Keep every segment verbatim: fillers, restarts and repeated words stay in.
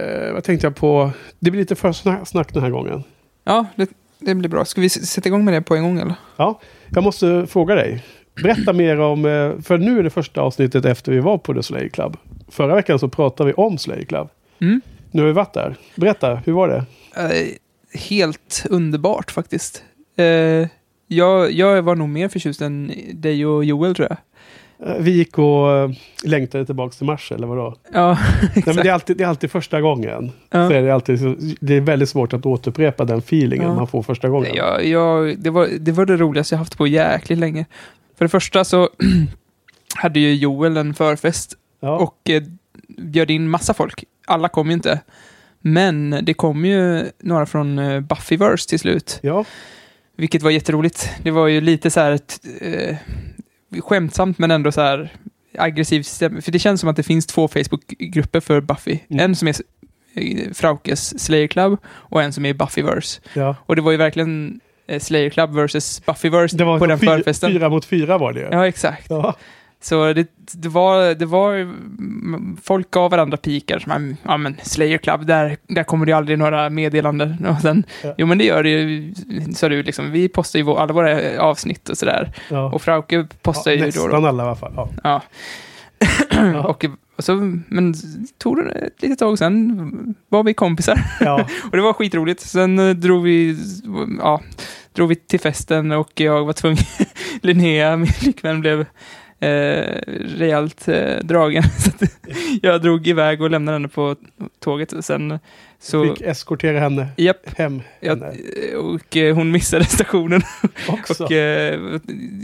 eh, vad tänkte jag på? Det blir lite för snack den här gången. Ja, det, det blir bra. Ska vi s- sätta igång med det på en gång eller? Ja, jag måste fråga dig. Berätta mer om, för nu är det första avsnittet efter vi var på The Slay Club. Förra veckan så pratade vi om Slay Club. Mm. Nu har vi varit där. Berätta, hur var det? Eh, helt underbart faktiskt. Eh, jag, jag var nog mer förtjust än dig och Joel tror jag. Vi gick och längtade tillbaka till mars, eller vadå? Ja, exakt. Nej, men det, är alltid, det är alltid första gången. Ja. Så är det, alltid, det är väldigt svårt att återupprepa den feelingen ja. man får första gången. Ja, ja, det, var, det var det roligaste jag haft på jäkligt länge. För det första så hade ju Joel en förfest ja. och eh, bjöd in massa folk. Alla kom ju inte. Men det kom ju några från eh, Buffyverse till slut. Ja. Vilket var jätteroligt. Det var ju lite så här... T- eh, skämtsamt men ändå så här aggressivt system. För det känns som att det finns två Facebookgrupper för Buffy. Mm. En som är Fraukes Slayer Club och en som är Buffyverse. Ja. Och det var ju verkligen Slayer Club versus Buffyverse det var på den fyr, förfesten. Fyra mot fyra var det. Ja, exakt. Ja. Så det, det, var, det var folk gav varandra pikar som här, ja men Slayer Club, där, där kommer det aldrig några meddelanden. Och sen, ja. Jo men det gör det ju, så du liksom, vi postar ju alla våra avsnitt och sådär. Ja. Och Frauke postar ja, ju nästan då. Nästan alla i alla fall. Ja. ja. ja. och, och så, men tog det ett litet tag sen var vi kompisar. Ja. och det var skitroligt. Sen drog vi, ja, drog vi till festen och jag var tvungen, Linnea, min flickvän blev... Eh, rejält eh, dragen så att, jag drog iväg och lämnade henne på tåget och sen så fick eskortera henne yep. hem henne. Jag, och eh, hon missade stationen också. och eh,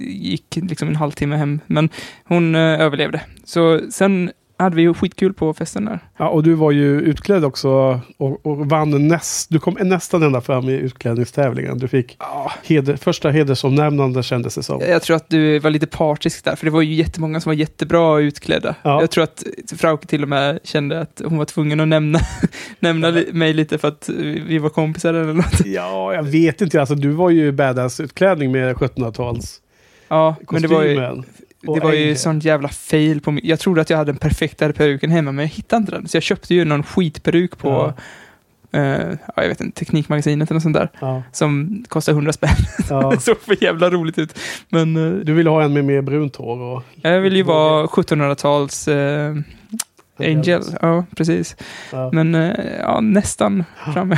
gick liksom en halvtimme hem men hon eh, överlevde så sen hade vi ju skitkul på festen där. Ja, och du var ju utklädd också och, och vann näst, du kom nästan ända fram i utklädningstävlingen. Du fick ja. heder, första hedersomnämnande kändes det som. Jag tror att du var lite partisk där, för det var ju jättemånga som var jättebra utklädda. Ja. Jag tror att Frauke till och med kände att hon var tvungen att nämna, nämna li, mig lite för att vi var kompisar eller något. Ja, jag vet inte. Alltså, du var ju badass utklädning med sjuttonhundratals ja, kostymen. Men det var ju... Det var ju sån jävla fail på mig. Jag trodde att jag hade en perfektare peruken hemma, men jag hittade inte den. Så jag köpte ju någon skitperuk på ja. eh, jag vet inte, Teknikmagasinet eller något sånt där. Ja. Som kostar hundra spänn. Ja. Det såg för jävla roligt ut. Men, eh, du ville ha en med mer brunt hår? Och... Jag ville ju vara sjuttonhundratals eh, Angel. Ja, precis. Ja. Men eh, ja, nästan ja. framme.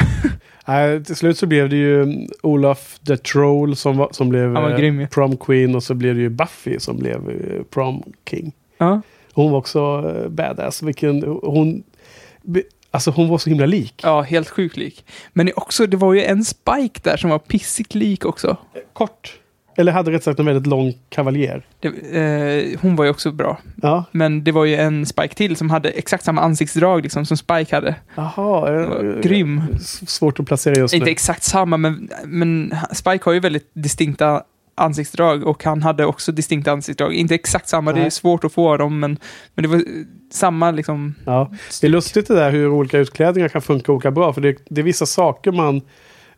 Nej, till slut så blev det ju Olaf the Troll som, var, som blev var grym, ja. prom queen och så blev det ju Buffy som blev prom king. Ja. Hon var också badass. Vilken, hon, alltså hon var så himla lik. Ja, helt sjuk lik. Men också, det var ju en Spike där som var pissigt lik också. Kort. Eller hade rätt sagt en väldigt lång kavaljer. Det, eh, hon var ju också bra. Ja. Men det var ju en Spike till som hade exakt samma ansiktsdrag liksom, som Spike hade. Jaha. Eh, grym. Svårt att placera just nu. Inte exakt samma, men, men Spike har ju väldigt distinkta ansiktsdrag. Och han hade också distinkta ansiktsdrag. Inte exakt samma, nej. Det är svårt att få dem. Men, men det var samma liksom... Ja. Det är lustigt det där hur olika utklädningar kan funka olika bra. För det, det är vissa saker man,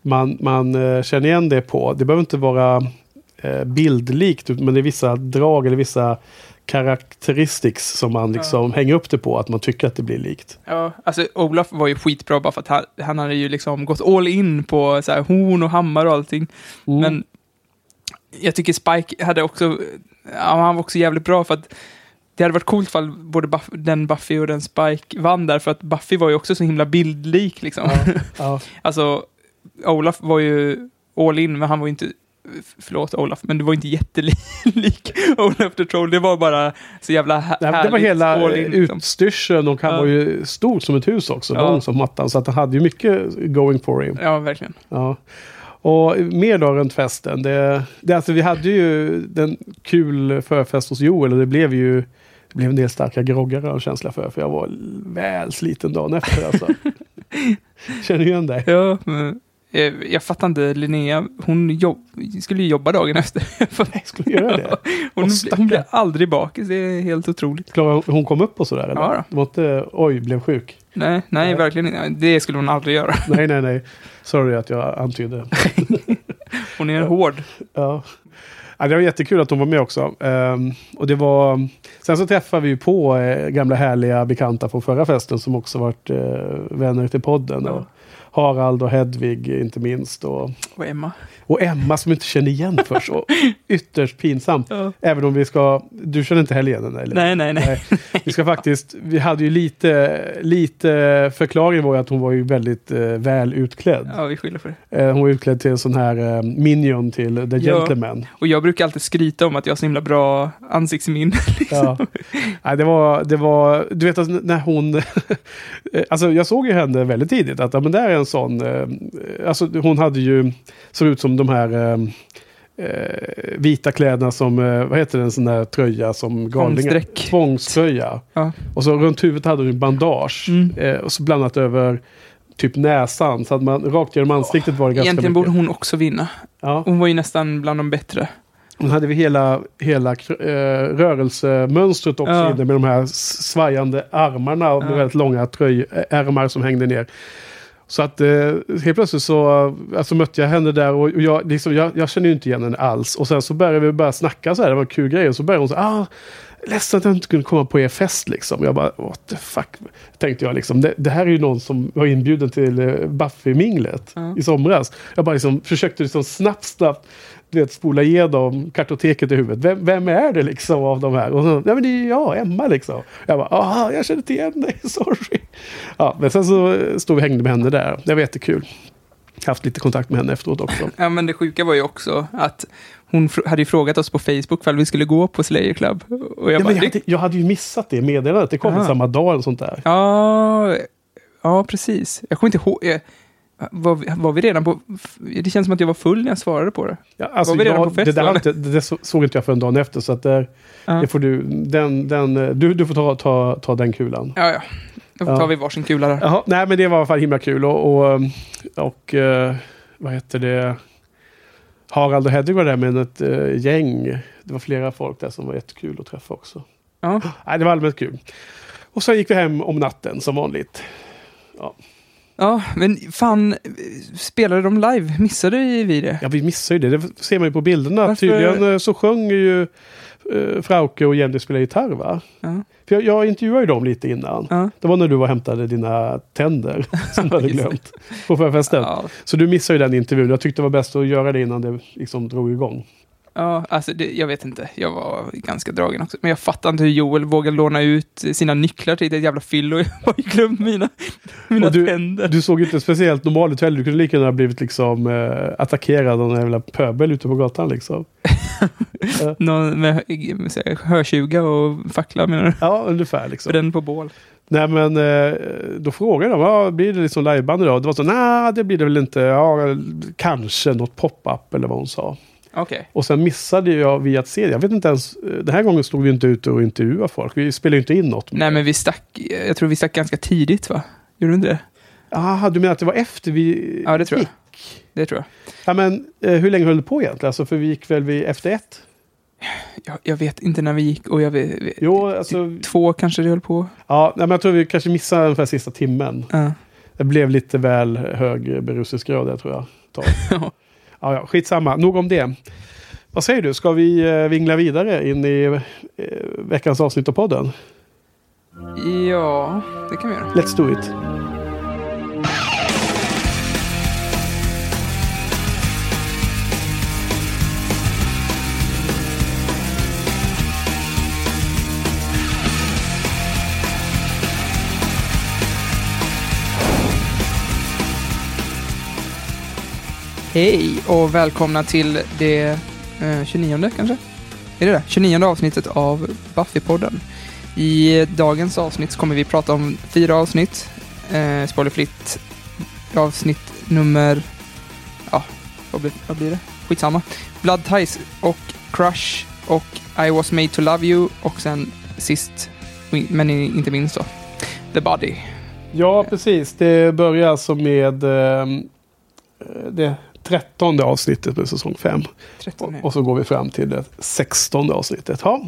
man, man känner igen det på. Det behöver inte vara... bildlikt, men det är vissa drag eller vissa characteristics som man liksom ja. hänger upp det på att man tycker att det blir likt. Ja, alltså Olaf var ju skitbra bara för att han, han hade ju liksom gått all in på så här horn och hammar och allting. Mm. Men jag tycker Spike hade också ja, han var också jävligt bra för att det hade varit coolt fall både Buffy, den Buffy och den Spike vann där för att Buffy var ju också så himla bildlik liksom. Ja, ja. Alltså Olaf var ju all in men han var ju inte förlåt Olaf, men det var inte jättelik Olaf the Troll, det var bara så jävla här- Nej, det var hela liksom. Utstyrseln och han ja. var ju stor som ett hus också, ja. lång som mattan, så att han hade ju mycket going for him. Ja, verkligen. Ja. Och mer då runt festen det, det, alltså, vi hade ju den kul förfest hos Joel och det blev ju det blev en del starka groggar och känsla för, för jag var väl sliten dagen efter alltså. Känner du igen dig? Ja, men jag fattar inte, Linnea hon jobb, skulle ju jobba dagen efter. Jag skulle göra det. Hon, hon blev aldrig bakis, det är helt otroligt. Klar, hon kom upp och sådär eller? Ja, det var inte, oj, blev sjuk. Nej, nej, nej, verkligen inte. Det skulle hon aldrig göra. Nej, nej, nej. Sorry att jag antydde. Hon är hård. Ja. Ja, det var jättekul att hon var med också. Um, och det var... Sen så träffade vi ju på eh, gamla härliga bekanta från förra festen som också varit eh, vänner till podden. Ja. Och Harald och Hedvig inte minst. Och, och Emma. Och Emma som inte känner igen först. Och ytterst pinsamt. Ja. Även om vi ska... Du känner inte heller igen den, eller? Nej, nej, nej, nej. Vi ska faktiskt... Vi hade ju lite, lite förklaring var ju att hon var ju väldigt eh, väl utklädd. Ja, vi skyller för det. Eh, hon var utklädd till en sån här eh, minion till The Gentleman. Ja. Och jag brukar alltid skryta om att jag har så himla bra ansiktsminne. Liksom. Ja. Nej, det var... Det var du vet, alltså, när hon... alltså, jag såg ju henne väldigt tidigt. Att ja, men där är en sån... Eh, alltså, hon hade ju... Såg ut som de här... Eh, Eh, vita kläderna som, eh, vad heter den sån där tröja som galningar? Tvångströja. Ja. Och så runt huvudet hade hon en bandage. Mm. Eh, och så blandat över typ näsan. Så att man rakt genom ansiktet var det ganska egentligen mycket. Borde hon också vinna. Ja. Hon var ju nästan bland de bättre. Hon hade vi hela, hela eh, rörelsemönstret också ja. Inne med de här svajande armarna och ja. Väldigt långa tröjärmar som hängde ner. Så att eh, helt plötsligt så alltså, mötte jag henne där och, och jag, liksom, jag, jag känner ju inte igen henne alls. Och sen så började vi bara snacka så här, det var en kul grej. Och så började hon så här, ah, ledsen att jag inte kunde komma på er fest liksom. Jag bara, what the fuck, tänkte jag liksom. Det, det här är ju någon som var inbjuden till eh, Buffy-minglet mm. i somras. Jag bara liksom, försökte liksom snabbt, snabbt du vet, spola igenom kartoteket i huvudet. Vem, vem är det liksom av de här? Och så, ja men det är jag, Emma liksom. Jag bara, ah, jag känner inte igen dig, sorry. Ja, men sen så stod vi och hängde med henne där. Det var jättekul. Haft lite kontakt med henne efteråt också. Ja, men det sjuka var ju också att hon fr- hade ju frågat oss på Facebook om vi skulle gå på Slayer Club. Och jag, ja, bara, jag, hade, jag hade ju missat det meddelandet. Det kom aha. samma dag eller sånt där. Ja, ja precis. Jag kommer inte ihåg... Var, var vi redan på... Det känns som att jag var full när jag svarade på det. Ja, alltså var vi redan jag, på fest? Det, där, det, det såg inte jag för en dag efter. Så att där, uh-huh. det får du, den, den, du, du får ta, ta, ta den kulan. Ja, ja. Då tar ja. Vi varsin kula där. Jaha. Nej, men det var i alla fall himla kul. Och, och, och vad heter det... Harald och Hedvig var där med ett uh, gäng. Det var flera folk där som var jättekul att träffa också. Uh-huh. Nej, det var allmänt kul. Och så gick vi hem om natten som vanligt. Ja. Ja, men fan, spelade de live? Missade vi det? Ja, vi missade ju det. Det ser man ju på bilderna. Varför? Tydligen så sjöng ju eh, Frauke och Jenny spelade gitarr, va? Ja. För jag, jag intervjuade ju dem lite innan. Ja. Det var när du var och hämtade dina tänder som du hade glömt på förfesten. Ja. Så du missade ju den intervjun. Jag tyckte det var bäst att göra det innan det liksom drog igång. Ja, alltså det, jag vet inte. Jag var ganska dragen också. Men jag fattar inte hur Joel vågade låna ut sina nycklar till ett jävla fyllo. Jag har ju glömt mina, mina du, tänder. Du såg inte speciellt normalt ut heller. Du kunde lika gärna ha blivit liksom, eh, attackerad av en jävla pöbel ute på gatan. Liksom. eh. Någon med, med hörtjuga och fackla menar du? Ja, ungefär. Liksom. Bränn på bål. Nej, men eh, då frågade de, ja, blir det liksom liveband idag? Det var så, nej, det blir det väl inte. Ja, kanske något pop-up eller vad hon sa. Okay. Och sen missade jag via att se det. Jag vet inte ens, den här gången stod vi inte ute och intervjuade folk. Vi spelade ju inte in något. Nej, men vi stack, jag tror vi stack ganska tidigt, va? Gjorde du inte det? Ah, du menar att det var efter vi ja, det tror jag. Det tror jag. Ja, men eh, hur länge höll du på egentligen? Alltså, för vi gick väl vid efter ett? Jag, jag vet inte när vi gick och jag vet, jo, alltså, två kanske det höll på. Ja, men jag tror vi kanske missade den för sista timmen. Uh. Det blev lite väl hög berusningsgrad där, tror jag. Ja. Ja, ja, skitsamma. Nog om det. Vad säger du? Ska vi eh, vingla vidare in i eh, veckans avsnitt av podden? Ja, det kan vi göra. Let's do it. Hej och välkomna till det eh, tjugonionde kanske? Är det det? tjugonionde avsnittet av Buffy-podden. I dagens avsnitt kommer vi prata om fyra avsnitt. Eh, spoilerfritt avsnitt nummer... Ja, vad blir, vad blir det? Skitsamma. Blood Ties och Crush och I Was Made To Love You och sen sist, men inte minst då, The Body. Ja, precis. Det börjar alltså med eh, det... trettonde avsnittet med säsong fem. tretton, och, och så går vi fram till det sextonde avsnittet. Ja.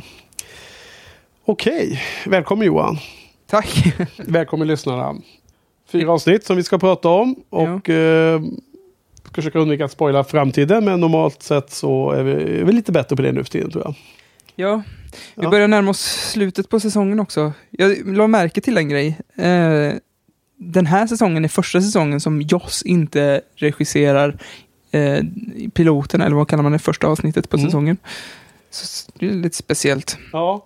Okej, välkommen Johan. Tack. Välkommen lyssnarna. Fyra avsnitt som vi ska prata om. Och eh, försöka undvika att spoila framtiden, men normalt sett så är vi, är vi lite bättre på det nu för tiden, tror jag. Ja, vi ja. börjar närma oss slutet på säsongen också. Jag la märke till en grej. Eh, den här säsongen är första säsongen som Joss inte regisserar eh, piloten, eller vad kallar man det, första avsnittet på mm. säsongen. Så det är lite speciellt. Ja.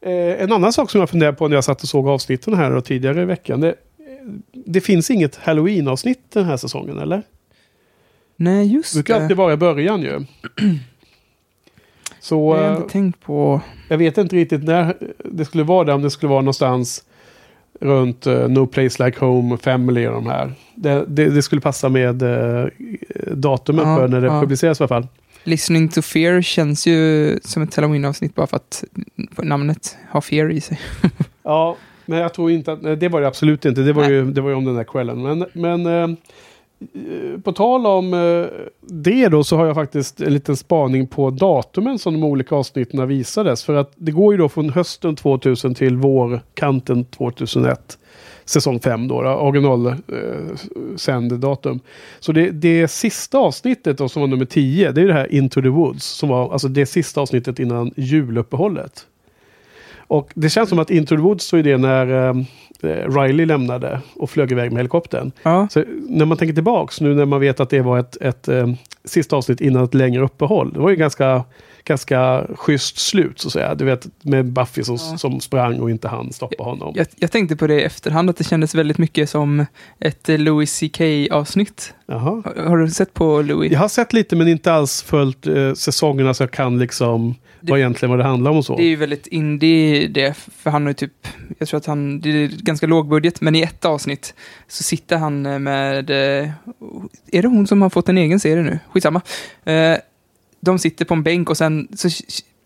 Eh, en annan sak som jag funderade på när jag satt och såg avsnitten här och tidigare i veckan, det, det finns inget Halloween-avsnitt den här säsongen, eller? Nej, just det. Det brukar alltid vara i början ju. Så, jag har inte tänkt på... Jag vet inte riktigt när det skulle vara där, om det skulle vara någonstans runt uh, No Place Like Home, Family och de här. Det, det, det skulle passa med uh, datumet ja, för när det ja. publiceras i alla fall. Listening to Fear känns ju som ett Halloween-avsnitt bara för att namnet har Fear i sig. Ja, men jag tror inte att... Det var det absolut inte. Det var, ju, det var ju om den där kvällen. Men... men uh, på tal om det då, så har jag faktiskt en liten spaning på datumen som de olika avsnitten visades. För att det går ju då från hösten tvåtusen till vårkanten tvåtusen ett. Säsong fem då, originalsänd eh, datum. Så det, det sista avsnittet då, som var nummer tio, det är det här Into the Woods. Som var alltså det sista avsnittet innan juluppehållet. Och det känns som att Into the Woods så är det när... Eh, Riley lämnade och flög iväg med helikoptern. Ja. Så när man tänker tillbaks nu, när man vet att det var ett, ett, ett sista avsnitt innan ett längre uppehåll. Det var ju ganska, ganska schysst slut, så att säga. Du vet, med Buffy som, ja. som sprang och inte han stoppade honom. Jag, jag tänkte på det i efterhand, att det kändes väldigt mycket som ett Louis C K-avsnitt. Har, har du sett på Louis? Jag har sett lite, men inte alls följt eh, säsongerna så jag kan liksom det, vad egentligen vad det handlar om och så. Det är ju väldigt indie det, för han har ju typ, jag tror att han, det är ganska låg budget, men i ett avsnitt så sitter han med, är det hon som har fått en egen serie nu? Skitsamma. Eh, de sitter på en bänk och sen så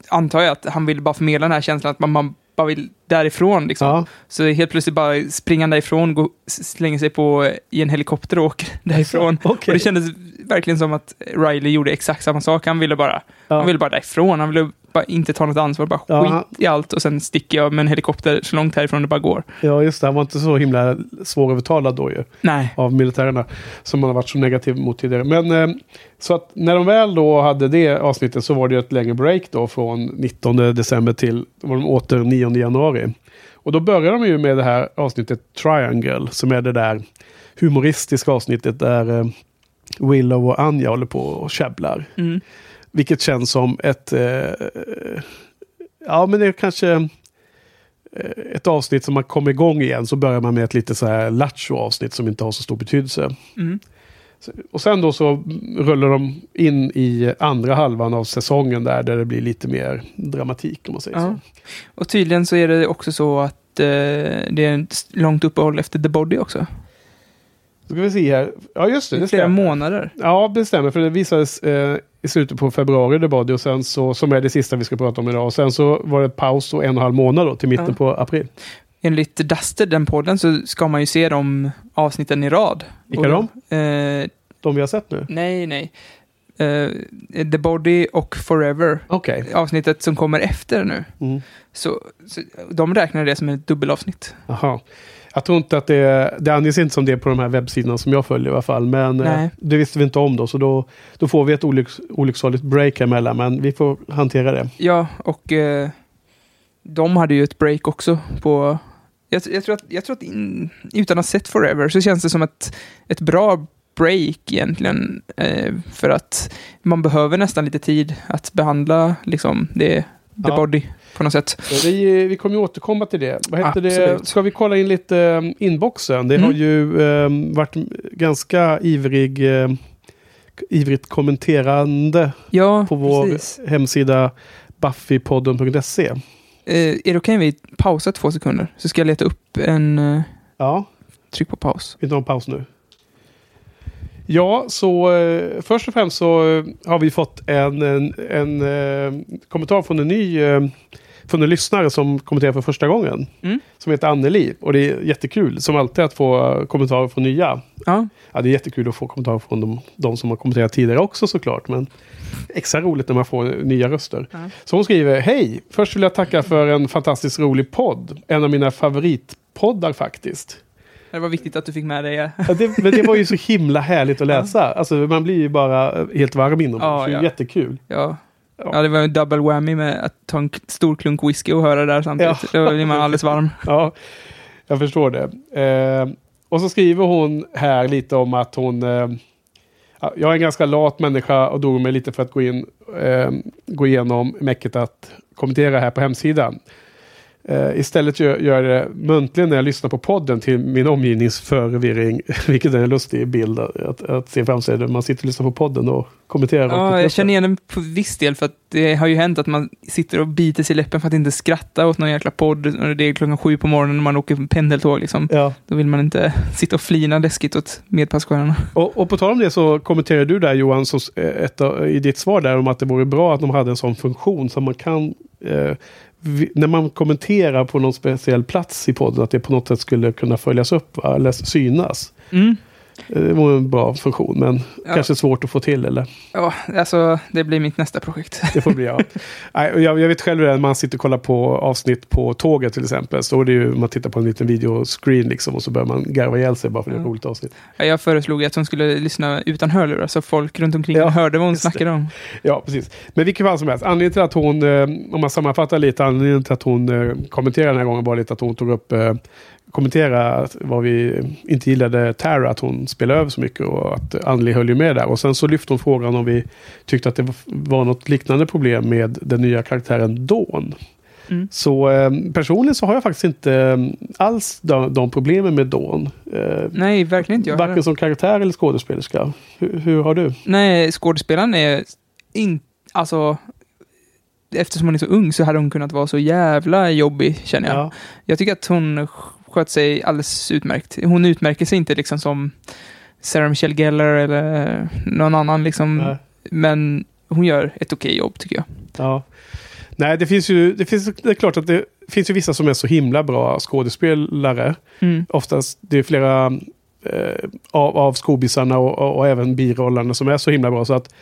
antar jag att han vill bara förmedla den här känslan att man, man bara vill därifrån liksom. Ja. Så helt plötsligt bara springa därifrån, gå, slänga sig på i en helikopter och åker därifrån. Okay. Och det kändes verkligen som att Riley gjorde exakt samma sak. Han ville bara, ja. han ville bara därifrån. Han ville bara inte ta något ansvar. Bara ja, skit han... i allt och sen sticker jag med en helikopter så långt härifrån det bara går. Ja, just det. Han var inte så himla svårövertalad då ju. Nej. Av militärerna som man har varit så negativ mot tidigare. Men så att när de väl då hade det avsnittet så var det ju ett längre break då från nittonde december till var de åter nionde januari. Och då börjar de ju med det här avsnittet Triangle, som är det där humoristiska avsnittet där Willow och Anja håller på och käbblar. Mm. Vilket känns som ett eh, ja, men det är kanske ett avsnitt som man kommer igång igen, så börjar man med ett lite så här lattjo avsnitt som inte har så stor betydelse. Mm. Och sen då så rullar de in i andra halvan av säsongen där, där det blir lite mer dramatik om man säger ja. så. Och tydligen så är det också så att eh, det är ett långt uppehåll efter The Body också. Då ska vi se här. Ja just det. Det flera månader. Ja det stämmer, för det visades eh, i slutet på februari The Body och sen så, som är det sista vi ska prata om idag. Och sen så var det paus och en och en halv månad då till mitten ja. på april. Enligt Dusted, den podden, så ska man ju se de avsnitten i rad. Vilka de? Eh, de vi har sett nu? Nej, nej. Eh, The Body och Forever. Okay. Avsnittet som kommer efter nu. Mm. Så, så de räknar det som ett dubbelavsnitt. Aha. Jag tror inte att det... Det anges inte som det på de här webbsidorna som jag följer i alla fall. Men eh, det visste vi inte om då. Så då, då får vi ett olycks, olycksaligt break emellan. Men vi får hantera det. Ja, och... Eh, de hade ju ett break också på... Jag, jag tror att, jag tror att in, utan att ha sett Forever så känns det som ett, ett bra break egentligen. Eh, för att man behöver nästan lite tid att behandla liksom, det, the ja. Body på något sätt. Vi, vi kommer ju återkomma till det. Vad heter det? Ska vi kolla in lite inboxen? Det mm. har ju eh, varit ganska ivrig, eh, ivrigt kommenterande ja, på vår precis. hemsida buffypodden punkt se. Eh, är det okej om vi pausar två sekunder? Så ska jag leta upp en... Eh, ja. Tryck på paus. Vi tar en paus nu. Ja, så eh, först och främst så eh, har vi fått en, en, en eh, kommentar från en ny... Eh, från en lyssnare som kommenterar för första gången. Mm. Som heter Anneli. Och det är jättekul som alltid att få kommentarer från nya. Ja. Ja, det är jättekul att få kommentarer från de, de som har kommenterat tidigare också såklart. Men extra roligt när man får nya röster. Ja. Så hon skriver, hej! Först vill jag tacka för en fantastiskt rolig podd. En av mina favoritpoddar faktiskt. Det var viktigt att du fick med dig. Ja, det, men det var ju så himla härligt att läsa. Alltså, man blir ju bara helt varm inom. Ja, det är ja. jättekul. Ja. Ja. ja, det var en double whammy med att ta en stor klunk whisky och höra det där samtidigt. Ja. Då blir man alldeles varm. Ja, jag förstår det. Eh, och så skriver hon här lite om att hon... Eh, jag är en ganska lat människa och dog mig lite för att gå, in, eh, gå igenom mäcket att kommentera här på hemsidan. Uh, istället gör, gör jag det muntligen när jag lyssnar på podden till min omgivningsförvirring, vilket är en lustig bild att, att se fram sig. Man sitter och lyssnar på podden och kommenterar. Ja, och jag känner igen den på viss del, för att det har ju hänt att man sitter och biter sig i läppen för att inte skratta åt någon jäkla podd när det är klockan sju på morgonen när man åker pendeltåg liksom. Ja. Då vill man inte sitta och flina läskigt åt medpassagerarna. Och, och på tal om det så kommenterar du där, Johan, som ett, i ditt svar där om att det vore bra att de hade en sån funktion som man kan... Eh, när man kommenterar på någon speciell plats i podden, att det på något sätt skulle kunna följas upp, va? Eller synas. Mm. Det var en bra funktion, men ja. kanske svårt att få till, eller? Ja, alltså det blir mitt nästa projekt. Det får bli, ja. jag. Jag vet själv när man sitter och kollar på avsnitt på tåget till exempel, så är det ju, man tittar på en liten videoscreen liksom, och så börjar man garva ihjäl sig bara för det är ett roligt avsnitt. Ja, jag föreslog att hon skulle lyssna utan hörlurar, så folk runt omkring ja, hörde vad hon snackade om. Ja, precis. Men vilket fall som helst, anledningen till att hon, om man sammanfattar lite, anledningen till att hon kommenterade den här gången var lite att hon tog upp kommentera vad vi inte gillade Tara, att hon spelade över så mycket och att Anneli höll ju med där. Och sen så lyfte hon frågan om vi tyckte att det var något liknande problem med den nya karaktären Dawn. Mm. Så eh, personligen så har jag faktiskt inte alls de, de problemen med Dawn. Eh, Nej, verkligen inte jag. Varken som karaktär eller skådespelerska. Hur, hur har du? Nej, skådespelaren är inte... Alltså... Eftersom hon är så ung så hade hon kunnat vara så jävla jobbig, känner jag. Ja. Jag tycker att hon... sköt sig alldeles utmärkt. Hon utmärker sig inte liksom som Sarah Michelle Gellar eller någon annan liksom. Nej. Men hon gör ett okej jobb, tycker jag. Ja. Nej, det finns ju det finns det är klart att det finns ju vissa som är så himla bra skådespelare. Mm. Oftast det är flera eh, av av skådisarna och, och, och även birollarna som är så himla bra, så att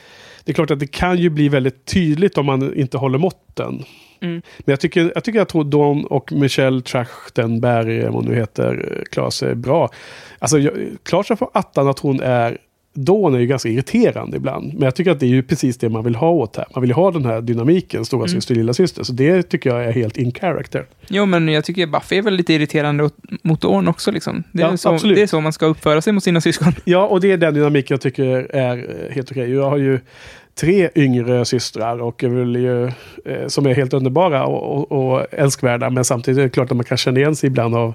det är klart att det kan ju bli väldigt tydligt om man inte håller måtten. Mm. Men jag tycker, jag tycker att Dawn och Michelle Trachtenberg, vad nu heter, klarar sig bra. Alltså, jag, klart så för attan att hon är... Dawn är ju ganska irriterande ibland. Men jag tycker att det är ju precis det man vill ha åt här. Man vill ju ha den här dynamiken, stora mm. syster, lilla syster. Så det tycker jag är helt in character. Jo, men jag tycker att Buffy är väl lite irriterande åt, mot Dawn också. Liksom. Det, är ja, så, det är så man ska uppföra sig mot sina syskon. Ja, och det är den dynamik jag tycker är helt okej. Jag har ju tre yngre systrar och vill ju, eh, som är helt underbara och, och, och älskvärda, men samtidigt är det klart att man kan känna igen sig ibland av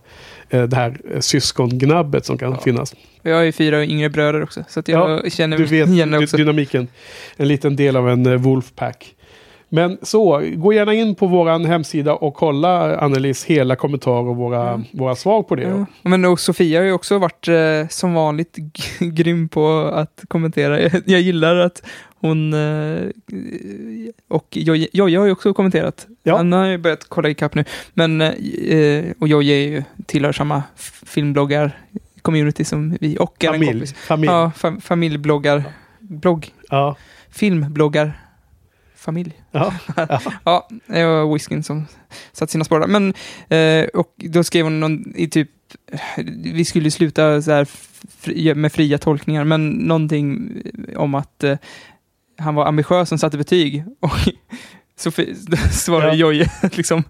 eh, det här syskongnabbet som kan ja. finnas. Jag har ju fyra yngre bröder också, så att jag ja, känner du vet, igen också. Dynamiken, en liten del av en eh, wolfpack. Men så, gå gärna in på våran hemsida och kolla Annelis hela kommentar och våra, mm. våra svar på det. Mm. Men och Sofia har ju också varit eh, som vanligt g- grym på att kommentera. Jag, jag gillar att hon eh, och Joje, Joje har ju också kommenterat. Ja. Anna har ju börjat kolla ikapp nu. Men, eh, och Joje är ju, tillhör samma f- filmbloggar-community som vi och är familj, en kompis. Familj. Ja, fam- familjebloggar. Blogg. Ja. Filmbloggar. Familj. Ja, ja. Det var whisken som satt sina spår där. Men, eh, och då skrev hon någon i typ, vi skulle sluta så här fri, med fria tolkningar, men någonting om att eh, han var ambitiös som satte betyg. Och så svarade ja. Joje liksom,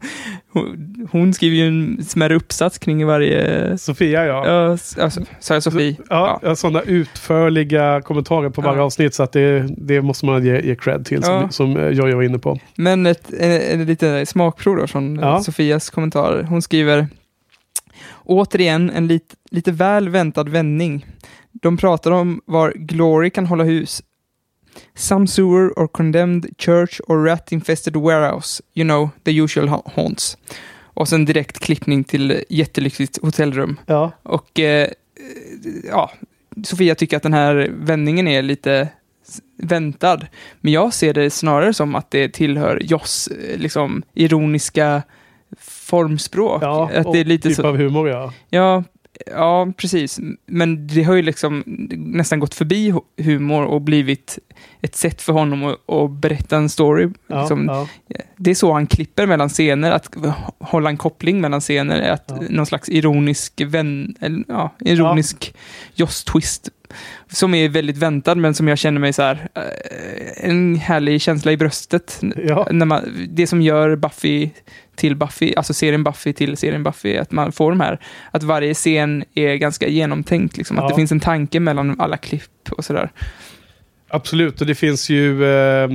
hon, hon skriver ju en smärre uppsats kring varje... Sofia, ja. Ja, alltså, sorry, Sofie. Ja, ja. Sådana utförliga kommentarer på varje ja. avsnitt, så att det, det måste man ge, ge cred till, som, ja. som Joje var inne på. Men ett, ett, ett lite smakprov då från ja. Sofias kommentarer. Hon skriver: återigen en lit, lite väl väntad vändning. De pratar om var Glory kan hålla hus. Some sewer or condemned church or rat-infested warehouse. You know, the usual haunts. Och sen direkt klippning till jättelyckligt hotellrum. Ja. Och eh, ja, Sofia tycker att den här vändningen är lite väntad. Men jag ser det snarare som att det tillhör Joss liksom ironiska formspråk. Ja, att det är lite typ så, av humor, ja. Ja, Ja, precis. Men det har ju liksom nästan gått förbi humor och blivit ett sätt för honom att, att berätta en story. Ja, liksom, ja. Det är så han klipper mellan scener, att hålla en koppling mellan scener, att ja. någon slags ironisk vän, eller, ja, ironisk ja. Joss twist som är väldigt väntad, men som jag känner mig så här, en härlig känsla i bröstet. Ja. När man, det som gör Buffy till Buffy, alltså serien Buffy till serien Buffy, att man får de här, att varje scen är ganska genomtänkt liksom, ja. att det finns en tanke mellan alla klipp och sådär. Absolut, och det finns ju eh,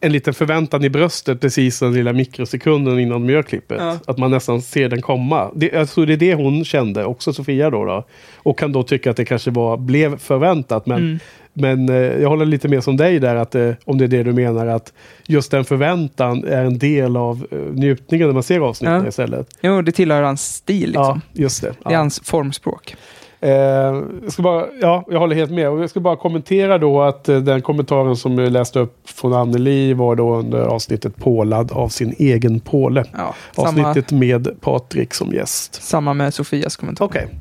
en liten förväntan i bröstet precis den lilla mikrosekunden innan de gör klippet. Ja. Att man nästan ser den komma. Det, alltså det är det hon kände också, Sofia då. då. Och kan då tycka att det kanske var, blev förväntat. Men, mm. men eh, jag håller lite med som dig där, att, eh, om det är det du menar. Att just den förväntan är en del av eh, njutningen när man ser avsnitten ja. istället. Jo, det tillhör hans stil. Liksom. Ja, just det. Ja. Det är hans formspråk. Eh, jag, ska bara, ja, jag håller helt med. Och jag ska bara kommentera då att eh, den kommentaren som jag läste upp från Anneli var då under avsnittet pålad av sin egen påle. Ja, avsnittet samma, med Patrik som gäst. Samma med Sofias kommentar. Okej, okay.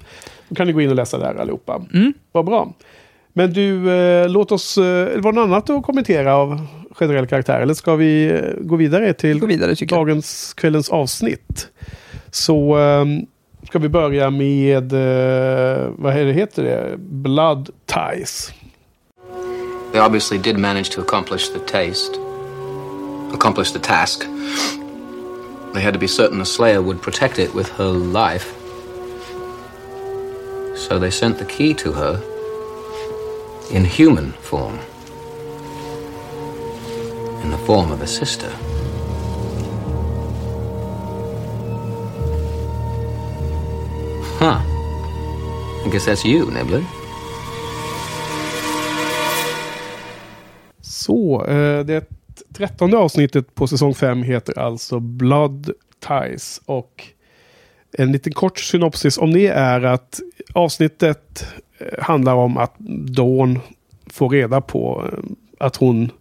Då kan ni gå in och läsa där allihopa. Mm. Vad bra. Men du, eh, låt oss, eh, var det något annat att kommentera av generell karaktär? Eller ska vi eh, gå vidare till gå vidare, dagens, kvällens avsnitt? Så... Eh, ska vi börja med, uh, vad heter det? Blood Ties. They obviously did manage to accomplish the taste. Accomplish the task. They had to be certain the Slayer would protect it with her life. So they sent the key to her in human form. In the form of a sister. Huh. I guess that's you, Nibbler. Så, det trettonde avsnittet på säsong fem heter alltså Blood Ties. Och en liten kort synopsis om det är att avsnittet handlar om att Dawn får reda på att hon,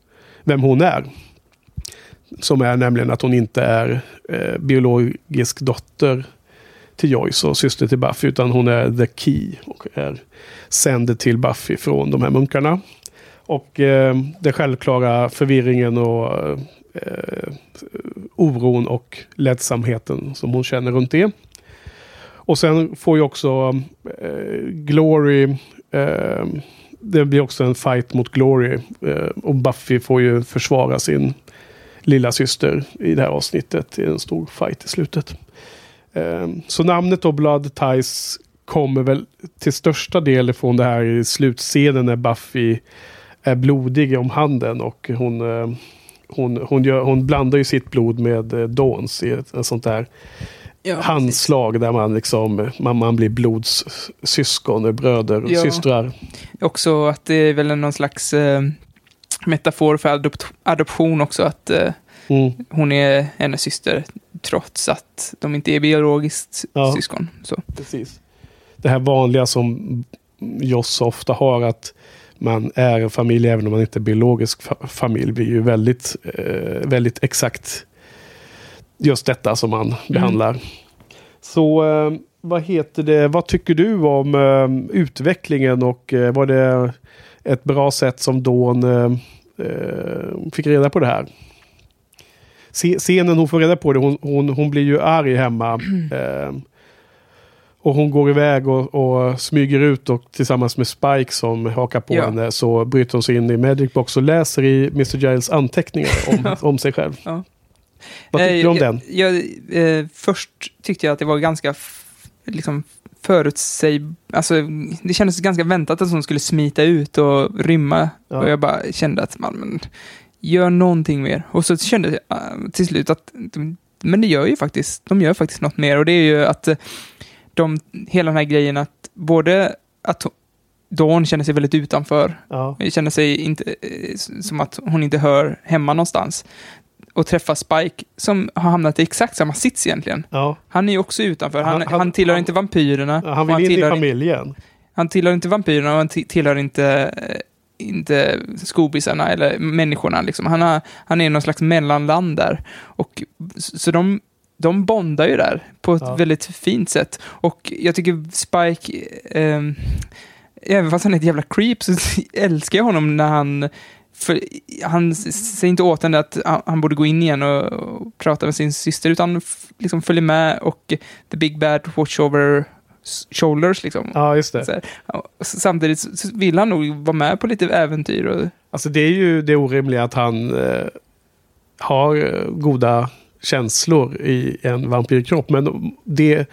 vem hon är. Som är nämligen att hon inte är biologisk dotter till Joyce och syster till Buffy, utan hon är the key och är sänd till Buffy från de här munkarna. Och eh, den självklara förvirringen och eh, oron och ledsamheten som hon känner runt det. Och sen får ju också eh, Glory, eh, det blir också en fight mot Glory, eh, och Buffy får ju försvara sin lilla syster i det här avsnittet i en stor fight i slutet. Så namnet då Blood Ties kommer väl till största del från det här i slutscenen när Buffy är blodig om handen och hon, hon, hon, gör, hon blandar ju sitt blod med Dawns i ett sånt där ja, handslag precis. Där man liksom man, man blir blods syskon, bröder och ja. systrar. Också att det är väl någon slags eh, metafor för adopt- adoption också, att eh, mm. hon är hennes syster trots att de inte är biologiskt ja, syskon. Så. Precis. Det här vanliga som Joss ofta har, att man är en familj även om man inte är biologisk fa- familj, blir ju väldigt, eh, väldigt exakt just detta som man mm. behandlar. Så eh, vad heter det? Vad tycker du om eh, utvecklingen och eh, var det ett bra sätt som Dawn eh, fick reda på det här? Scenen hon får reda på det, hon, hon, hon blir ju arg hemma eh, och hon går iväg och, och smyger ut och tillsammans med Spike som hakar på ja. henne, så bryter hon sig in i Magic Box och läser i mister Giles anteckningar om, om sig själv. Ja. Vad tyckte eh, du om jag, den? Jag, eh, först tyckte jag att det var ganska f- liksom förutsäg... Alltså, det kändes ganska väntat att hon skulle smita ut och rymma ja. och jag bara kände att man... Men, gör någonting mer. Och så kände jag till slut att men det gör ju faktiskt, de gör faktiskt något mer, och det är ju att de, hela den här grejen att både att Dawn känner sig väldigt utanför, ja. känner sig inte som att hon inte hör hemma någonstans, och träffa Spike som har hamnat i exakt samma sits egentligen. Ja. Han är ju också utanför. Han, han, han tillhör han, inte vampyrerna. Han vill han inte tillhör, i familjen. Han tillhör inte vampyrerna och han t- tillhör inte inte skobisarna eller människorna liksom. Han, har, han är någon slags mellanland där. Och, så de, de bondar ju där på ett ja. väldigt fint sätt. Och jag tycker Spike eh, även fast han är ett jävla creep så älskar jag honom när han För han säger inte åt henne att han borde gå in igen och, och prata med sin syster, utan f- liksom följer med och the big bad watch over shoulders liksom. Ja, just det. Så här. Samtidigt så vill han nog vara med på lite äventyr. Och... Alltså det är ju det orimliga att han eh, har goda känslor i en vampyrkropp, men det...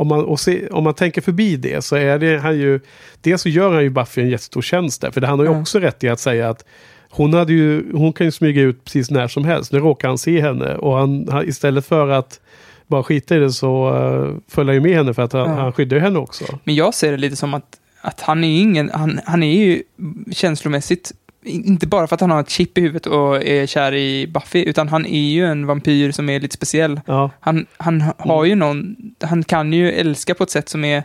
Om man, och se, om man tänker förbi det så är det han ju, det så gör han ju Buffy en jättestor tjänst där, för det han har ju mm. också rätt i att säga att hon hade ju, hon kan ju smyga ut precis när som helst, nu råkar han se henne och han, han istället för att bara skita i det så uh, följer ju med henne för att han, mm. han skyddar ju henne också. Men jag ser det lite som att, att han är ingen, han, han är ju känslomässigt inte bara för att han har ett chip i huvudet och är kär i Buffy, utan han är ju en vampyr som är lite speciell. Ja. Han, han har ju någon, han kan ju älska på ett sätt som är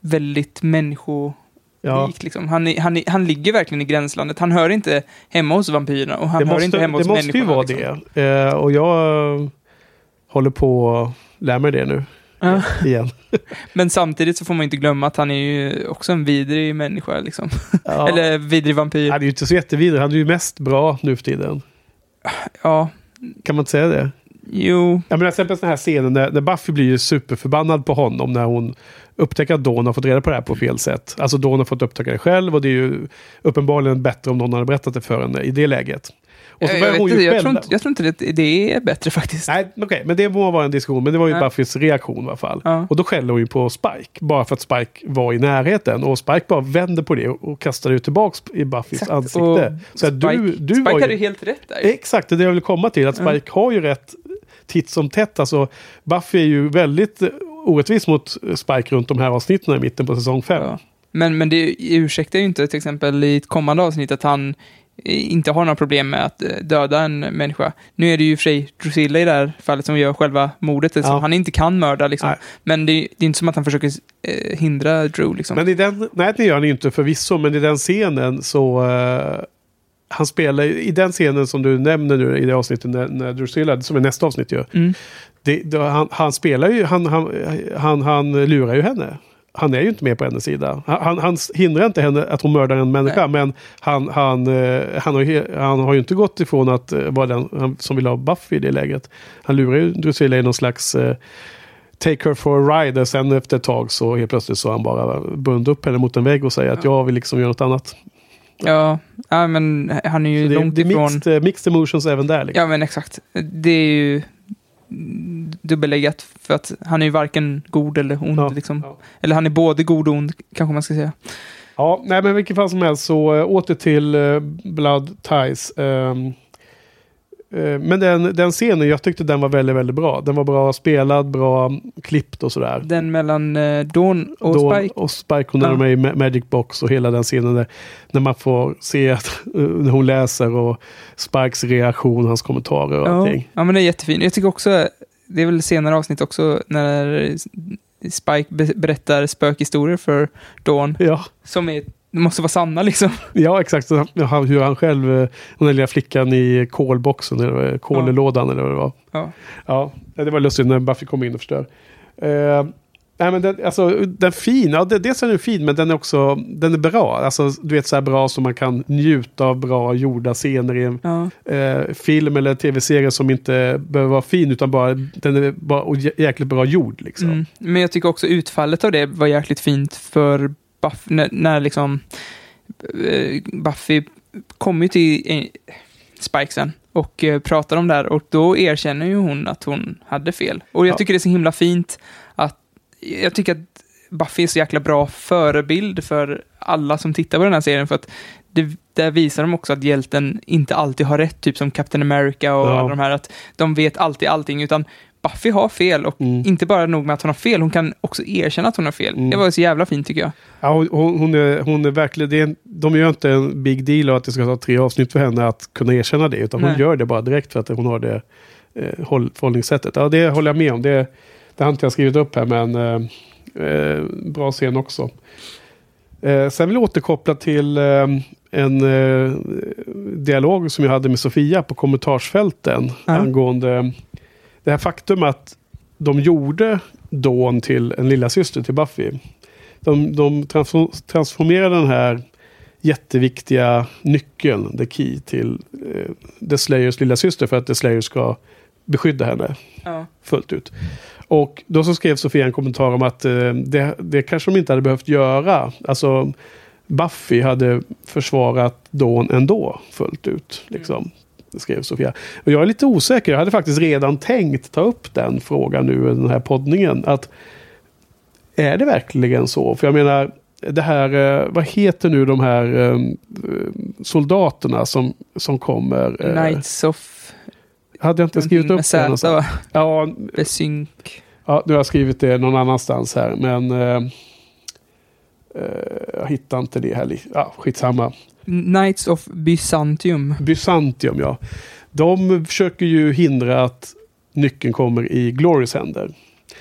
väldigt människolikt. Ja. Liksom. Han, är, han, är, han ligger verkligen i gränslandet. Han hör inte hemma hos vampyrerna och han måste, hör inte hemma hos människorna. Det måste ju vara liksom. det. Eh, och jag håller på att lära mig det nu. Ja. Igen. Men samtidigt så får man inte glömma att han är ju också en vidrig människa liksom. Ja. Eller vidrig vampyr. Han är ju inte så jättevidrig, han är ju mest bra nu för tiden. Ja. Kan man inte säga det? Jo. Ja, men till exempel den här scenen när, när Buffy blir ju superförbannad på honom när hon upptäcker att Dawn har fått reda på det här på fel sätt. Alltså Dawn har fått upptäcka det själv och det är ju uppenbarligen bättre om någon hade berättat det för henne i det läget. Och så jag, jag, hon inte, jag, tror inte, jag tror inte det, det är bättre faktiskt. Nej, okej, okay, men det må vara en diskussion, men det var ju ja. Buffys reaktion i alla fall. Ja. Och då skäller hon ju på Spike, bara för att Spike var i närheten. Och Spike bara vände på det och kastade ju tillbaka i Buffys exakt. ansikte. Och så Spike, du, du Spike var ju, hade ju helt rätt där. Exakt, det är det jag vill komma till, att Spike mm. har ju rätt titt som tätt. Alltså, Buffy är ju väldigt orättvis mot Spike runt de här avsnitten i mitten på säsong fem. Ja. Men, men det ursäktar ju inte till exempel i ett kommande avsnitt att han inte har några problem med att döda en människa. Nu är det ju för sig Drusilla i det här fallet som gör själva mordet. Liksom. Ja. Han inte kan mörda. Liksom. Men det är, det är inte som att han försöker eh, hindra Drew. Liksom. Men i den, nej, det gör han inte förvisso. Men i den scenen så... Eh, han spelar i den scenen som du nämner nu i det avsnittet när, när Drusilla, som är nästa avsnitt ju. Mm. Det, då, han, han spelar ju... Han, han, han, han lurar ju henne. Han är ju inte med på hennes sida. Han, han hindrar inte henne att hon mördar en människa. Nej. Men han, han, han, har, han har ju inte gått ifrån att vara den som vill ha Buffy i det läget. Han lurar ju Drusilla i någon slags uh, take her for a ride. Och sen efter ett tag så helt plötsligt så han bara bund upp henne mot en vägg och säger ja. att jag vill liksom göra något annat. Ja, ja men han är ju det, långt ifrån... Mixed, mixed emotions även där. Liksom. Ja men exakt. Det är ju... dubbelläggat för att han är ju varken god eller ond ja, liksom. Ja. Eller han är både god och ond kanske man ska säga. Ja, nej men vilket fall som helst så äh, åter till äh, Blood Ties. Ähm, äh, men den, den scenen, jag tyckte den var väldigt, väldigt bra. Den var bra spelad, bra klippt och sådär. Den mellan äh, Dawn och Dawn Spike. och Spike, hon ja. är med i Magic Box och hela den scenen där, när man får se att när hon läser och Spikes reaktion, hans kommentarer och ja. allting. Ja, men det är jättefint. Jag tycker också det är väl senare avsnitt också när Spike be- berättar spökhistorier för Dawn. Ja. Som är, måste vara sanna liksom. Ja, exakt. Han, hur han själv, den lilla flickan i kolboxen, eller kollådan ja. eller vad det var. Ja. ja. Det var lustigt när Buffy kom in och förstör. Eh, nej, men den, alltså, den är fin. Ja, det, dels är den fin, men den är också den är bra. Alltså, du vet, så här bra som man kan njuta av bra gjorda scener i en ja. eh, film eller tv-serie som inte behöver vara fin, utan bara den är bara jäkligt bra gjord. Liksom. Mm. Men jag tycker också utfallet av det var jäkligt fint för Buff, när, när liksom eh, Buffy kom ju till eh, Spike sen och eh, pratade om det här, och då erkänner ju hon att hon hade fel. Och jag ja. tycker det är så himla fint att jag tycker att Buffy är så jäkla bra förebild för alla som tittar på den här serien, för att det, där visar de också att hjälten inte alltid har rätt, typ som Captain America och ja. alla de här, att de vet alltid allting, utan Buffy har fel, och mm. inte bara nog med att hon har fel, hon kan också erkänna att hon har fel. Mm. Det var så jävla fint tycker jag. Ja, hon, hon, är, hon är verkligen, det är, de gör inte en big deal av att det ska ta tre avsnitt för henne att kunna erkänna det, utan Nej. hon gör det bara direkt för att hon har det eh, håll, förhållningssättet. Ja, det håller jag med om. Det är Det har inte jag skrivit upp här, men eh, eh, bra scen också. Eh, sen vill jag återkoppla till eh, en eh, dialog som jag hade med Sofia på kommentarsfälten mm. angående det här faktum att de gjorde Dawn till en lilla syster till Buffy. De, de transformerade den här jätteviktiga nyckeln, the key till eh, The Slayers lilla syster för att The Slayer ska beskydda henne ja. fullt ut. Och då så skrev Sofia en kommentar om att eh, det, det kanske de inte hade behövt göra. Alltså Buffy hade försvarat Dawn ändå fullt ut liksom. Mm. Skrev Sofia. Och jag är lite osäker. Jag hade faktiskt redan tänkt ta upp den frågan nu i den här poddningen. Att är det verkligen så? För jag menar, det här, vad heter nu de här soldaterna som, som kommer? Knights of... Hade jag inte skrivit upp det någonstans? Ja, Besynk. Ja, du har skrivit det någon annanstans här. Men eh, jag hittar inte det här. Ja, skitsamma. Knights of Byzantium. Byzantium, ja. De försöker ju hindra att nyckeln kommer i Glorys händer.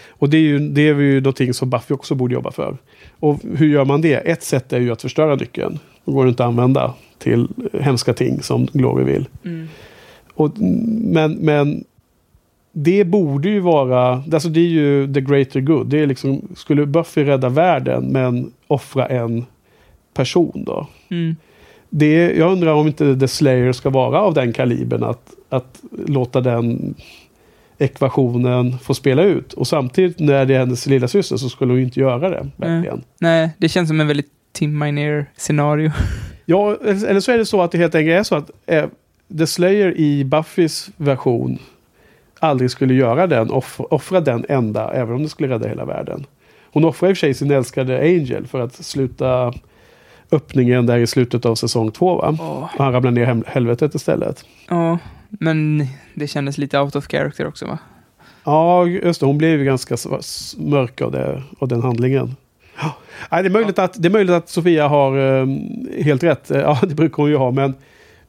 Och det är ju, det är ju någonting som Buffy också borde jobba för. Och hur gör man det? Ett sätt är ju att förstöra nyckeln. Den går inte att använda till hemska ting som Glory vill. Mm. Och, men, men det borde ju vara... Alltså det är ju the greater good. Det är liksom, skulle Buffy rädda världen men offra en person då? Mm. Det, jag undrar om inte The Slayer ska vara av den kalibern att, att låta den ekvationen få spela ut. Och samtidigt när det är hennes lilla syster så skulle hon inte göra det. Verkligen. Nej, det känns som en väldigt Tim Minear-scenario. Ja, eller så är det så att det helt enkelt är så att eh, The Slayer i Buffys version aldrig skulle göra den, off- offra den enda, även om det skulle rädda hela världen. Hon offrar i och för sig sin älskade Angel för att sluta... öppningen där i slutet av säsong två, va? Oh. Han ramlar ner hem- helvetet istället. Ja, oh, men det kändes lite out of character också, va? Ja, just det. Hon blev ju ganska mörk av, det, av den handlingen. Oh. Nej, det, är möjligt oh. att, det är möjligt att Sofia har um, helt rätt. Ja, det brukar hon ju ha, men,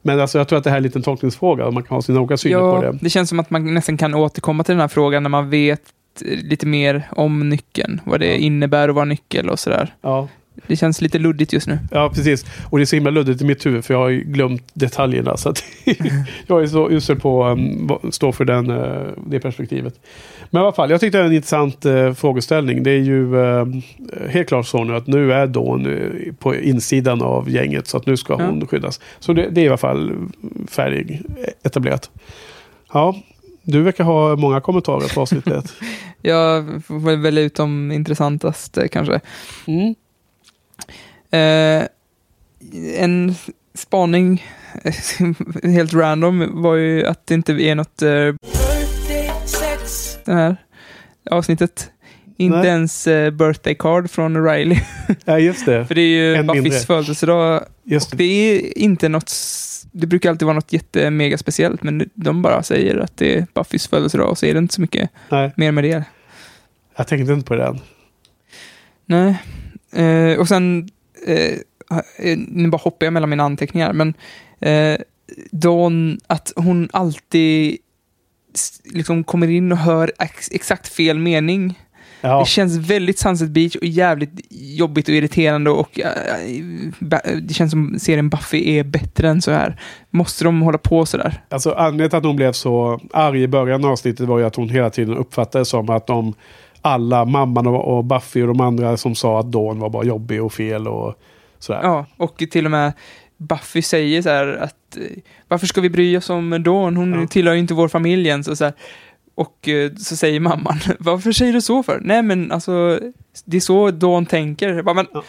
men alltså, jag tror att det här är en liten tolkningsfråga. Man kan ha sina olika syner ja, på det. Det känns som att man nästan kan återkomma till den här frågan när man vet lite mer om nyckeln. Vad det innebär att vara nyckel och sådär. Ja. Det känns lite luddigt just nu. Ja, precis. Och det är så himla luddigt i mitt huvud för jag har ju glömt detaljerna. Så att jag är så usel på att um, stå för den, uh, det perspektivet. Men i alla fall, jag tyckte det var en intressant uh, frågeställning. Det är ju uh, helt klart så nu att nu är Dawn uh, på insidan av gänget. Så att nu ska hon ja. skyddas. Så det, det är i alla fall färdig etablerat. Ja, du verkar ha många kommentarer på avsnittet. Jag får välja ut de intressantaste kanske. Mm. Uh, en spaning helt random var ju att det inte är något uh, det här avsnittet. Inte Nej. ens uh, birthday card från Riley. Ja, just det. För det är ju en Buffys födelsedag. Just det. Det är inte något, det brukar alltid vara något jätte mega speciellt, men de bara säger att det är Buffys födelsedag och så är det inte så mycket Nej. mer med det. Jag tänkte inte på den. Nej. Uh, och sen uh, nu bara hoppar jag mellan mina anteckningar, men uh, Dawn, att hon alltid liksom kommer in och hör ex- exakt fel mening. Ja. Det känns väldigt Sunset Beach och jävligt jobbigt och irriterande och uh, det känns som serien Buffy är bättre än så här. Måste de hålla på så där? Alltså anledningen till att hon blev så arg i början av avsnittet var ju att hon hela tiden uppfattade som att de alla, mamman och Buffy och de andra som sa att Dawn var bara jobbig och fel och sådär. Ja, och till och med Buffy säger så här att varför ska vi bry oss om Dawn? Hon ja. tillhör ju inte vår familj ens. Och så, här, och så säger mamman, varför säger du så för? Nej men alltså, det är så Dawn tänker. Bara, men, ja.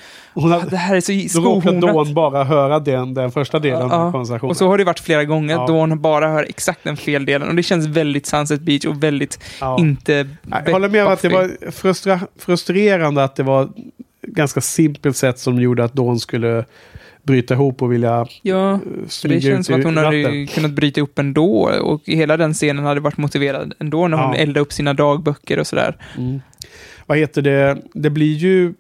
hade, det här är så skohornat. Då råkar Dawn bara höra den, den första delen ja, av konversationen. Och så har det varit flera gånger att ja. Dawn bara hör exakt den fel delen. Och det känns väldigt Sunset Beach och väldigt ja. inte... Nej, jag håller med om att det var frustra- frustrerande att det var ganska simpelt sätt som gjorde att Dawn skulle bryta ihop och vilja... Ja, för det känns som att hon hade ju kunnat bryta ihop ändå. Och hela den scenen hade varit motiverad ändå när hon ja. eldade upp sina dagböcker och sådär. Mm. Vad heter det? Det blir ju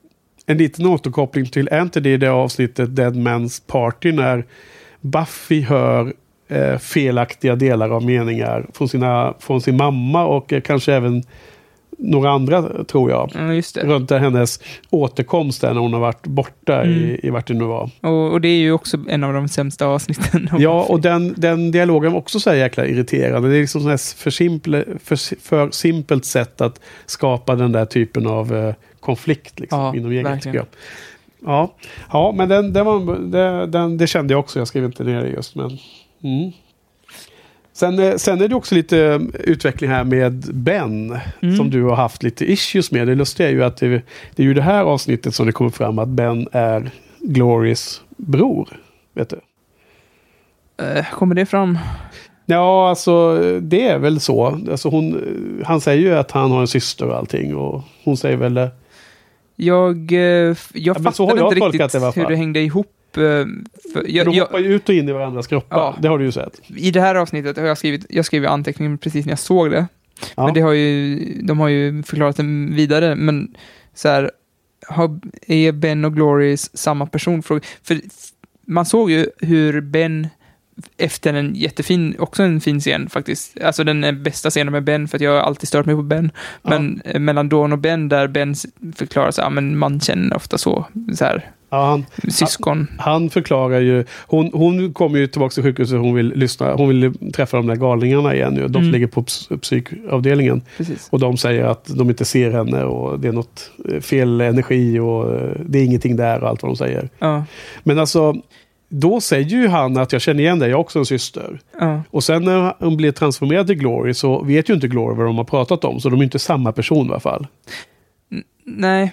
en liten återkoppling till, är inte det i det avsnittet Dead Man's Party när Buffy hör eh, felaktiga delar av meningar från, sina, från sin mamma och eh, kanske även några andra, tror jag. Mm, just det. Runt där hennes återkomst där när hon har varit borta mm. i, i vart det nu var. Och, och det är ju också en av de sämsta avsnitten. Ja, och den, den dialogen var också så här jäkla irriterande. Det är liksom sån här för, simple, för, för simpelt sätt att skapa den där typen av eh, konflikt liksom, ja, inom gänget, tycker jag. Ja, ja men den, den var, den, den, det kände jag också. Jag skrev inte ner det just, men... Mm. Sen, sen är det också lite utveckling här med Ben, mm. som du har haft lite issues med. Det lustiga är ju att det, det är ju det här avsnittet som det kommer fram att Ben är Glorys bror, vet du. Kommer det fram? Ja, alltså det är väl så. Alltså, hon, han säger ju att han har en syster och allting, och hon säger väl... Jag, jag ja, fattade jag inte riktigt det, hur det hängde ihop. För jag, de hoppar ju ut och in i varandras kroppar, ja, det har du ju sett. I det här avsnittet har jag skrivit, jag skrev anteckningen precis när jag såg det. Ja. Men det har ju, de har ju förklarat den vidare, men så här, har, är Ben och Glorys samma person? För man såg ju hur Ben efter en jättefin, också en fin scen faktiskt, alltså den bästa scenen med Ben, för att jag har alltid stört mig på Ben, men ja, mellan Dawn och Ben, där Ben förklarar så här, men man känner ofta så, så här, ja, han, syskon. Han, han förklarar ju, hon, hon kommer ju tillbaka till sjukhuset, hon vill lyssna, hon vill träffa de där galningarna igen nu, de mm. ligger på psykavdelningen. Precis. Och de säger att de inte ser henne och det är något fel energi och det är ingenting där och allt vad de säger. Ja. Men alltså då säger ju han att jag känner igen dig, jag är också en syster. Uh. Och sen när hon blir transformerad till Glory så vet ju inte Glory vad de har pratat om. Så de är inte samma person i alla fall. N- nej.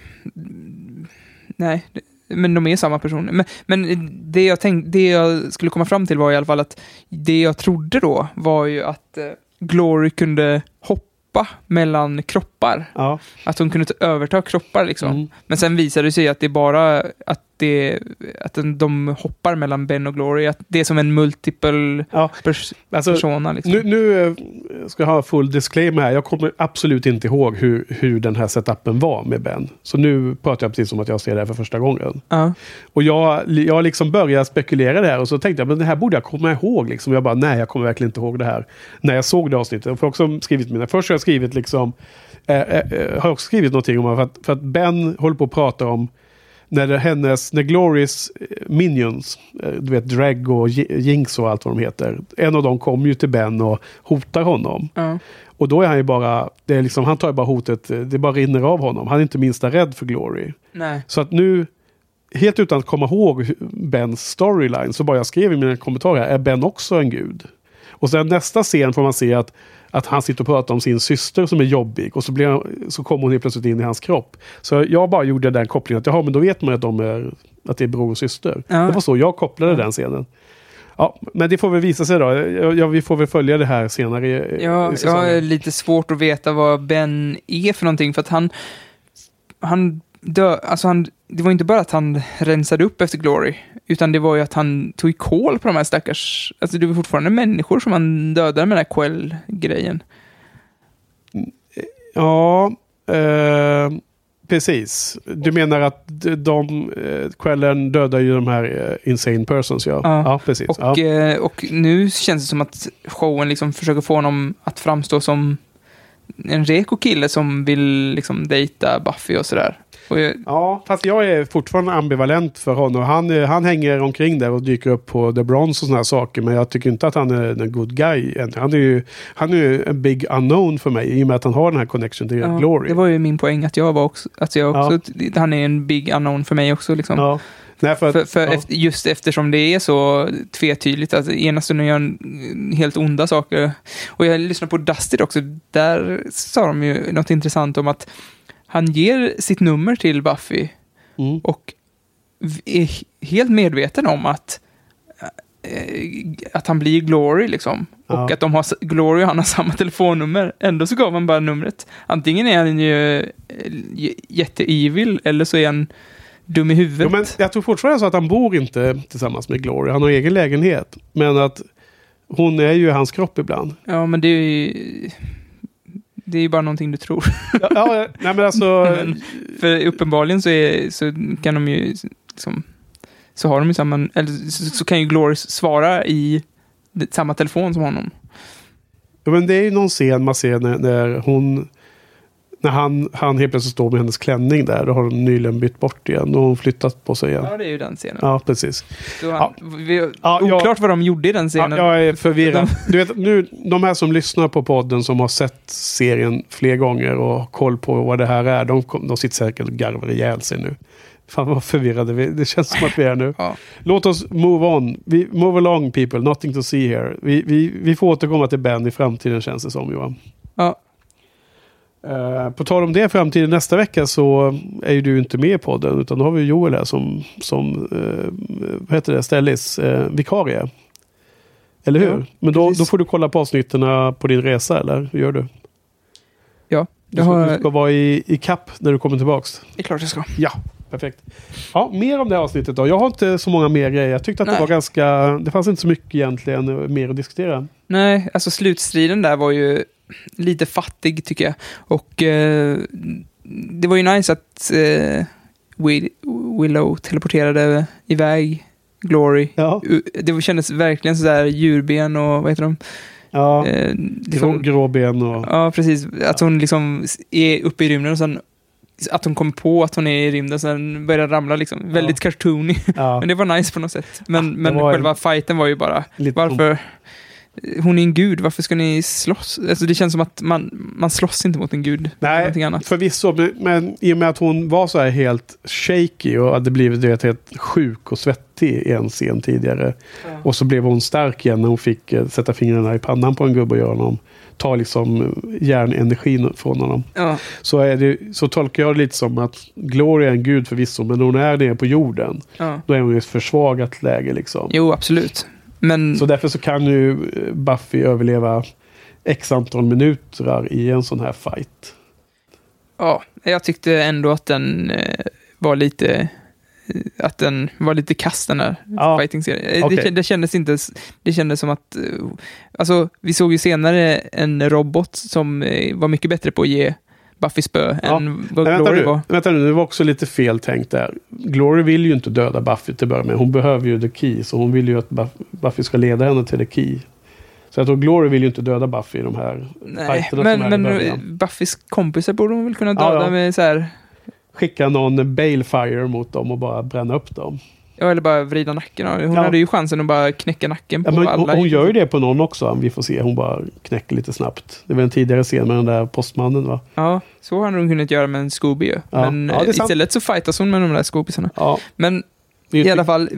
Nej. Men de är samma person. Men, men det, jag tänk- det jag skulle komma fram till var i alla fall att det jag trodde då var ju att Glory kunde hoppa mellan kroppar. Uh. Att hon kunde överta kroppar liksom. Mm. Men sen visade det sig att det bara... att Det, att de hoppar mellan Ben och Glory, att det är som en multiple ja, pers- alltså, persona liksom. nu, nu ska jag ha full disclaimer här, jag kommer absolut inte ihåg hur, hur den här setupen var med Ben, så nu pratar jag precis som att jag ser det här för första gången. uh. Och jag, jag liksom började spekulera det här och så tänkte jag, men det här borde jag komma ihåg liksom. Jag bara, nej jag kommer verkligen inte ihåg det här när jag såg det avsnittet. Folk som skrivit mina, först har jag skrivit liksom äh, äh, har också skrivit någonting om för att, för att Ben håller på att prata om när det hennes, när Glorys minions, du vet Drag och Jinx och allt vad de heter, en av dem kommer ju till Ben och hotar honom. Mm. Och då är han ju bara, det är liksom, han tar ju bara hotet, det bara rinner av honom. Han är inte minsta rädd för Glory. Nej. Så att nu, helt utan att komma ihåg Bens storyline, så bara jag skrev i mina kommentarer, är Ben också en gud? Och sen nästa scen får man se att att han sitter och pratar om sin syster som är jobbig och så, blir han, så kommer hon helt plötsligt in i hans kropp. Så jag bara gjorde den kopplingen att ja, men då vet man att, de är, att det är bror och syster. Ja. Det var så jag kopplade ja. den scenen. Ja, men det får väl visa sig då. Ja, vi får väl följa det här senare i, ja, i säsongen. Jag är lite svårt att veta vad Ben är för någonting, för att han han, dö, alltså han det var inte bara att han rensade upp efter Glory, utan det var ju att han tog i kol på de här stackars... Alltså det var fortfarande människor som han dödade med den här kväll-grejen. Ja, eh, precis. Du menar att de eh, kvällen dödar ju de här eh, insane persons, ja. Ja, ja precis. Och, ja. Eh, och nu känns det som att showen liksom försöker få honom att framstå som en reko-kille som vill liksom dejta Buffy och sådär. Jag... Ja, fast jag är fortfarande ambivalent för honom. Han, han hänger omkring där och dyker upp på The Bronze och såna här saker, men jag tycker inte att han är en good guy. Han är ju, han är ju en big unknown för mig i och med att han har den här connection till ja, Glory. Det var ju min poäng att jag var också, att jag också ja. han är en big unknown för mig också liksom. Ja. Nej, för, för, för ja. efter, just eftersom det är så tvetydligt att ena stunden gör helt onda saker. Och jag lyssnade på Dusted också, där sa de ju något intressant om att han ger sitt nummer till Buffy mm. och är helt medveten om att att han blir Glory liksom. Ja. Och att de har Glory och han har samma telefonnummer. Ändå så gav han bara numret. Antingen är han ju jätte-evil eller så är han dum i huvudet. Jo, men jag tror fortfarande så att han bor inte tillsammans med Glory. Han har egen lägenhet. Men att hon är ju hans kropp ibland. Ja, men det är ju... Det är ju bara någonting du tror. Ja, ja, nej men alltså... men, för uppenbarligen så, är, så kan de ju... Liksom, så har de ju samma... Eller så, så kan ju Glory svara i samma telefon som honom. Ja, men det är ju någon scen man ser när, när hon... När han, han helt plötsligt står med hennes klänning där. Då har hon nyligen bytt bort igen. Då har hon flyttat på sig igen. Ja, det är ju den scenen. Ja, precis. Han, ja. Vi, ja, oklart jag, vad de gjorde i den scenen. Ja, jag är förvirrad. De... Du vet, nu, de här som lyssnar på podden som har sett serien fler gånger och koll på vad det här är. De, de sitter säkert och garvar ihjäl sig nu. Fan vad förvirrade vi. Det känns som att vi är nu. Ja. Låt oss move on. Vi, move along people. Nothing to see here. Vi, vi, vi får återkomma till Ben i framtiden känns det som, Johan. Ja. Uh, på tal om det framtiden nästa vecka så är ju du inte med i podden utan då har vi Joel här som, som uh, vad heter det? Ställis uh, vikarie. Eller hur? Ja, men då, då får du kolla på avsnitterna på din resa eller? Hur gör du? Ja. Du ska, har... du ska vara i, i kapp när du kommer tillbaks. Det är klart jag ska. Ja. Perfekt. Ja, mer om det här avsnittet då. Jag har inte så många mer grejer. Jag tyckte att det Nej. var ganska... Det fanns inte så mycket egentligen mer att diskutera. Nej, alltså slutstriden där var ju lite fattig tycker jag. Och eh, det var ju nice att eh, Will- Willow teleporterade iväg Glory. Ja. Det kändes verkligen sådär djurben och vad heter de? Ja, eh, liksom, gråben och... Ja, precis. Att hon liksom är uppe i rymden och sen... att hon kom på att hon är i rymden sen började ramla liksom, ja. väldigt cartoony ja. men det var nice på något sätt men, ja, men själva en... fighten var ju bara lite varför, hon är en gud, varför ska ni slåss, alltså det känns som att man, man slåss inte mot en gud. Nej, annat. Förvisso, men i och med att hon var så här helt shaky och hade blivit det helt sjuk och svettig i en scen tidigare ja. och så blev hon stark igen när hon fick sätta fingrarna i pannan på en gubbe och göra honom ta liksom hjärnenergin från honom. Ja. Så, är det, så tolkar jag det lite som att Gloria är en gud förvisso, men när hon är nere på jorden ja. då är hon i ett försvagat läge liksom. Jo, absolut. Men... Så därför så kan ju Buffy överleva x antal minuter i en sån här fight. Ja, jag tyckte ändå att den eh, var lite... att den var lite kass den här ja. fighting-serien. Okay. Det, det kändes inte det kändes som att alltså, vi såg ju senare en robot som var mycket bättre på att ge Buffy spö ja. än vad Nej, Glory nu, var. Vänta nu, det var också lite fel tänkt där. Glory vill ju inte döda Buffy till början med. Hon behöver ju The Key, så hon vill ju att Buffy, Buffy ska leda henne till The Key. Så jag tror Glory vill ju inte döda Buffy i de här Nej, fighterna men, som är men i början. Buffys kompisar borde hon väl kunna döda ja, ja. med så här... skicka någon balefire mot dem och bara bränna upp dem. Ja, eller bara vrida nacken av. Hon ja. hade ju chansen att bara knäcka nacken på ja, alla. Hon, hon gör ju det på någon också, vi får se. Hon bara knäcker lite snabbt. Det var en tidigare scen med den där postmannen, va? Ja, så hade hon kunnat göra med en Scooby. Ja. Men ja, istället så fightas hon med de där Scoobysarna. Ja. Men i alla fall,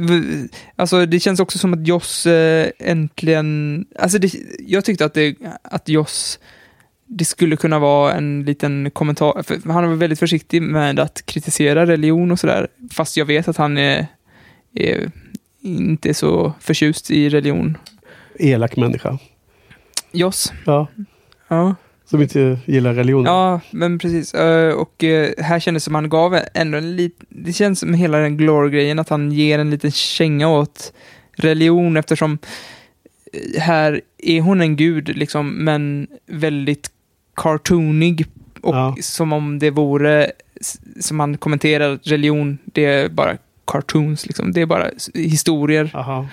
alltså det känns också som att Joss äntligen... Alltså det, jag tyckte att, det, att Joss... det skulle kunna vara en liten kommentar, för han var väldigt försiktig med att kritisera religion och sådär, fast jag vet att han är, är inte så förtjust i religion. Elak människa. Joss. Ja. Ja. Som inte gillar religion. Ja, men precis. Och här kändes som han gav ändå en liten, det känns som hela den Glory-grejen att han ger en liten känga åt religion, eftersom här är hon en gud liksom, men väldigt cartoonig och ja. som om det vore, som man kommenterar, religion, det är bara cartoons liksom, det är bara historier. Aha.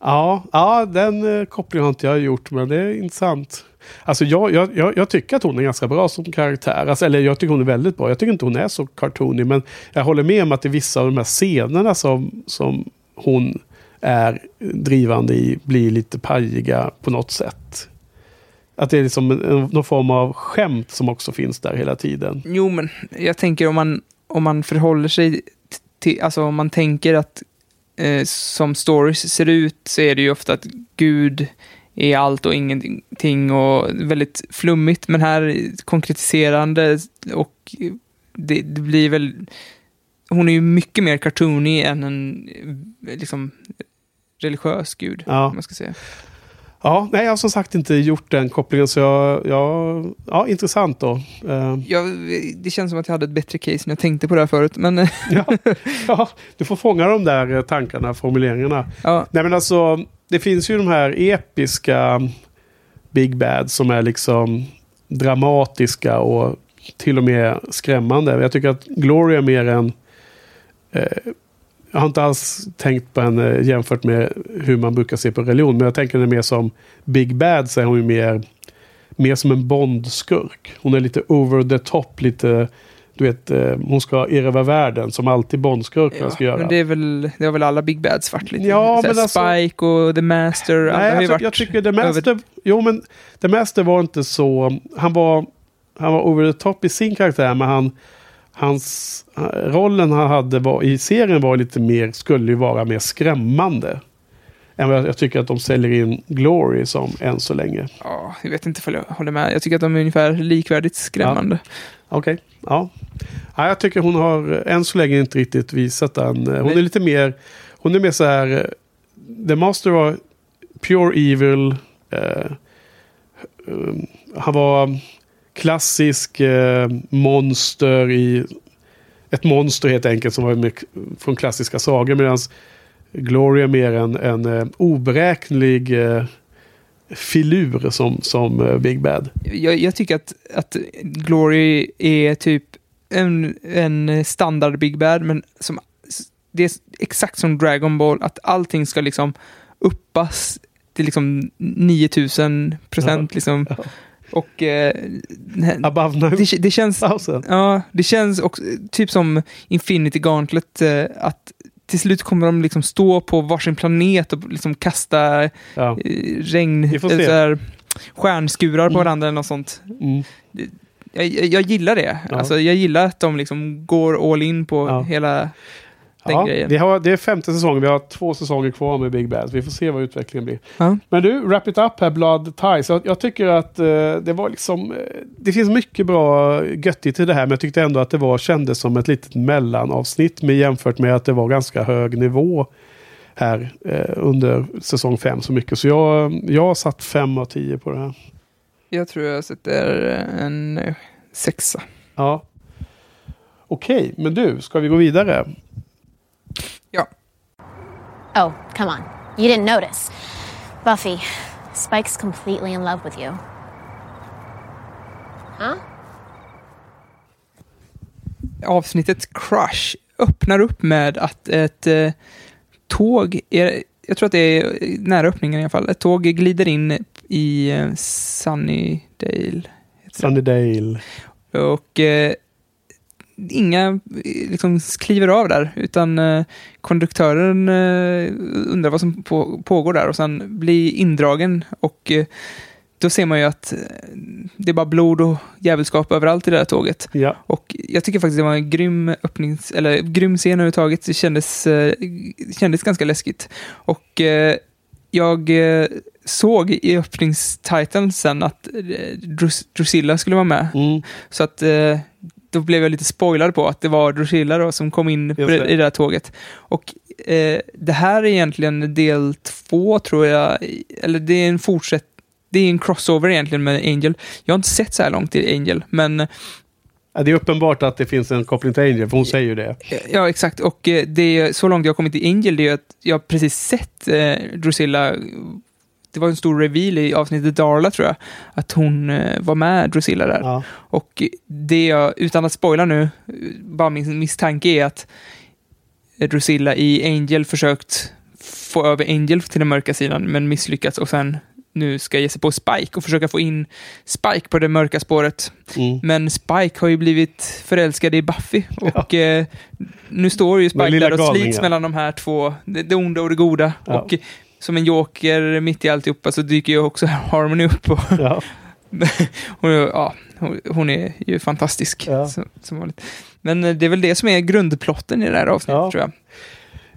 Ja, ja, den kopplingen har inte jag gjort, men det är intressant. Alltså jag, jag, jag, jag tycker att hon är ganska bra som karaktär, alltså, eller jag tycker hon är väldigt bra, jag tycker inte hon är så cartoonig, men jag håller med om att det är vissa av de här scenerna som, som hon är drivande i, blir lite pajiga på något sätt. Att det är liksom en, någon form av skämt som också finns där hela tiden. Jo, men jag tänker om man, om man förhåller sig till, alltså om man tänker att eh, som stories ser ut, så är det ju ofta att Gud är allt och ingenting och väldigt flummigt, men här konkretiserande och det, det blir väl... Hon är ju mycket mer cartoony än en liksom religiös gud, ja. om man ska säga. Ja, nej, jag har som sagt inte gjort den kopplingen, så jag, jag ja, intressant då. Uh. Ja, det känns som att jag hade ett bättre case när jag tänkte på det här förut, men... ja, ja, du får fånga de där tankarna, formuleringarna. Ja. Nej, men alltså, det finns ju de här episka big bad som är liksom dramatiska och till och med skrämmande. Jag tycker att Gloria är mer en... Jag har inte alls tänkt på henne jämfört med hur man brukar se på religion, men jag tänker henne mer som Big Bad, så är hon ju mer, mer som en Bond-skurk. Hon är lite over the top, lite, du vet, hon ska erövra världen som alltid Bond-skurkar ja, ska göra. Men det är väl, det har väl alla Big Bads varit lite. Ja, men alltså, Spike och The Master. Nej, alla har alltså, varit jag tycker The Master, över... jo men The Master var inte så, han var han var over the top i sin karaktär, men han hans rollen han hade var, i serien var lite mer, skulle ju vara mer skrämmande än vad jag, jag tycker att de säljer in Glory som än så länge. Ja, jag vet inte om jag håller med. Jag tycker att de är ungefär likvärdigt skrämmande. Ja. Okej, okay. Ja. Ja, jag tycker hon har än så länge inte riktigt visat den. Hon Nej. Är lite mer, hon är mer så här, The Master var pure evil, eh, um, han var klassisk eh, monster i ett monster helt enkelt som var med, från klassiska sagor, medan Glory är mer en, en, en oberäknelig eh, filur som, som uh, Big Bad. Jag, jag tycker att, att Glory är typ en, en standard Big Bad, men som, det är exakt som Dragon Ball, att allting ska liksom uppas till liksom nio tusen procent ja. Liksom. Ja. Och eh, above det, det känns thousand. Ja, det känns också typ som Infinity Gauntlet, eh, att till slut kommer de liksom stå på varsin planet och liksom kasta ja. regn eller stjärnskurar på varandra mm. eller något sånt. Mm. Jag, jag gillar det. Ja. Alltså, jag gillar att de liksom går all in på ja. hela den ja. grejen. Vi har, det är femte säsongen. Vi har två säsonger kvar med Big Bad. Vi får se vad utvecklingen blir. Ja. Men du, wrap it up här, Blood Ties. Jag, jag tycker att eh, det var liksom... Det finns mycket bra göttigt i det här, men jag tyckte ändå att det var, kändes som ett litet mellanavsnitt med, jämfört med att det var ganska hög nivå här eh, under säsong fem så mycket. Så jag, jag har satt fem av tio på det här. Jag tror jag sätter en sexa. Ja. Okej, okay, men du, ska vi gå vidare? Yeah. Oh, come on. You didn't notice. Buffy, Spike's completely in love with you. Huh? Avsnittet Crush öppnar upp med att ett eh, tåg, är, jag tror att det är nära öppningen i alla fall, ett tåg glider in i eh, Sunnydale. Sunnydale. Och... Eh, inga liksom kliver av där, utan eh, konduktören eh, undrar vad som på, pågår där och sen blir indragen, och eh, då ser man ju att eh, det är bara blod och jävelskap överallt i det här tåget. Ja. Och jag tycker faktiskt det var en grym öppnings, eller grym scen överhuvudtaget. Det kändes, eh, kändes ganska läskigt. Och eh, jag eh, såg i öppningstiteln sen att eh, Drus- Drusilla skulle vara med. Mm. Så att eh, då blev jag lite spoilad på att det var Drusilla då som kom in på det, i det här tåget. Och eh, det här är egentligen del två, tror jag. Eller det är en fortsätt... Det är en crossover egentligen med Angel. Jag har inte sett så här långt i Angel, men... Ja, det är uppenbart att det finns en koppling till Angel, för hon säger ju det. Ja, exakt. Och eh, det är, så långt jag har kommit i Angel, det är att jag precis sett eh, Drusilla... Det var en stor reveal i avsnittet Darla, tror jag, att hon var med Drusilla där. Ja. Och det jag, utan att spoila nu, bara min misstanke är att Drusilla i Angel försökt få över Angel till den mörka sidan, men misslyckats, och sen nu ska ge sig på Spike och försöka få in Spike på det mörka spåret. Mm. Men Spike har ju blivit förälskad i Buffy, och ja. eh, nu står ju Spike där och galningar. Slits mellan de här två, det, det onda och det goda. Ja. Och som en joker mitt i alltihopa så dyker ju också Harmony upp. Och ja. hon, ja, hon är ju fantastisk. Ja. Som, som vanligt. Men det är väl det som är grundplotten i det här avsnittet, ja. tror jag.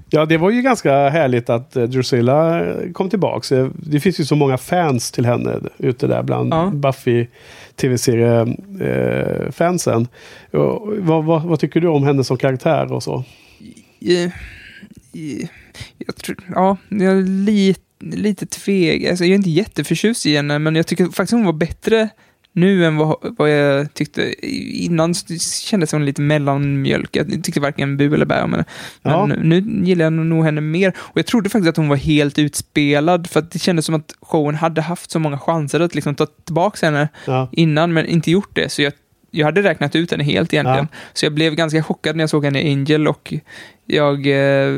Ja, det var ju ganska härligt att Drusilla kom tillbaka. Det finns ju så många fans till henne ute där bland ja. Buffy tv-serie-fansen. Vad, vad, vad tycker du om henne som karaktär och så? Yeah. Jag tror, ja, jag är lite, lite tveg. Alltså, jag är inte jätteförtjust i henne, men jag tycker faktiskt hon var bättre nu än vad, vad jag tyckte innan. Det kändes som lite mellanmjölk. Jag tyckte varken bu eller bär om henne. Ja. Men nu gillar jag nog henne mer. Och jag trodde faktiskt att hon var helt utspelad, för att det kändes som att showen hade haft så många chanser att liksom ta tillbaka henne ja. innan, men inte gjort det. Så jag Jag hade räknat ut henne helt egentligen. Ja. Så jag blev ganska chockad när jag såg henne i Angel. Och jag eh,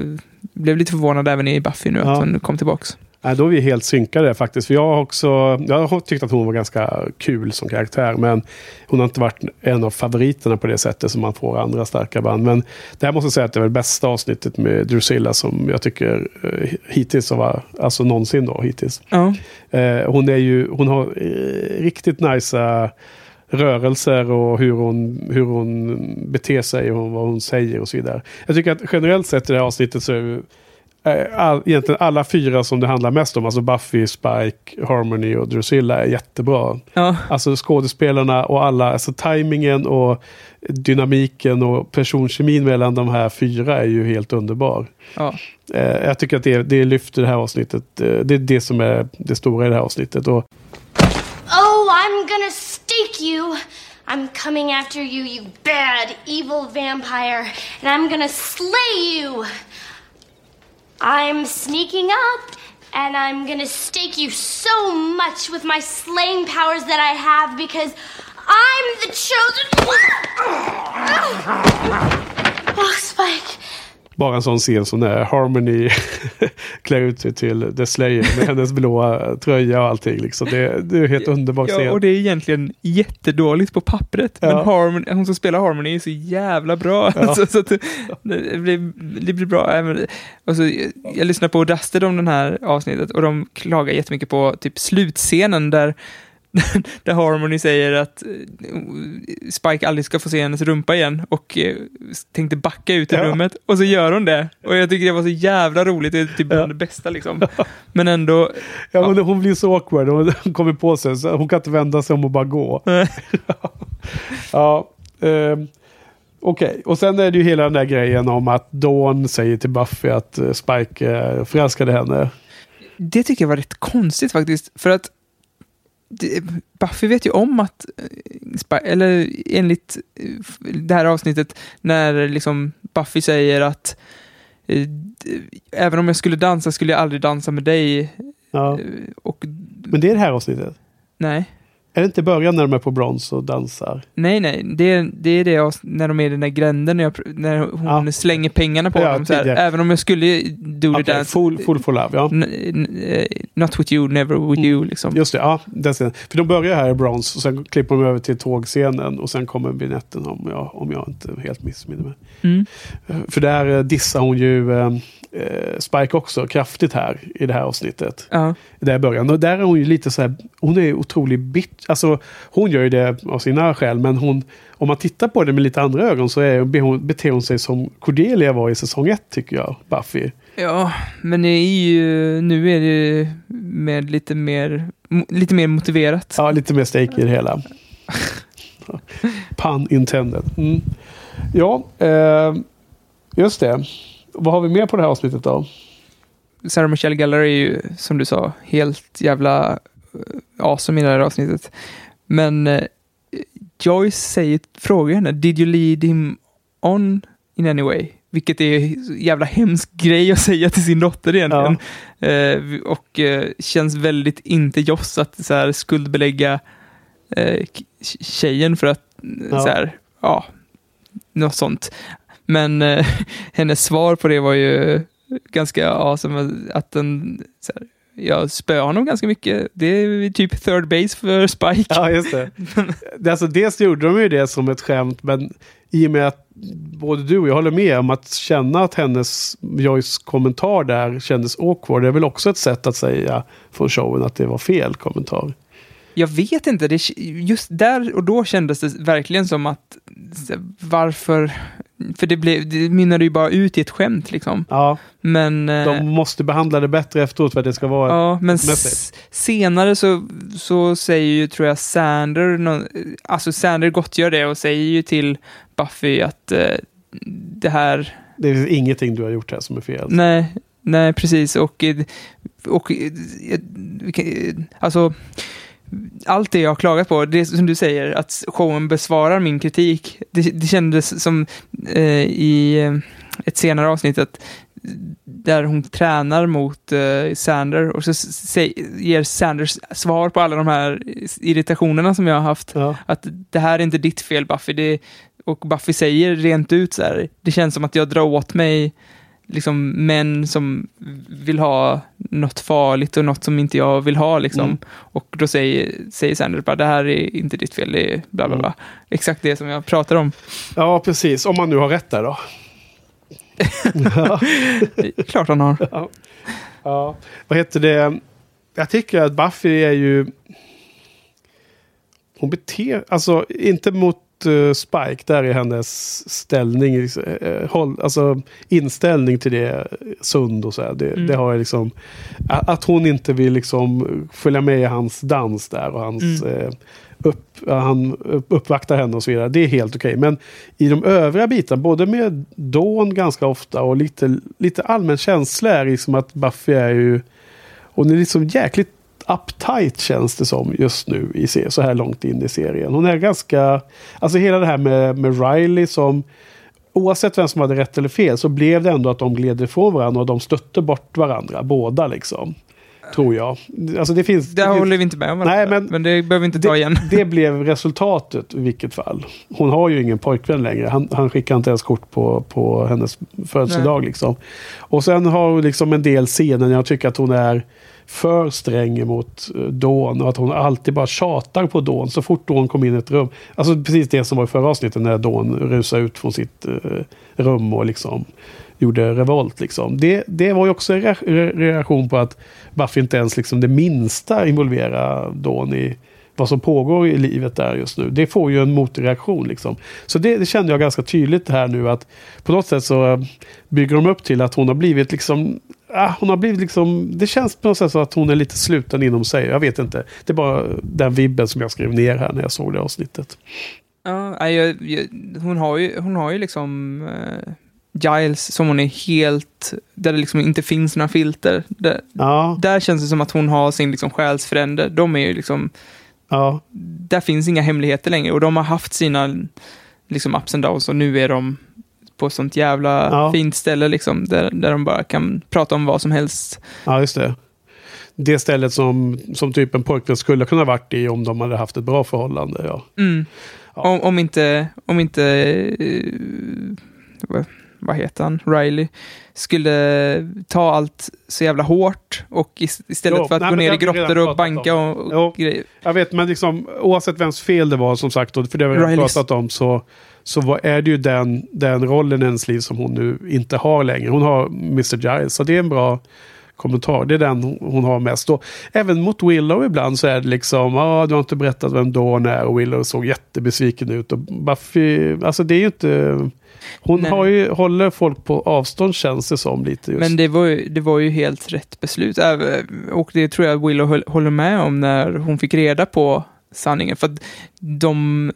blev lite förvånad även i Buffy nu ja. att hon kom tillbaka. Ja, då är vi helt synkade faktiskt. För jag har också, jag har tyckt att hon var ganska kul som karaktär. Men hon har inte varit en av favoriterna på det sättet som man får andra starka band. Men det här måste jag säga att det var det bästa avsnittet med Drusilla som jag tycker eh, hittills var, alltså någonsin då hittills. Ja. Eh, hon är ju, hon har eh, riktigt nice... rörelser och hur hon, hur hon beter sig och vad hon säger och så vidare. Jag tycker att generellt sett i det här avsnittet så är all, egentligen alla fyra som det handlar mest om, alltså Buffy, Spike, Harmony och Drusilla, är jättebra. Ja. Alltså skådespelarna och alla, alltså tajmingen och dynamiken och personkemin mellan de här fyra är ju helt underbar. Ja. Eh, jag tycker att det, det lyfter det här avsnittet. Det är det som är det stora i det här avsnittet. Och... Oh, I'm gonna stake you! I'm coming after you, you bad, evil vampire. And I'm gonna slay you! I'm sneaking up, and I'm gonna stake you so much with my slaying powers that I have, because I'm the chosen... Oh, Spike. Bara en sån scen som när Harmony klär ut sig till The Slayer med hennes blåa tröja och allting. Liksom. Det, det är helt underbart scen. Ja, och det är egentligen jättedåligt på pappret. Ja. Men Harmony, hon som spelar Harmony är så jävla bra. Ja. så, så att det, blir, det blir bra. Och så, jag lyssnade på Dusted om den här avsnittet och de klagar jättemycket på typ slutscenen där där Harmony säger att Spike aldrig ska få se hennes rumpa igen och tänkte backa ut i ja. rummet, och så gör hon det, och jag tycker det var så jävla roligt. Det är typ ja. det bästa liksom. ja. Men ändå ja, hon, hon blir så awkward, hon kommer på sig så hon kan inte vända sig om och bara gå. ja um. Okej, okay. Och sen är det ju hela den där grejen om att Dawn säger till Buffy att Spike förälskade henne. Det tycker jag var rätt konstigt faktiskt, för att Buffy vet ju om att, eller enligt det här avsnittet när liksom Buffy säger att även om jag skulle dansa skulle jag aldrig dansa med dig. Ja. Och, men det är det här avsnittet? Nej. Är det inte början när de är på brons och dansar? Nej, nej. Det är det, är det jag, när de är i den där gränden när, jag, när hon ja. slänger pengarna på ja, dem. Så här, även om jag skulle do okay, the dance. Full, full for love, ja. N- n- not with you, never with you. Liksom. Just det, ja. Den scenen. För de börjar här i brons och sen klipper de över till tågscenen och sen kommer vignetten om jag, om jag inte helt missminner mig. Mm. För där dissar hon ju eh, Spike också kraftigt här i det här avsnittet. Ja. Där i början. Och där är hon ju lite så här, hon är otroligt bitter. Alltså, hon gör ju det av sina skäl, men hon, om man tittar på det med lite andra ögon så är hon, beter hon sig som Cordelia var i säsong ett, tycker jag, Buffy. Ja, men det är ju, nu är det med lite mer lite mer motiverat. Ja, lite mer stake i det hela. Pun intended. Mm. Ja, eh, just det. Vad har vi mer på det här avsnittet då? Sarah Michelle Gellar är ju, som du sa, helt jävla... ja, som i det här avsnittet. Men eh, Joyce säger, frågar henne, did you lead him on in any way? Vilket är en jävla hemsk grej att säga till sin dotter egentligen. Ja. Eh, och eh, känns väldigt inte Joss att så här, skuldbelägga eh, tjejen för att ja. så här, ja, något sånt. Men eh, hennes svar på det var ju ganska ja, som att den så här, jag spöar honom ganska mycket. Det är typ third base för Spike. Ja, just det. Alltså, dels gjorde de ju det som ett skämt, men i och med att både du och jag håller med om att känna att hennes Joyce kommentar där kändes awkward, det är väl också ett sätt att säga från showen att det var fel kommentar. Jag vet inte. Det, just där och då kändes det verkligen som att varför... För det, blev, det mynnade ju bara ut i ett skämt liksom. Ja, men, de måste behandla det bättre efteråt för att det ska vara ja, men s- senare så, så säger ju, tror jag, Sander no, alltså Sander gottgör det och säger ju till Buffy att eh, det här... Det är ingenting du har gjort här som är fel. Nej, nej precis. Och, och alltså... allt det jag har klagat på, det som du säger att showen besvarar min kritik, det, det kändes som eh, i ett senare avsnitt att, där hon tränar mot eh, Sander och så se, ger Sanders svar på alla de här irritationerna som jag har haft, ja. att det här är inte ditt fel Buffy, det, och Buffy säger rent ut så här, det känns som att jag drar åt mig liksom män som vill ha något farligt och något som inte jag vill ha liksom. Mm. Och då säger, säger Sander bara, det här är inte ditt fel, det är bla bla bla. Mm. Exakt det som jag pratar om. Ja, precis. Om man nu har rätt där då. Ja. Klart han har. Ja. Ja. Vad heter det? Jag tycker att Buffy är ju... hon beter, alltså inte mot uh, Spike, där är hennes ställning, uh, håll, alltså inställning till det sund och så här. Det, mm. det har jag liksom, att hon inte vill liksom följa med i hans dans där och hans mm. uh, upp, han uppvaktar henne och så vidare. Det är helt okej. Men i de övriga bitarna, både med Dawn ganska ofta och lite, lite allmän känsla är liksom att Buffy är ju, och hon är liksom jäkligt uptight känns det som just nu i se, så här långt in i serien. Hon är ganska, alltså hela det här med, med Riley som, oavsett vem som hade rätt eller fel, så blev det ändå att de gled ifrån varandra och de stötte bort varandra, båda liksom. Tror jag. Alltså det finns, det, det håller vi inte med om. Nej, men, men det behöver vi inte ta det, igen. Det blev resultatet i vilket fall. Hon har ju ingen pojkvän längre. Han, han skickar inte ens kort på, på hennes födelsedag. Liksom. Och sen har hon liksom en del scener. Jag tycker att hon är för sträng emot Dawn och att hon alltid bara tjatar på Dawn så fort Dawn kom in i ett rum. Alltså precis det som var i förra avsnittet när Dawn rusade ut från sitt uh, rum och liksom gjorde revolt liksom. Det, det var ju också en re- reaktion på att Buffy inte ens liksom det minsta involvera Dawn i vad som pågår i livet där just nu. Det får ju en motreaktion liksom. Så det, det kände jag ganska tydligt här nu att på något sätt så bygger de upp till att hon har blivit liksom ah, hon har blivit liksom, det känns på något sätt så att hon är lite sluten inom sig. Jag vet inte. Det är bara den vibben som jag skrev ner här när jag såg det avsnittet. Ja, jag, jag, hon har ju hon har ju liksom eh... Giles som hon är helt, där det liksom inte finns några filter där, ja. Där känns det som att hon har sin liksom själsfrände, de är ju liksom ja. Där finns inga hemligheter längre och de har haft sina liksom ups and downs och nu är de på sånt jävla ja. Fint ställe liksom, där, där de bara kan prata om vad som helst. Ja just det, det stället som, som typ en pojkvän skulle kunna varit i om de hade haft ett bra förhållande. Ja. Mm. Ja. Om, om inte om inte uh, vad heter han? Riley skulle ta allt så jävla hårt och istället jo, för att nej, gå ner i grottor och banka om. och, och grejer. Jag vet, men liksom, oavsett vems fel det var som sagt, för det har vi pratat om så, så vad är det ju den, den rollen i hennes liv som hon nu inte har längre. Hon har mister Giles, så det är en bra kommentar. Det är den hon har mest. Och även mot Willow ibland så är det liksom ja, ah, du har inte berättat vem Dawn är och Willow såg jättebesviken ut och Buffy, alltså det är ju inte hon Nej. Har ju, håller folk på avstånd känns det som lite just. Men det var, ju, det var ju helt rätt beslut och det tror jag Willow håller med om när hon fick reda på sanningen för att de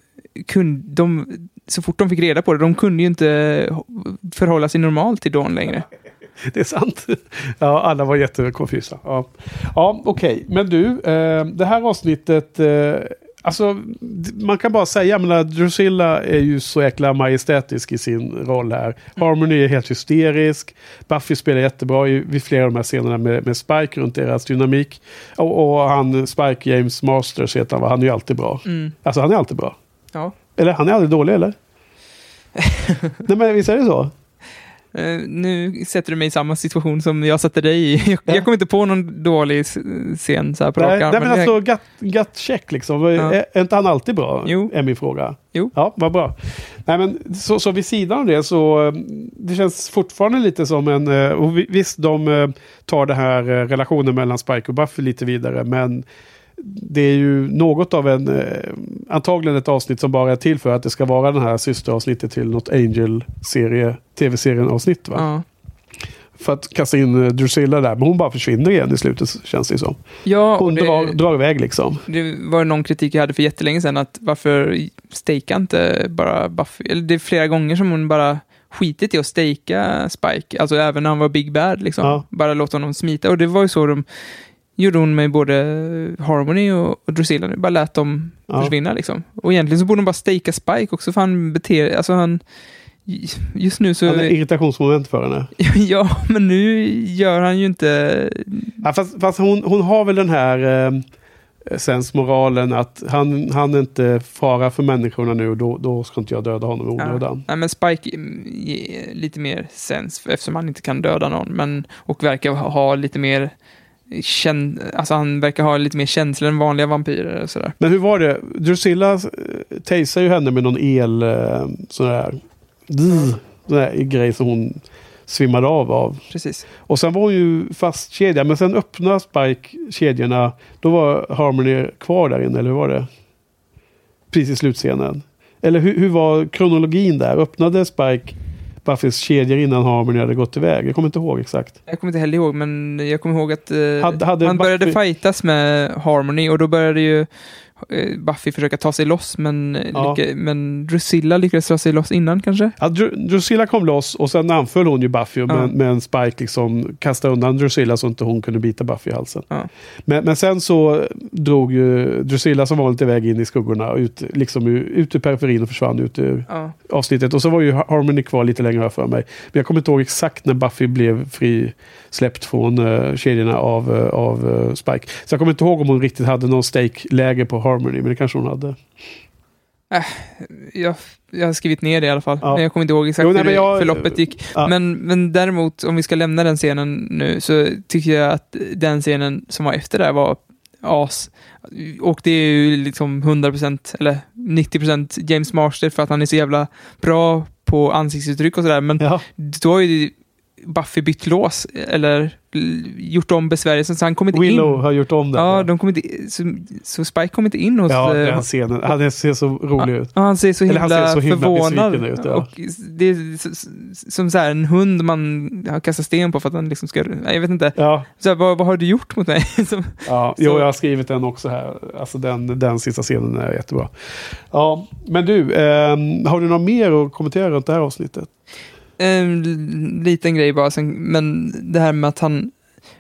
kunde, de, så fort de fick reda på det de kunde ju inte förhålla sig normalt till Dawn längre. Det är sant. Ja, alla var jättekonfusa. Ja, ja okej. Okay. Men du, eh, det här avsnittet eh, alltså, man kan bara säga men Drusilla är ju så jäkla majestätisk i sin roll här. Harmony är helt hysterisk. Buffy spelar jättebra i, vid flera av de här scenerna med, med Spike runt deras dynamik. Och, och han, Spike James Masters heter han, va? Han är ju alltid bra. Mm. Alltså, han är alltid bra. Ja. Eller, han är aldrig dålig, eller? Nej, men visst är det så? Uh, nu sätter du mig i samma situation som jag satte dig i. Jag, ja. jag kommer inte på någon dålig scen så här på nej, rak arm. Nej, men alltså jag... gut check liksom. Ja. Är, är inte han alltid bra? Jo. Är min fråga. Jo. Ja, vad bra. Nej, men så, så vid sidan av det så det känns fortfarande lite som en och visst, de tar det här relationen mellan Spike och Buffy lite vidare, men det är ju något av en eh, antagligen ett avsnitt som bara är till för att det ska vara den här systeravsnittet till något Angel-serie, tv-serien avsnitt va? Ja. För att kasta in Drusilla där, men hon bara försvinner igen i slutet känns det som. Ja, hon det, drar, drar iväg liksom. Det var någon kritik jag hade för jättelänge sedan att varför stejkar inte bara Buffy, eller det är flera gånger som hon bara skitit i att stejka Spike, alltså även när han var Big Bad liksom, ja. Bara låta honom smita och det var ju så de gjorde hon med både Harmony och, och Drusilla nu. Bara lät dem ja. Försvinna liksom. Och egentligen så borde de bara stejka Spike också för han beter... Alltså han... Just nu så... Han är irritationsmoment för henne. Ja, men nu gör han ju inte... Ja, fast, fast hon, hon har väl den här... Eh... sens moralen att han, han inte fara för människorna nu då, då ska inte jag döda honom i onödan. Nej men Spike ger lite mer sens eftersom han inte kan döda någon men, och verkar ha lite mer känn, alltså han verkar ha lite mer känslor än vanliga vampyrer och sådär. Men hur var det? Drusilla tasar ju henne med någon el sådär mm. sådär grej som hon svimmade av av. Precis. Och sen var hon ju fast kedja, men sen öppnade Spike kedjorna, då var Harmony kvar där inne, eller hur var det? precis i slutscenen. Eller hur, hur var kronologin där? Öppnade Spike Buffys kedjor innan Harmony hade gått iväg? Jag kommer inte ihåg exakt. Jag kommer inte heller ihåg, men jag kommer ihåg att eh, hade, hade han började Buffy... fightas med Harmony, och då började ju Buffy försöka ta sig loss, men, ja. lyck- men Drusilla lyckades ta sig loss innan kanske? Ja, Dr- Drusilla kom loss och sen anföll hon ju Buffy, ja. men, men Spike liksom kastade undan Drusilla så inte hon kunde bita Buffy i halsen. Ja. Men, men sen så drog ju Drusilla som vanligt iväg in i skuggorna och ut, liksom ut ur periferin och försvann ut ur ja. avsnittet. Och så var ju Harmony kvar lite längre för mig. Men jag kommer inte ihåg exakt när Buffy blev fri släppt från uh, kedjorna av, uh, av uh, Spike. Så jag kommer inte ihåg om hon riktigt hade någon stake-läge på Harmony, men det kanske hon hade. Äh, jag, jag har skrivit ner det i alla fall. Ja. Jag kommer inte ihåg exakt jo, nej, hur jag, förloppet gick. Ja. Men, men däremot, om vi ska lämna den scenen nu, så tycker jag att den scenen som var efter där var as. Och det är ju liksom hundra procent eller nittio procent James Marster, för att han är så jävla bra på ansiktsuttryck och sådär. Men ja. då är ju Buffy bytt lås eller gjort om besvärjelsen, så han kom inte Willow in. Willow har gjort om det. Ja, ja. De kom inte, så, så Spike kom inte in hos... Ja, den han, scenen. Han ser så rolig ut. Ja, han ser så himla, han ser så himla förvånad ut. Ja. Och det är som så här en hund man har kastat sten på för att han liksom ska... Jag vet inte. Ja. Så här, vad, vad har du gjort mot mig? som, ja, jo, jag har skrivit den också här. Alltså den, den sista scenen är jättebra. Ja, men du, eh, har du något mer att kommentera runt det här avsnittet? En liten grej bara, men det här med att han,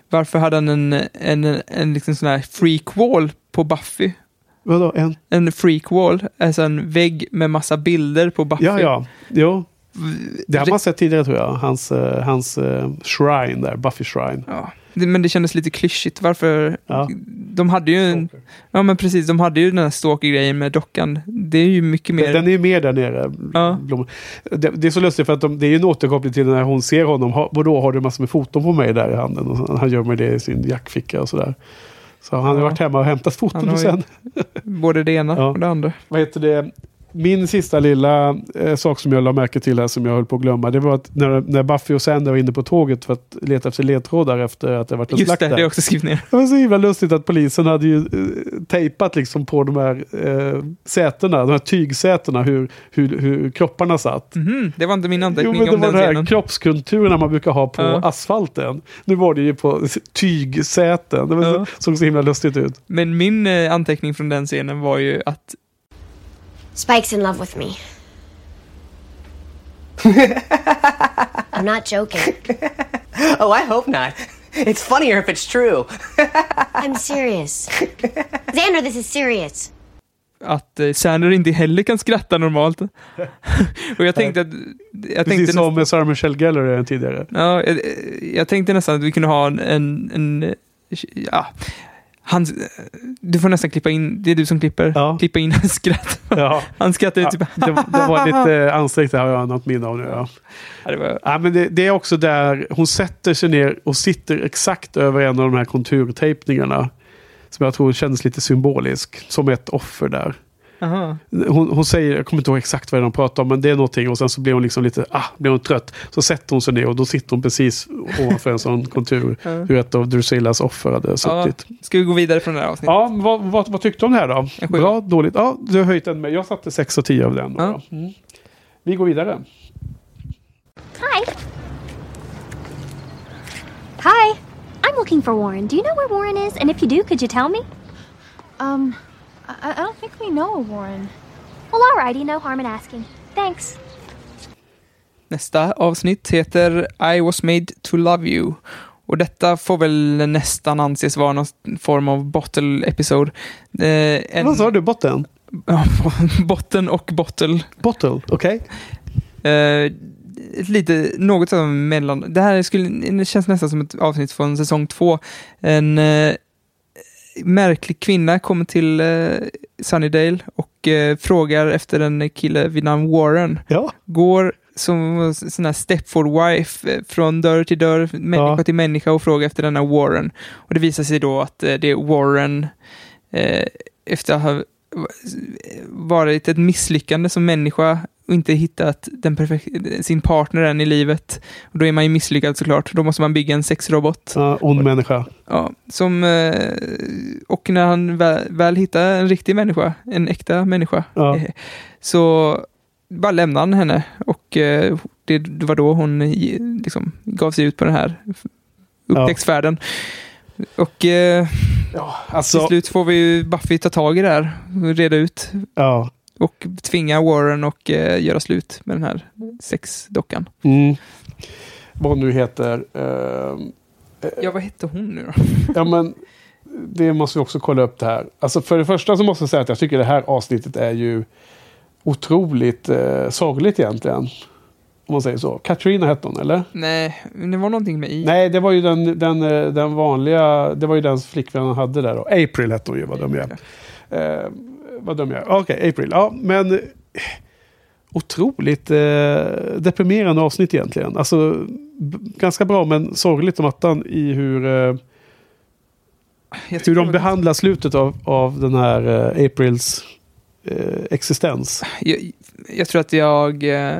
varför hade han en, en, en liksom sån här freak wall på Buffy? Vadå? En? En freak wall, alltså en vägg med massa bilder på Buffy. Ja, ja. Jo. Det har man sett tidigare tror jag, hans, hans shrine där, Buffy shrine. Ja. Men det kändes lite klyschigt, varför ja. de hade ju en, ja men precis, de hade ju den här stalker-grejen med dockan, det är ju mycket mer, den är ju mer där nere ja. det, det är så lustigt för att de, det är ju en återkoppling till när hon ser honom, vadå, har du massor med foton på mig där i handen, och han gör med det i sin jackficka och sådär. Så han har ja. varit hemma och hämtat foton och sen både det ena ja. och det andra. Vad heter det? Min sista lilla eh, sak som jag la märke till här, som jag höll på att glömma, det var att när, när Buffy och Sander var inne på tåget för att leta efter ledtrådar efter att det varit en slakt där. Just det, det är också skrivit ner. Det var så himla lustigt att polisen hade ju eh, tejpat liksom på de här eh, sätena, de här tygsätena, hur, hur, hur kropparna satt. Mm-hmm. Det var inte min anteckning om den scenen. Jo, men det var de här scenen. Kroppskulturerna man brukar ha på uh. asfalten. Nu var det ju på tygsäten. Det var uh. så, såg så himla lustigt ut. Men min eh, anteckning från den scenen var ju att Spike's in love with me. I'm not joking. Oh, I hope not. It's funnier if it's true. I'm serious. Xander, this is serious. Att eh, Sander inte heller kan skratta normalt. Och jag tänkte att... Jag Precis tänkte som nästan, Sarah Michelle Gellar tidigare. Ja, jag, jag tänkte nästan att vi kunde ha en... en, en ja... Han, du får nästan klippa in, det är du som klipper, ja. klippa in hans skratt. Ja. Han skrattade ut ja. typ. det, det var lite ansträngt, det har jag något minne av nu. Ja. Ja, det, var... ja, men det, det är också där hon sätter sig ner och sitter exakt över en av de här konturtejpningarna som jag tror kändes lite symbolisk, som ett offer där. Aha. Hon, hon säger, jag kommer inte ihåg exakt vad de pratar om, men det är någonting, och sen så blir hon liksom lite ah, blir hon trött, så sätter hon sig ner och då sitter hon precis ovanför en sån kontur ja. hur ett av Drusillas offer hade suttit. Ja. Ska vi gå vidare från det här avsnittet? Ja, vad, vad, vad tyckte du om det här då? Bra, dåligt? Ja, du har höjt den med, jag satte sex av tio av den. Ja. Mm. Vi går vidare. Hi. Hi, I'm looking for Warren. Do you know where Warren is? And if you do, could you tell me? Um... I don't think we know Warren. Well, alrighty, no harm in asking. Thanks. Nästa avsnitt heter I was made to love you. Och detta får väl nästan anses vara någon form av bottle-episod. Eh, en... Vad sa du? Botten? Botten och bottle. Bottle, okej. Okay. Eh, lite, något som mellan... Det här skulle, det känns nästan som ett avsnitt från säsong två. En... Eh, märklig kvinna kommer till eh, Sunnydale och eh, frågar efter en kille vid namn Warren. Ja. Går som sån här Stepford wife eh, från dörr till dörr, människa ja. till människa, och frågar efter denna Warren. Och det visar sig då att eh, det är Warren eh, efter att ha varit ett misslyckande som människa och inte hittat den perfek- sin partner i livet. Och då är man ju misslyckad såklart. Då måste man bygga en sexrobot. Ja, ond människa. Ja, som, och när han väl, väl hittar en riktig människa, en äkta människa, ja. Så bara lämnar han henne. Och det var då hon liksom gav sig ut på den här upptäcktsfärden. Ja. Och... Ja, alltså... Till slut får vi ju Buffy ta tag i det här och reda ut. Ja. Och tvinga Warren och eh, göra slut med den här sexdockan. Mm. Vad nu heter... Eh, ja, vad hette hon nu då? Ja, men det måste vi också kolla upp det här. Alltså för det första så måste jag säga att jag tycker det här avsnittet är ju otroligt eh, sorgligt egentligen. Om man säger så. Katrina hette hon, eller? Nej, det var någonting med I. Nej, det var ju den, den, den vanliga... Det var ju den flickvän han hade där då. April hette hon ju, vad dum jag är. Eh, vad dum jag är. Okej, okay, April. Ja, men... Otroligt eh, deprimerande avsnitt egentligen. Alltså, b- ganska bra, men sorgligt om attan i hur... Eh, hur de behandlar det. Slutet av, av den här eh, Aprils eh, existens. Jag, jag tror att jag... Eh...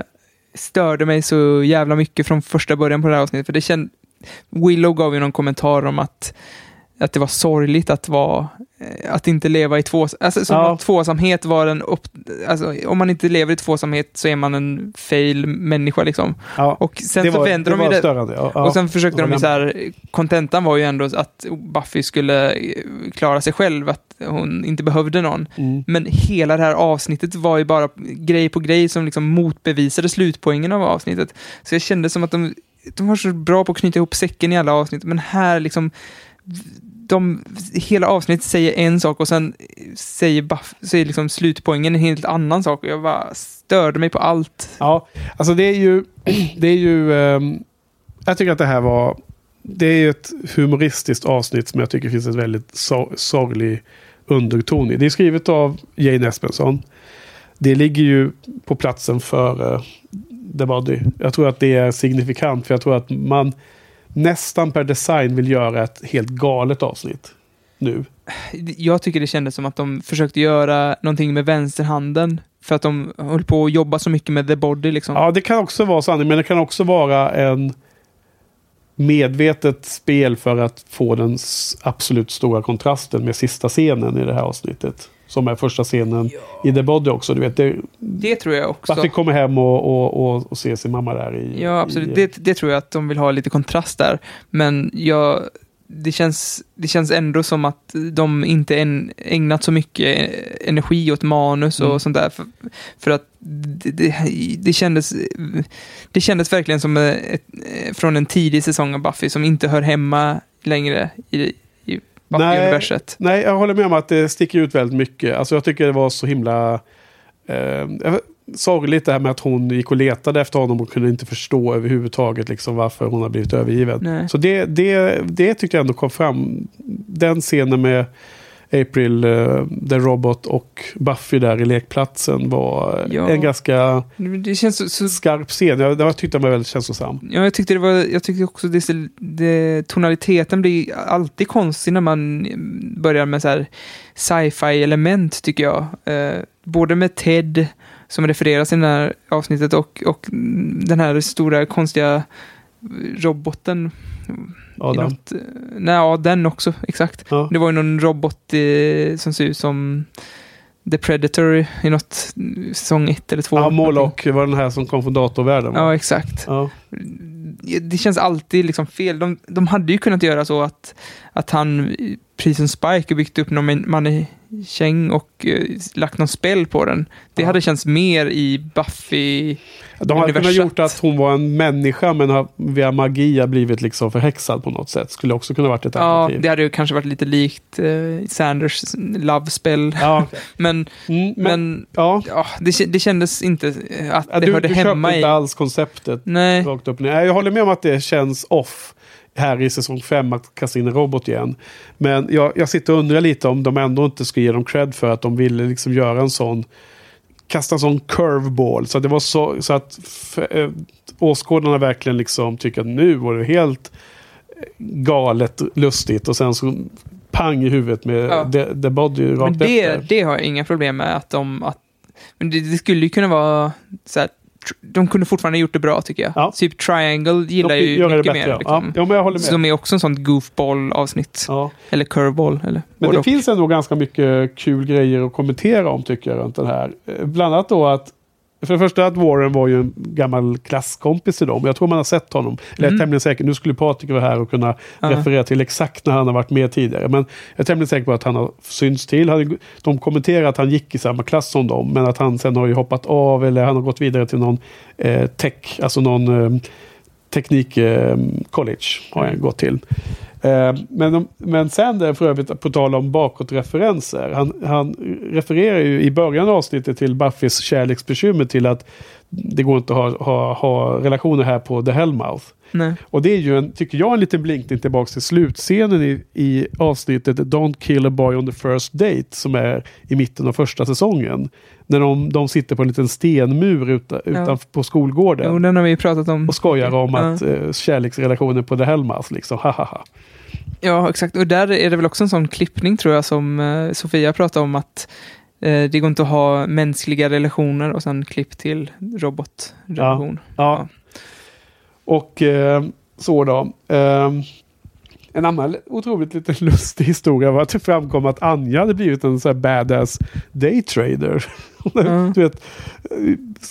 störde mig så jävla mycket från första början på det här avsnittet, för det känd... Willow gav ju någon kommentar om att att det var sorgligt att vara att inte leva i tvås... alltså, som ja. Tvåsamhet var en upp... alltså, om man inte lever i tvåsamhet så är man en fail människa liksom. Ja. Och sen det så var, vänder det de det... störande, ja. Ja. Och sen försökte ja. de ju så här, kontentan var ju ändå att Buffy skulle klara sig själv, att hon inte behövde någon. Mm. Men hela det här avsnittet var ju bara grej på grej som liksom motbevisade slutpoängen av avsnittet. Så jag kände som att de, de var så bra på att knyta ihop säcken i alla avsnitt, men här liksom de, hela avsnittet säger en sak och sen säger, Buff, säger liksom slutpoängen en helt annan sak, och jag bara störde mig på allt. Ja, alltså det är ju det är ju um, jag tycker att det här var det är ju ett humoristiskt avsnitt som jag tycker finns ett väldigt sor- sorglig underton i. Det är skrivet av Jane Espenson. Det ligger ju på platsen för uh, The Body. Jag tror att det är signifikant, för jag tror att man nästan per design vill göra ett helt galet avsnitt nu. Jag tycker det kändes som att de försökte göra någonting med vänsterhanden för att de håller på att jobba så mycket med The Body liksom. Ja, det kan också vara sanning, men det kan också vara en medvetet spel för att få den absolut stora kontrasten med sista scenen i det här avsnittet, som är första scenen ja. I The Body också, du vet. Det, det tror jag också. Buffy kommer hem och, och, och, och ser sin mamma där. I, ja, absolut. I, det, det tror jag att de vill ha lite kontrast där. Men jag, det, känns, det känns ändå som att de inte än, ägnat så mycket energi åt manus och mm. sånt där. För, för att det, det, det, kändes, det kändes verkligen som ett, från en tidig säsong av Buffy som inte hör hemma längre i Nej, nej, jag håller med om att det sticker ut väldigt mycket. Alltså jag tycker det var så himla eh, sorgligt det här med att hon gick och letade efter honom och kunde inte förstå överhuvudtaget liksom varför hon har blivit övergiven. Nej. Så det, det, det tycker jag ändå kom fram. Den scenen med April, eh, The Robot och Buffy där i lekplatsen var ja. En ganska det känns så, så... skarp scen. Jag, jag tyckte den var väldigt känslosam. Ja, jag tyckte det var, jag tyckte också det, det, tonaliteten blir alltid konstig när man börjar med så här sci-fi element tycker jag. Eh, både med Ted som refereras i det här avsnittet och, och den här stora konstiga roboten. Adam. Något, nej, ja, den också, exakt. Ja. Det var ju någon robot i, som ser ut som The Predator i något säsong ett eller två. Ja, Moloch var den här som kom från datorvärlden. Va? Ja, exakt. Ja. Det känns alltid liksom fel. De, de hade ju kunnat göra så att, att han, precis som Spike, byggt upp någon mannekäng och eh, lagt någon spel på den. Det ja. Hade känts mer i Buffy. De hade kunnat gjort att hon var en människa men har, via magia blivit liksom förhäxad på något sätt. Skulle också kunna varit ett alternativ. Ja, det hade ju kanske varit lite likt eh, Sanders love-spel. Ja, okay. men, mm, men men ja, ja det, det kändes inte att ja, det du, hörde du hemma i... Du köpte inte alls konceptet. Nej. Rakt upp. Nej, jag håller med om att det känns off här i säsong fem att kasta in en robot igen. Men jag, jag sitter och undrar lite om de ändå inte ska ge dem cred för att de ville liksom göra en sån kasta en sån curveball så att det var så, så att äh, åskådarna verkligen liksom tycker att nu var det helt galet lustigt och sen så pang i huvudet med ja. the, the Body rakt efter. Men det, det har jag inga problem med att de att Men det, det skulle ju kunna vara så här, de kunde fortfarande gjort det bra tycker jag. Ja. Typ Triangle gillar de, ju mycket mer. Ja. Liksom. Ja, men jag håller med. Så de är också en sån goofball-avsnitt. Ja. Eller curveball. Eller men det finns ändå ganska mycket kul grejer att kommentera om tycker jag runt den här. Bland annat då att för det första att Warren var ju en gammal klasskompis till dem. Jag tror man har sett honom. Eller jag är tämligen säker. Nu skulle Patrik vara här och kunna uh-huh. referera till exakt när han har varit med tidigare. Men jag är tämligen säker på att han har synts till. De kommenterar att han gick i samma klass som dem. Men att han sen har ju hoppat av. Eller han har gått vidare till någon eh, tech. Alltså någon eh, teknik eh, college har han gått till. Eh, men, men sen där för övrigt på tal om bakåtreferenser. Han, han refererar ju i början av avsnittet till Buffys kärleksbekymmer till att det går inte att ha, ha, ha relationer här på The Hellmouth. Nej. Och det är ju en, tycker jag, en liten blinkning tillbaka till slutscenen i, i avsnittet Don't Kill a Boy on the First Date som är i mitten av första säsongen. När de, de sitter på en liten stenmur utan, ja. utan på skolgården. Jo, den har vi pratat om. Och skojar om ja. att eh, kärleksrelationer på The Hellmouth liksom, hahaha. Ja, exakt. Och där är det väl också en sån klippning tror jag som eh, Sofia pratade om att det går inte att ha mänskliga relationer och sen klipp till robotrelation. Ja, ja. ja. Och eh, så då. Eh, en annan otroligt lite lustig historia var att det framkom att Anja hade blivit en så här badass daytrader. Mm. Du vet,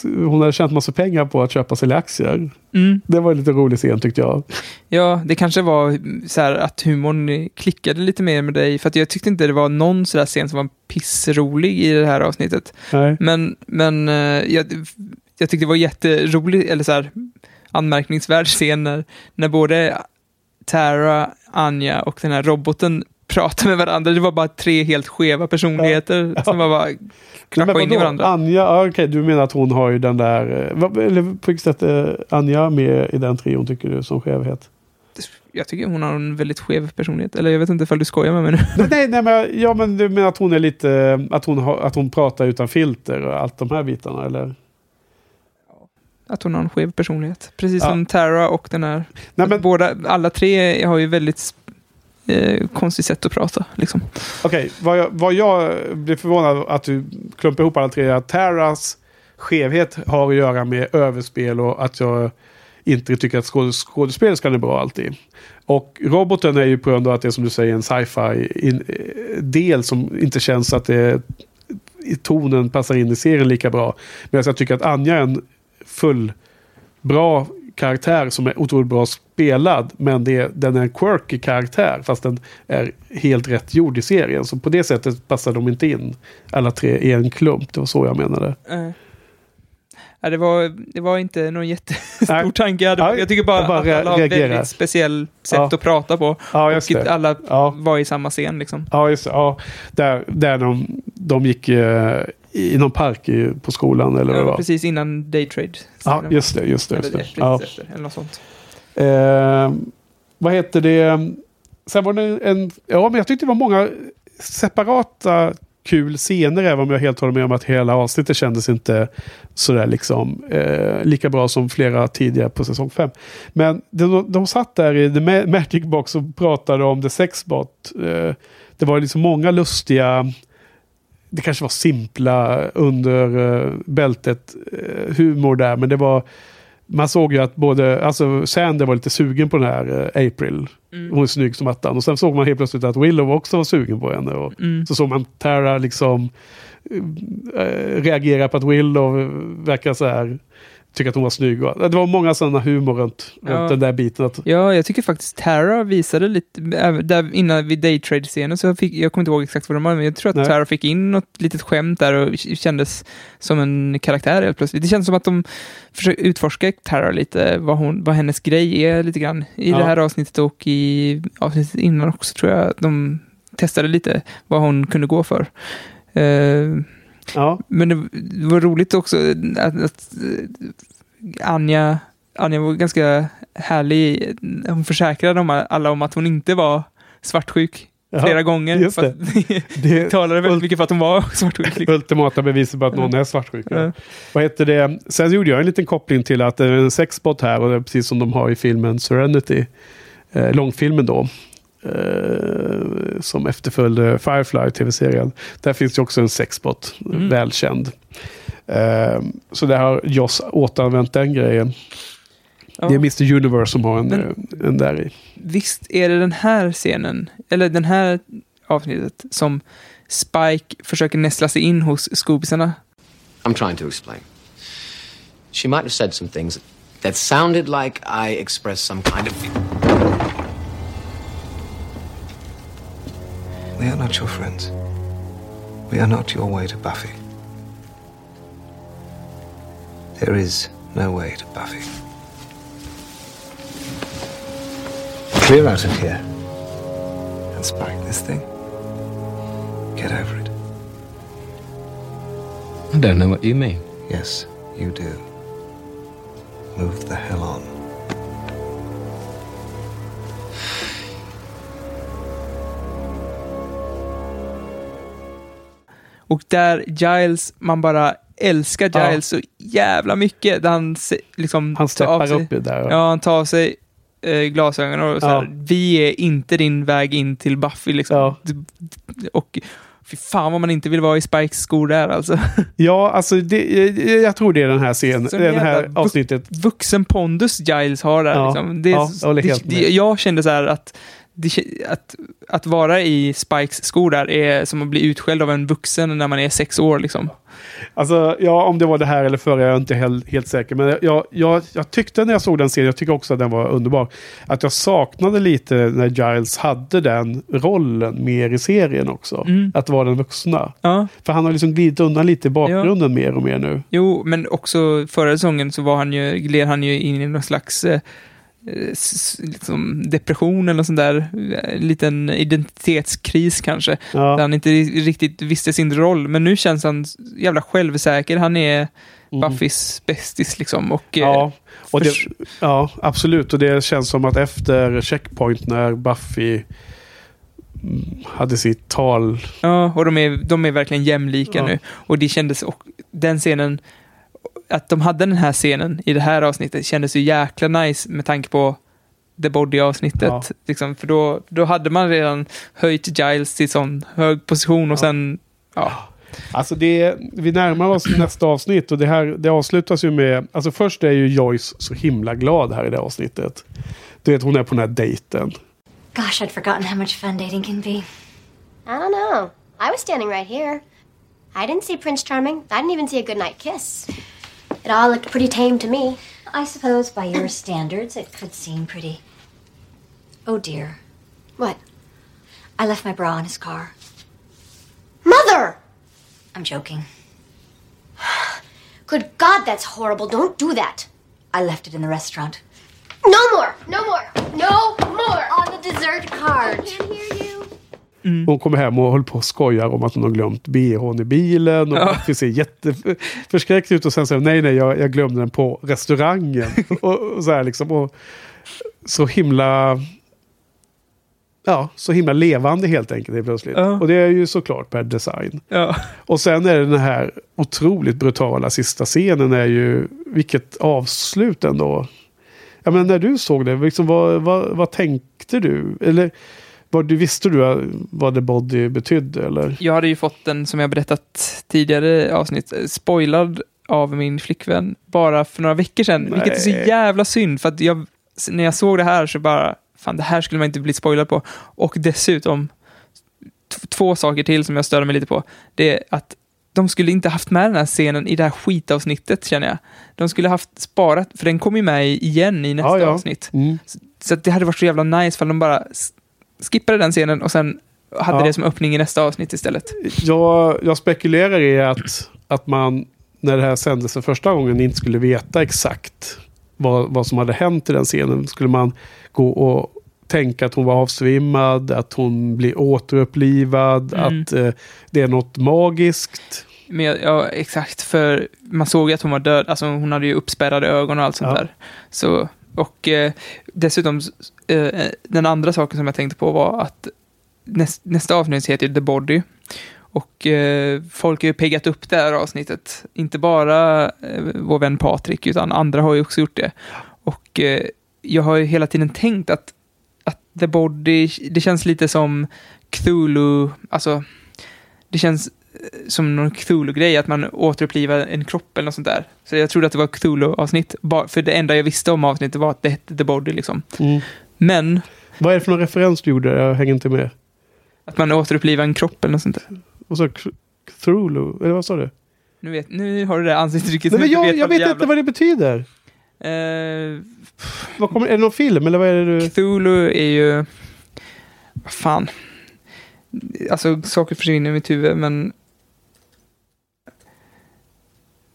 hon hade tjänat massa pengar på att köpa sig aktier. Mm. Det var en lite rolig scen tyckte jag. Ja, det kanske var så här att humorn klickade lite mer med dig. För att jag tyckte inte det var någon sådär scen som var pissrolig i det här avsnittet. Nej. Men, men jag, jag tyckte det var jätterolig eller så här anmärkningsvärd scen när, när både Tara, Anja och den här roboten prata med varandra. Det var bara tre helt skeva personligheter ja. som var bara knackade in i varandra. Anja, okej, okay, du menar att hon har ju den där eller på vilket sätt är Anja med i den trion tycker du som skevhet? Jag tycker hon har en väldigt skev personlighet. Eller jag vet inte ifall du skojar med mig nu. Nej, nej men, ja, men du menar att hon är lite att hon, har, att hon pratar utan filter och allt de här bitarna, eller? Att hon har en skev personlighet. Precis ja. som Tara och den här. Nej, men, båda, alla tre har ju väldigt Eh, konstigt sätt att prata liksom. Okej, okay, vad, jag, vad jag blir förvånad att du klumpar ihop alla tre att Taras skevhet har att göra med överspel och att jag inte tycker att skåd, skådespel ska vara bra alltid. Och roboten är ju på grund av att det är som du säger en sci-fi in, del som inte känns att det, tonen passar in i serien lika bra. Men jag tycker att Anja är en full bra karaktär som är otroligt bra spelad men det, den är en quirky karaktär fast den är helt rätt gjord i serien, så på det sättet passar de inte in alla tre i en klump. Det var så jag menade. Uh. Ja, det, var, det var inte någon jättestor Nej. tanke. Jag, hade, jag tycker bara, jag bara att alla har ett väldigt speciellt sätt ja. att prata på. Ja, just och det. Alla ja. var i samma scen liksom. Ja, just det. Ja. Där, där de, de gick uh, i någon park i, på skolan eller ja, vad? Precis innan daytrade. Ja, just det, just det. Just det. Ja. Efter, eller något sånt. Eh, vad heter det? Sen var det en, ja, men jag tyckte det var många separata kul scener, även om jag helt håller med om att hela avsnittet kändes inte sådär liksom eh, lika bra som flera tidigare på säsong fem. Men de, de satt där i The Magic Box och pratade om The Sexbot. Eh, det var liksom många lustiga. Det kanske var simpla under uh, bältet uh, humor där, men det var man såg ju att både alltså Sander var lite sugen på den här uh, April. Mm. Hon är snygg som attan och sen såg man helt plötsligt att Willow också var sugen på henne och mm. så såg man Tara liksom uh, reagera på att Willow verkar så här tycker att hon var snygg. Och det var många sådana humor runt, ja. runt den där biten. Att ja, jag tycker faktiskt Tara visade lite där innan vid daytrade-scenen så jag, fick, jag kommer inte ihåg exakt vad de var, men jag tror att Nej. Tara fick in något litet skämt där och kändes som en karaktär helt plötsligt. Det känns som att de försöker utforska Tara lite, vad, hon, vad hennes grej är lite grann. I ja. det här avsnittet och i avsnittet innan också tror jag de testade lite vad hon kunde gå för. Uh, Ja. Men det var roligt också att, att Anja, Anja var ganska härlig. Hon försäkrade om alla om att hon inte var svartsjuk flera ja, gånger. Just det. Det talade väldigt ult- mycket för att hon var svartsjuk. Ultimata beviset på att någon är svartsjuk. Ja. Vad heter det? Sen gjorde jag en liten koppling till att det är en sexbot här och det är precis som de har i filmen Serenity. Eh, långfilmen då. Uh, som efterföljde Firefly T V-serien. Där finns ju också en sexbot. Mm. Välkänd. Um, så där har Joss återanvänt den grejen. Ja. Det är mister Universe som har en, men, en där i. Visst är det den här scenen, eller den här avsnittet, som Spike försöker nästla sig in hos skobisarna. I'm trying to explain. She might have said some things that sounded like I expressed some kind of... We are not your friends. We are not your way to Buffy. There is no way to Buffy. Clear out of here and Spike this thing. Get over it. I don't know what you mean. Yes, you do. Move the hell on. Och där Giles, man bara älskar Giles ja. så jävla mycket. Han, liksom, han steppar upp i där. Ja. ja, han tar sig eh, glasögonen och så ja. här, vi är inte din väg in till Buffy liksom. Ja. Och fy fan vad man inte vill vara i Spikes skor där alltså. Ja, alltså det, jag, jag tror det är den här scenen, den här avsnittet. Vux, vuxen pondus Giles har där ja. liksom. Det, ja, jag, det, det, jag kände så här att Att, att vara i Spikes skor där är som att bli utskälld av en vuxen när man är sex år liksom. Alltså, ja, om det var det här eller förra, jag är inte helt, helt säker. Men jag, jag, jag tyckte när jag såg den serien, jag tycker också att den var underbar, att jag saknade lite när Giles hade den rollen mer i serien också. Mm. Att vara den vuxna. Ja. För han har liksom glidit undan lite i bakgrunden ja. mer och mer nu. Jo, men också förra säsongen så var han ju, gled han ju in i någon slags... liksom depression eller sån där liten identitetskris kanske, ja. där han inte riktigt visste sin roll, men nu känns han jävla självsäker, han är mm. Buffys bästis liksom och, ja. och det, ja, absolut, och det känns som att efter Checkpoint när Buffy hade sitt tal ja, och de är, de är verkligen jämlika ja. nu, och det kändes, och den scenen att de hade den här scenen i det här avsnittet kändes ju jäkla nice med tanke på The Body-avsnittet. Ja. Liksom, för då, då hade man redan höjt Giles till sån hög position och ja. sen... Ja. Alltså det, vi närmar oss nästa avsnitt och det här det avslutas ju med... Alltså först är ju Joyce så himla glad här i det avsnittet. Du vet, hon är på den här dejten. Gosh, I'd forgotten how much fun dating can be. I don't know. I was standing right here. I didn't see Prince Charming. I didn't even see a goodnight kiss. It all looked pretty tame to me. I suppose by your standards it could seem pretty. Oh dear. What? I left my bra in his car. Mother! I'm joking. Good God, that's horrible. Don't do that. I left it in the restaurant. No more! No more! No more! On the dessert card. I can't hear you. Mm. Hon kommer hem och håller på och skojar om att hon har glömt B H:n i bilen och ja. det ser jätteförskräckt ut och sen säger nej, nej, jag, jag glömde den på restaurangen och, och så här liksom, och så himla ja, så himla levande helt enkelt det plötsligt. Ja. Och det är ju såklart per design. Ja. Och sen är det den här otroligt brutala sista scenen är ju, vilket avslut ändå. Ja, men när du såg det liksom, vad, vad, vad tänkte du? Eller du, visste du vad The Body betydde? Eller? Jag hade ju fått den, som jag berättat tidigare avsnitt, spoilad av min flickvän bara för några veckor sedan. Nej. Vilket är så jävla synd. För att jag, när jag såg det här så bara, fan, det här skulle man inte bli spoilad på. Och dessutom t- två saker till som jag störde mig lite på. Det är att de skulle inte haft med den här scenen i det här skitavsnittet, känner jag. De skulle haft sparat, för den kom ju med igen i nästa ja, ja. avsnitt. Mm. Så, så att det hade varit så jävla nice för de bara... skippade den scenen och sen hade ja. det som öppning i nästa avsnitt istället. Jag, jag spekulerar i att, att man, när det här sändes för första gången, inte skulle veta exakt vad, vad som hade hänt i den scenen. Skulle man gå och tänka att hon var avsvimmad, att hon blir återupplivad, mm. att eh, det är något magiskt. Men, ja, exakt. För man såg ju att hon var död. Alltså, hon hade ju uppspärrade ögon och allt sånt ja. där. Så... Och eh, dessutom eh, den andra saken som jag tänkte på var att näst, nästa avsnitt heter The Body. Och eh, folk har ju peggat upp det här avsnittet. Inte bara eh, vår vän Patrik, utan andra har ju också gjort det. Och eh, jag har ju hela tiden tänkt att, att The Body, det känns lite som Cthulhu. Alltså det känns som någon Cthulhu-grej, att man återupplivar en kropp eller något sånt där. Så jag trodde att det var Cthulhu-avsnitt, för det enda jag visste om avsnittet var att det hette The Body liksom. Mm. Men... vad är det för någon referens du gjorde? Jag hänger inte med. Att man återupplivar en kropp eller något sånt där. Och så Cthulhu, eller vad sa du? Nu, vet, nu har du det ansiktstrycket. Nej, men jag vet, jag vet jävla... inte vad det betyder. Uh, vad kommer, är det någon film eller vad är det du... Cthulhu är ju... vad fan... alltså saker försvinner i mitt huvud, men...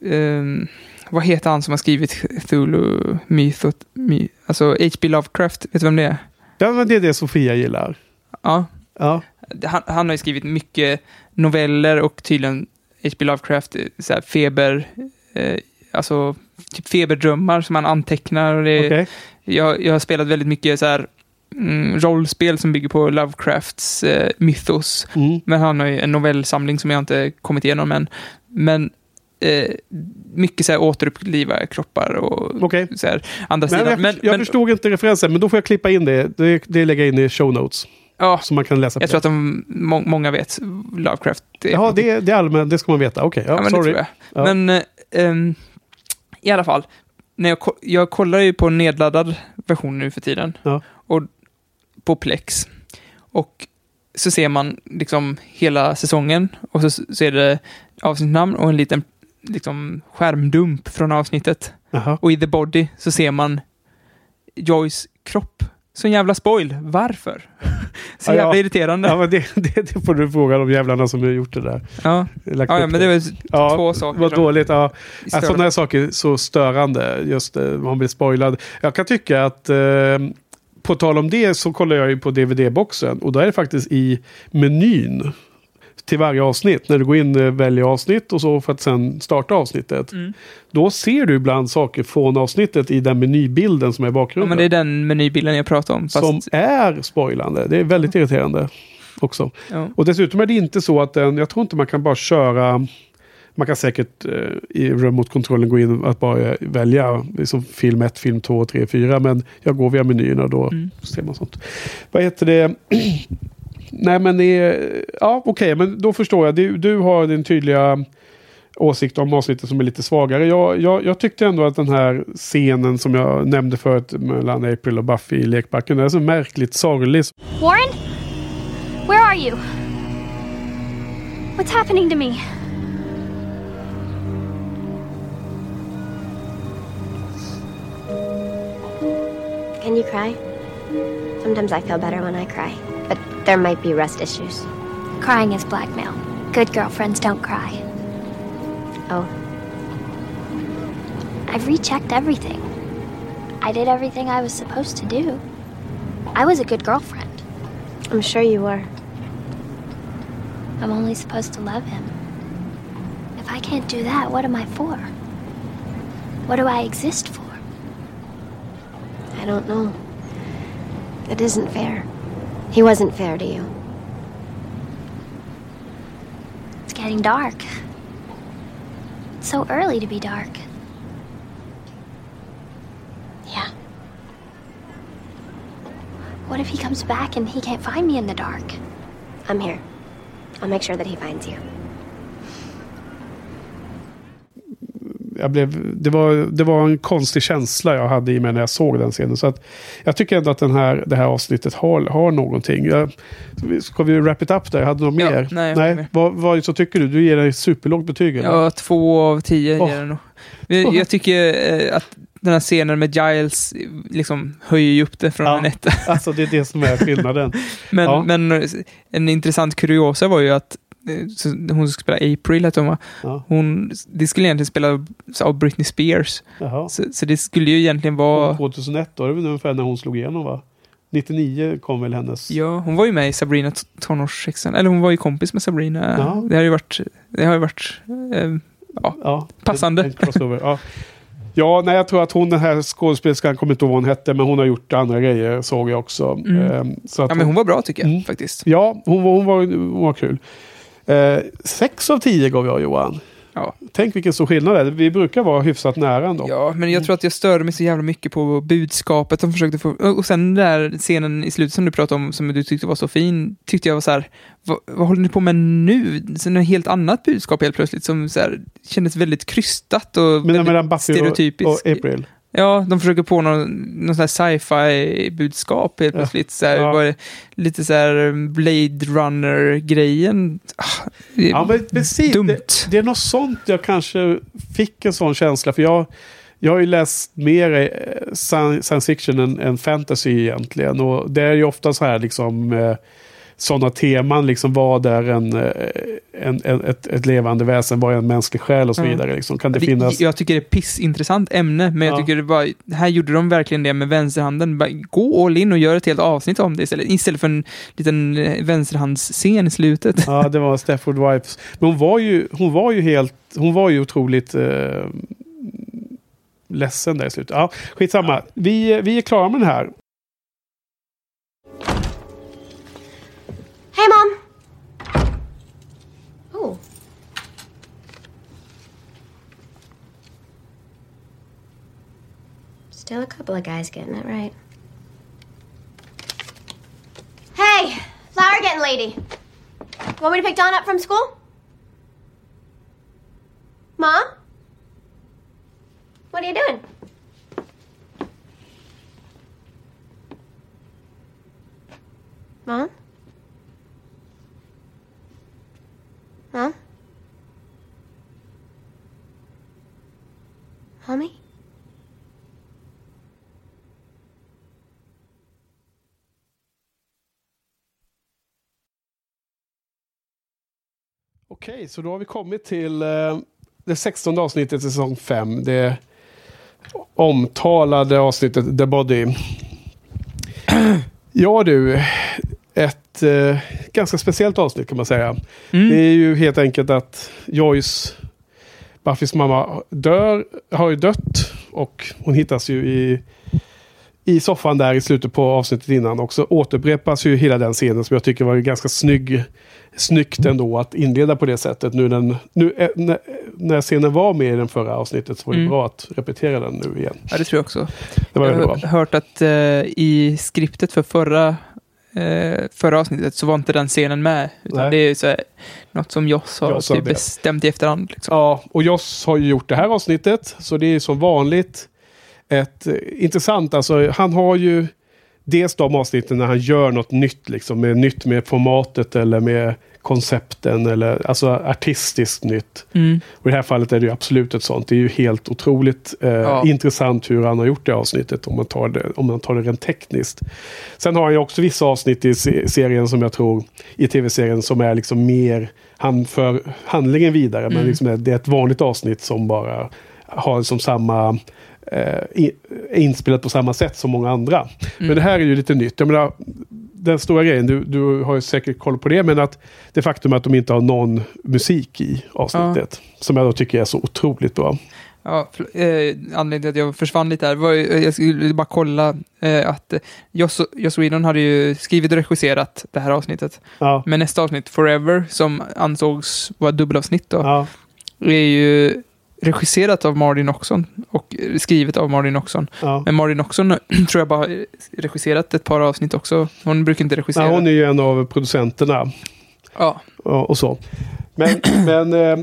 Um, vad heter han som har skrivit Cthulhu Mythot? My, alltså H P Lovecraft, vet du vem det är? Ja, men det är det Sofia gillar. Ja. Ja. Han, han har ju skrivit mycket noveller och tydligen H P Lovecraft, så här feber... Eh, alltså typ feberdrömmar som man antecknar. Och det, okay. jag, jag har spelat väldigt mycket så här... Mm, rollspel som bygger på Lovecrafts eh, mythos. Mm. Men han har ju en novellsamling som jag inte kommit igenom än. Men eh, mycket så här återuppliva kroppar och okay. så här andra sidan. Men jag, men, jag men, förstod inte referensen, men då får jag klippa in det. Det, det lägger jag in i show notes. Ja, som man kan läsa på. Jag tror att de, må, många vet Lovecraft. Ja, det, det är allmänt, det ska man veta. Okej, okay, ja, ja, sorry. Ja. Men eh, eh, i alla fall, när jag, jag kollar ju på en nedladdad version nu för tiden. Ja. Och på Plex. Och så ser man liksom hela säsongen. Och så, så är det avsnittsnamn och en liten liksom skärmdump från avsnittet. Uh-huh. Och i The Body så ser man Joys kropp. Så en jävla spoil. Varför? Så jävla ja, ja. irriterande. Ja, men det, det, det får du fråga de jävlarna som har gjort det där. Ja, ja, ja men det var ja, två saker. Vad dåligt. Ja. Alltså, sådana här saker så störande. Just det, man blir spoilad. Jag kan tycka att... Eh, på tal om det så kollar jag ju på D V D-boxen. Och då är det faktiskt i menyn till varje avsnitt. När du går in, väljer avsnitt och så för att sen starta avsnittet. Mm. Då ser du ibland saker från avsnittet i den menybilden som är bakgrunden. Ja, men det är den menybilden jag pratar om. Fast... som är spoilande. Det är väldigt ja. irriterande också. Ja. Och dessutom är det inte så att den... jag tror inte man kan bara köra... man kan säkert eh, i remote-kontrollen gå in att bara välja liksom film ett, film två, tre, fyra. Men jag går via menyerna då. Mm. Ser man sånt. Vad heter det? Nej men det är... ja okej, okay, men då förstår jag. Du, du har din tydliga åsikt om avsnittet som är lite svagare. Jag, jag, jag tyckte ändå att den här scenen som jag nämnde förut mellan April och Buffy i lekparken är så märkligt sorglig. Warren? Where are you? What's happening to me? Can you cry? Sometimes I feel better when I cry, but there might be rest issues. Crying is blackmail. Good girlfriends don't cry. Oh. I've rechecked everything. I did everything I was supposed to do. I was a good girlfriend. I'm sure you were. I'm only supposed to love him. If I can't do that, what am I for? What do I exist for? I don't know. It isn't fair. He wasn't fair to you. It's getting dark. It's so early to be dark. Yeah. What if he comes back and he can't find me in the dark? I'm here. I'll make sure that he finds you. Jag blev, det, var, det var en konstig känsla jag hade i mig när jag såg den scenen. Så att jag tycker ändå att den här, det här avsnittet har, har någonting. Jag, ska vi wrap it up där? Hade du något ja, mer? Nej. nej. Vad, vad så tycker du? Du ger den ett superlågt betyg. Eller? Ja, två av tio oh. ger den. Jag, jag tycker att den här scenen med Giles liksom höjer upp det från ja, en etta. Alltså det är det som är skillnaden. men, ja. men en intressant kuriosa var ju att så hon skulle spela April, att hon, ja. hon det skulle egentligen spela av Britney Spears. Så, så det skulle ju egentligen vara tjugohundraett då, det var ungefär när hon slog igenom va? nittionio kom väl hennes. Ja, hon var ju med i Sabrina tonårssexan, eller hon var ju kompis med Sabrina. Ja. Det har ju varit det har ju varit eh, ja, ja, passande. En, en crossover. ja. Ja, nej, jag tror att hon, den här skådespelerskan, kommer inte ihåg vad hon hette, men hon har gjort andra grejer, såg jag också. Mm. Så att ja, men hon var bra tycker jag mm. faktiskt. Ja, hon var hon var, hon var kul. Eh, sex av tio gav jag Johan. Ja. Tänk vilken stor skillnad det är. Vi brukar vara hyfsat nära ändå. Ja, men jag tror att jag störde mig så jävla mycket på budskapet de försökte få. Och sen den där scenen i slutet som du pratade om, som du tyckte var så fin, tyckte jag var så här: vad, vad håller ni på med nu? Sen en helt annat budskap helt plötsligt, som så här, kändes väldigt krystat och men, väldigt Buffy stereotypiskt. Och, och April. Ja, de försöker på någon, någon sån här sci-fi budskap helt plötsligt, ja. Så här, ja. Bara, lite så här Blade Runner-grejen. Ah, ja, men precis. Dumt. Det, det är något sånt jag kanske fick en sån känsla, för jag, jag har ju läst mer science fiction än, än fantasy egentligen, och det är ju ofta så här liksom eh, sådana teman, liksom var där en, en, en, ett, ett levande väsen, var en mänsklig själ och så vidare. Mm. Liksom. Kan det finnas... Jag tycker det är ett pissintressant ämne, men ja. jag tycker det bara, här gjorde de verkligen det med vänsterhanden. Bara, gå all in och gör ett helt avsnitt om det istället, istället för en liten vänsterhandsscen i slutet. Ja, det var Stafford Wipes. Men hon var ju, hon var ju helt, hon var ju otroligt... Eh... ledsen där i slutet. Ja, skitsamma. Ja. Vi, vi är klara med den här. Hey, Mom. Oh. Still a couple of guys getting it right. Hey, flower getting lady. Want me to pick Dawn up from school? Mom? What are you doing? Mom? Mom? Mommy? Okej, okay, så då har vi kommit till uh, det sextonde avsnittet säsong fem. Det omtalade avsnittet The Body. Ja du, ett eh, ganska speciellt avsnitt kan man säga. Mm. Det är ju helt enkelt att Joyce, Buffys mamma, dör, har ju dött, och hon hittas ju i, i soffan där i slutet på avsnittet innan, och så återupprepas ju hela den scenen som jag tycker var ganska snygg, snyggt ändå att inleda på det sättet. Nu, den, nu när, när scenen var med i den förra avsnittet så var det mm. bra att repetera den nu igen. Ja, det tror jag också. Det var jag har bra. hört att eh, i skriptet för förra, eh, förra avsnittet så var inte den scenen med, utan Nej. det är så här, något som Joss har Joss typ bestämt i efterhand. Liksom. Ja, och Joss har ju gjort det här avsnittet, så det är som vanligt ett intressant, alltså han har ju dels de avsnitten när han gör något nytt liksom, med nytt med formatet eller med koncepten, eller alltså artistiskt nytt. Mm. Och i det här fallet är det ju absolut ett sånt. Det är ju helt otroligt eh, ja. intressant hur han har gjort det avsnittet, om man tar det, om man tar det rent tekniskt. Sen har han ju också vissa avsnitt i serien som jag tror, i tv-serien, som är liksom mer, han för handlingen vidare, mm. men liksom det är ett vanligt avsnitt som bara har som samma är inspelat på samma sätt som många andra. Mm. Men det här är ju lite nytt. Jag menar, den stora grejen, du, du har ju säkert koll på det, men att det faktum att de inte har någon musik i avsnittet, ja. som jag då tycker är så otroligt bra. Ja, eh, anledningen till att jag försvann lite här var, jag skulle bara kolla eh, att Joss, Joss Whedon hade ju skrivit och regisserat det här avsnittet. Ja. Men nästa avsnitt, Forever, som ansågs vara dubbelavsnitt då, ja. är ju regisserat av Martin Oxon och skrivet av Martin Oxon. Ja. Men Martin Oxon tror jag bara regisserat ett par avsnitt också. Hon brukar inte regissera. Nej, hon är ju en av producenterna. Ja. Och, och så. Men, men eh,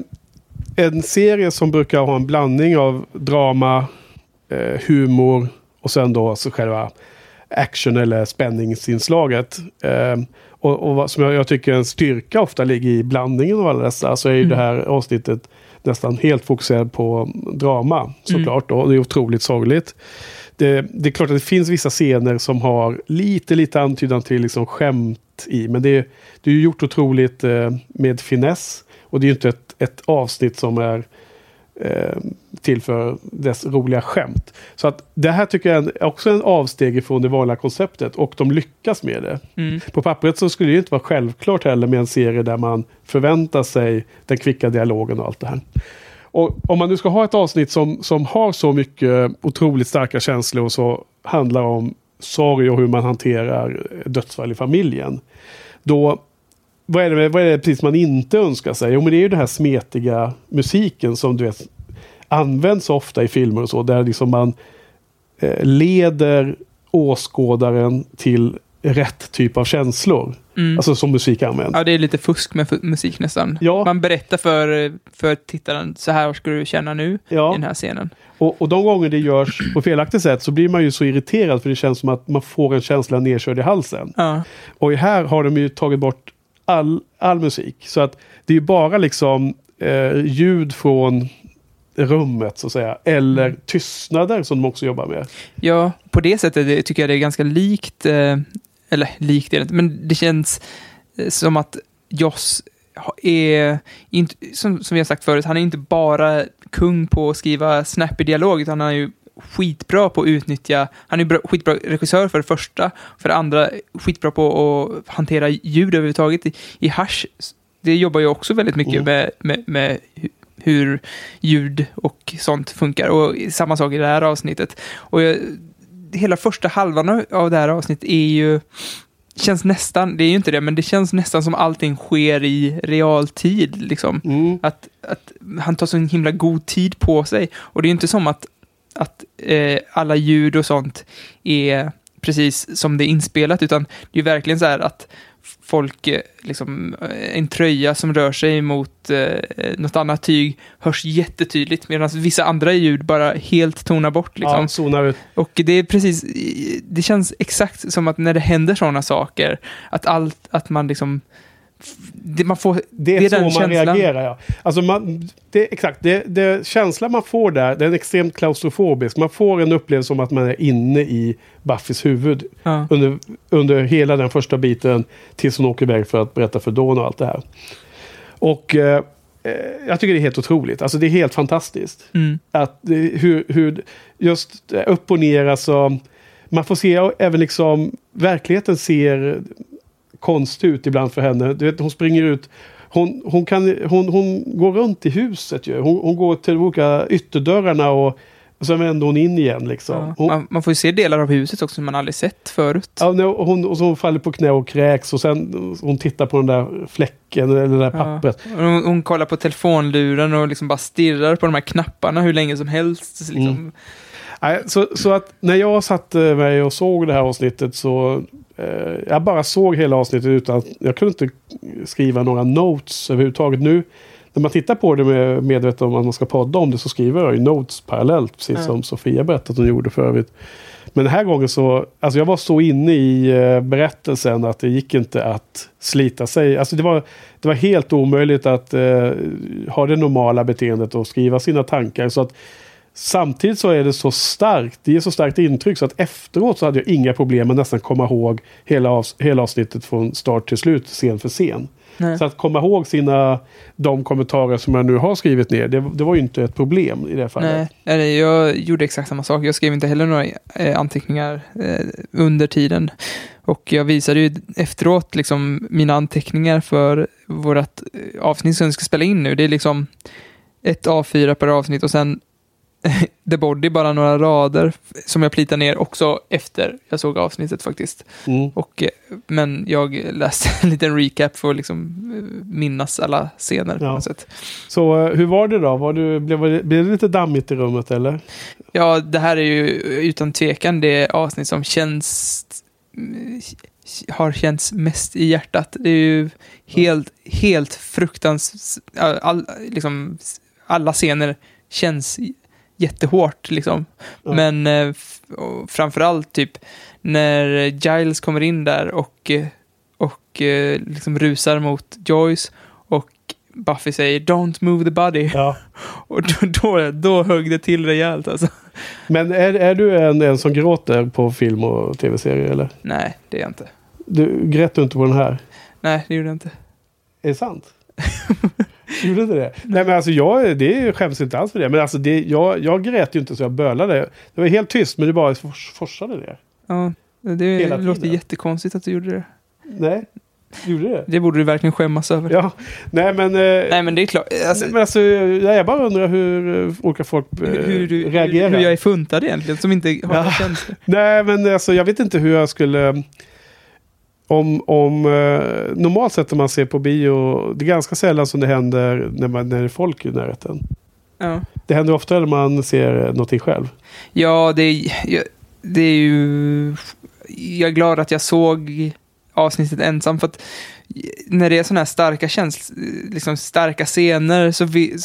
en serie som brukar ha en blandning av drama, eh, humor och sen då så själva action eller spänningsinslaget. Eh, och och vad, som jag, jag tycker en styrka ofta ligger i blandningen av alla dessa, så är ju mm. det här avsnittet nästan helt fokuserad på drama, såklart. Mm. Då. Det är otroligt sorgligt. Det, det är klart att det finns vissa scener som har lite, lite antydan till liksom skämt i. Men det, det är ju gjort otroligt eh, med finess. Och det är ju inte ett, ett avsnitt som är eh, till för dess roliga skämt. Så att det här tycker jag är också en avsteg från det vanliga konceptet. Och de lyckas med det. Mm. På pappret så skulle det ju inte vara självklart heller med en serie där man förväntar sig den kvicka dialogen och allt det här. Och om man nu ska ha ett avsnitt som, som har så mycket otroligt starka känslor och så handlar om sorg och hur man hanterar dödsfall i familjen, då vad är det, vad är det precis man inte önskar sig? Jo, men det är ju den här smetiga musiken som du vet används ofta i filmer och så, där liksom man eh, leder åskådaren till rätt typ av känslor. Mm. Alltså som musik används. Ja, det är lite fusk med f- musik nästan. Ja. Man berättar för, för tittaren, så här ska du känna nu ja. i den här scenen. Och, och de gånger det görs på felaktigt sätt så blir man ju så irriterad, för det känns som att man får en känsla nedkörd i halsen. Ja. Och här har de ju tagit bort all, all musik. Så att det är ju bara liksom eh, ljud från rummet så att säga, eller tystnader som de också jobbar med. Ja, på det sättet det, tycker jag det är ganska likt eh, eller likt det inte, men det känns som att Joss är inte, som, som jag sagt förut, han är inte bara kung på att skriva snappy dialog, utan han är ju skitbra på att utnyttja, han är ju skitbra regissör för det första, för det andra skitbra på att hantera ljud överhuvudtaget. I, i Hush, det jobbar ju också väldigt mycket mm. med, med, med hur ljud och sånt funkar, och samma sak i det här avsnittet. Och jag, hela första halvan av det här avsnittet är ju, känns nästan, det är ju inte det, men det känns nästan som allting sker i realtid liksom. Mm. Att, att han tar så en himla god tid på sig, och det är ju inte som att, att eh, alla ljud och sånt är precis som det är inspelat, utan det är ju verkligen så här att folk, liksom en tröja som rör sig mot eh, något annat tyg hörs jättetydligt, medan vissa andra ljud bara helt tonar bort liksom. Ja, zonar ut. Och det är precis, det känns exakt som att när det händer sådana saker, att allt, att man liksom det, man får, det är, det är så den man känslan reagerar. Ja. Alltså man, det är exakt det, det känslan man får där, den är extremt klaustrofobisk. Man får en upplevelse som att man är inne i Buffys huvud ja. under, under hela den första biten tills hon åker iväg för att berätta för Dawn och allt det här. Och eh, jag tycker det är helt otroligt. Alltså det är helt fantastiskt. Mm. Att hur, hur just upp och ner, alltså, man får se även liksom verkligheten ser konst ut ibland för henne. Du vet, hon springer ut. Hon, hon, kan, hon, hon går runt i huset ju. Hon, hon går till de olika ytterdörrarna och, och sen vänder hon in igen liksom. Ja, hon, man, man får ju se delar av huset också som man aldrig sett förut. Ja, och hon, och så hon faller på knä och kräks, och sen hon tittar på den där fläcken eller det där pappret. Ja, hon, hon kollar på telefonluren och liksom bara stirrar på de här knapparna hur länge som helst. Liksom. Mm. Så, så att när jag satt mig och såg det här avsnittet så eh, jag bara såg hela avsnittet utan jag kunde inte skriva några notes överhuvudtaget. Nu när man tittar på det med medveten om att man ska podda om det så skriver jag ju notes parallellt, precis mm. som Sofia berättade att hon gjorde för övrigt. Men den här gången så, alltså jag var så inne i eh, berättelsen att det gick inte att slita sig. Alltså det var, det var helt omöjligt att eh, ha det normala beteendet och skriva sina tankar, så att samtidigt så är det så starkt, det är så starkt intryck så att efteråt så hade jag inga problem med nästan komma ihåg hela, avs- hela avsnittet från start till slut, scen för scen. Nej. Så att komma ihåg sina, de kommentarer som jag nu har skrivit ner, det, det var ju inte ett problem i det fallet. Nej, nej, jag gjorde exakt samma sak. Jag skrev inte heller några eh, anteckningar eh, under tiden. Och jag visade ju efteråt liksom mina anteckningar för vårat eh, avsnitt som vi ska spela in nu. Det är liksom ett A fyra per avsnitt och sen The Body, bara några rader som jag plitar ner också efter jag såg avsnittet faktiskt. Mm. Och, men jag läste en liten recap för att liksom minnas alla scener ja. på något sätt. Så hur var det då? Var du, blev, blev det lite dammigt i rummet eller? Ja, det här är ju utan tvekan det avsnitt som känns, har känts mest i hjärtat. Det är ju helt, ja. helt fruktans all, liksom, alla scener känns jättehårt liksom. Mm. Men eh, f- framförallt typ när Giles kommer in där och, och eh, liksom rusar mot Joyce och Buffy säger "Don't move the body". Ja. Och då, då, då högg det till rejält alltså. Men är, är du en, en som gråter på film och tv-serier eller? Nej, det är jag inte. Du grät du inte på den här? Nej, det gjorde jag inte. Är det sant? Gjorde inte det? Nej men alltså jag, det skäms inte alls för det. Men alltså det, jag, jag grät ju inte så jag bölade. Det var helt tyst men det bara forsade det. Ja, det låter jättekonstigt att du gjorde det. Nej, gjorde det? Det borde du verkligen skämmas över. Ja, nej men... Eh, nej men det är klart. Alltså, men alltså jag bara undrar hur olika folk eh, hur du, reagerar. Hur jag är funtad egentligen som inte har ja. känslor. Nej men alltså jag vet inte hur jag skulle... Om, om, eh, normalt sett när man ser på bio, det är ganska sällan som det händer när, man, när det är folk i närheten. Ja. Det händer ofta när man ser någonting själv. Ja, det är, jag, det är ju... Jag är glad att jag såg avsnittet ensam, för att när det är såna här starka känslor, liksom starka scener, så vi,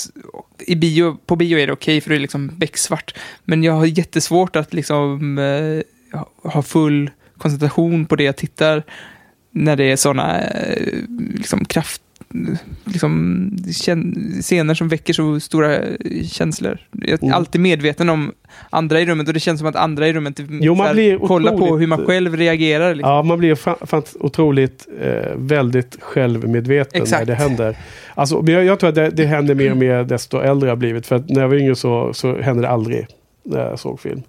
i bio, på bio är det okej för det är liksom becksvart. Men jag har jättesvårt att liksom eh, ha full koncentration på det jag tittar när det är såna eh, liksom kraft liksom kän- scener som väcker så stora känslor. Jag är mm. alltid medveten om andra i rummet, och det känns som att andra i rummet jo, man blir kollar otroligt, på hur man själv reagerar. Liksom. Ja, man blir fa- fan otroligt eh, väldigt självmedveten. Exakt. När det händer. Alltså, men jag, jag tror att det, det händer mer och mer desto äldre jag blivit, för att när jag var yngre så, så hände det aldrig när jag såg film.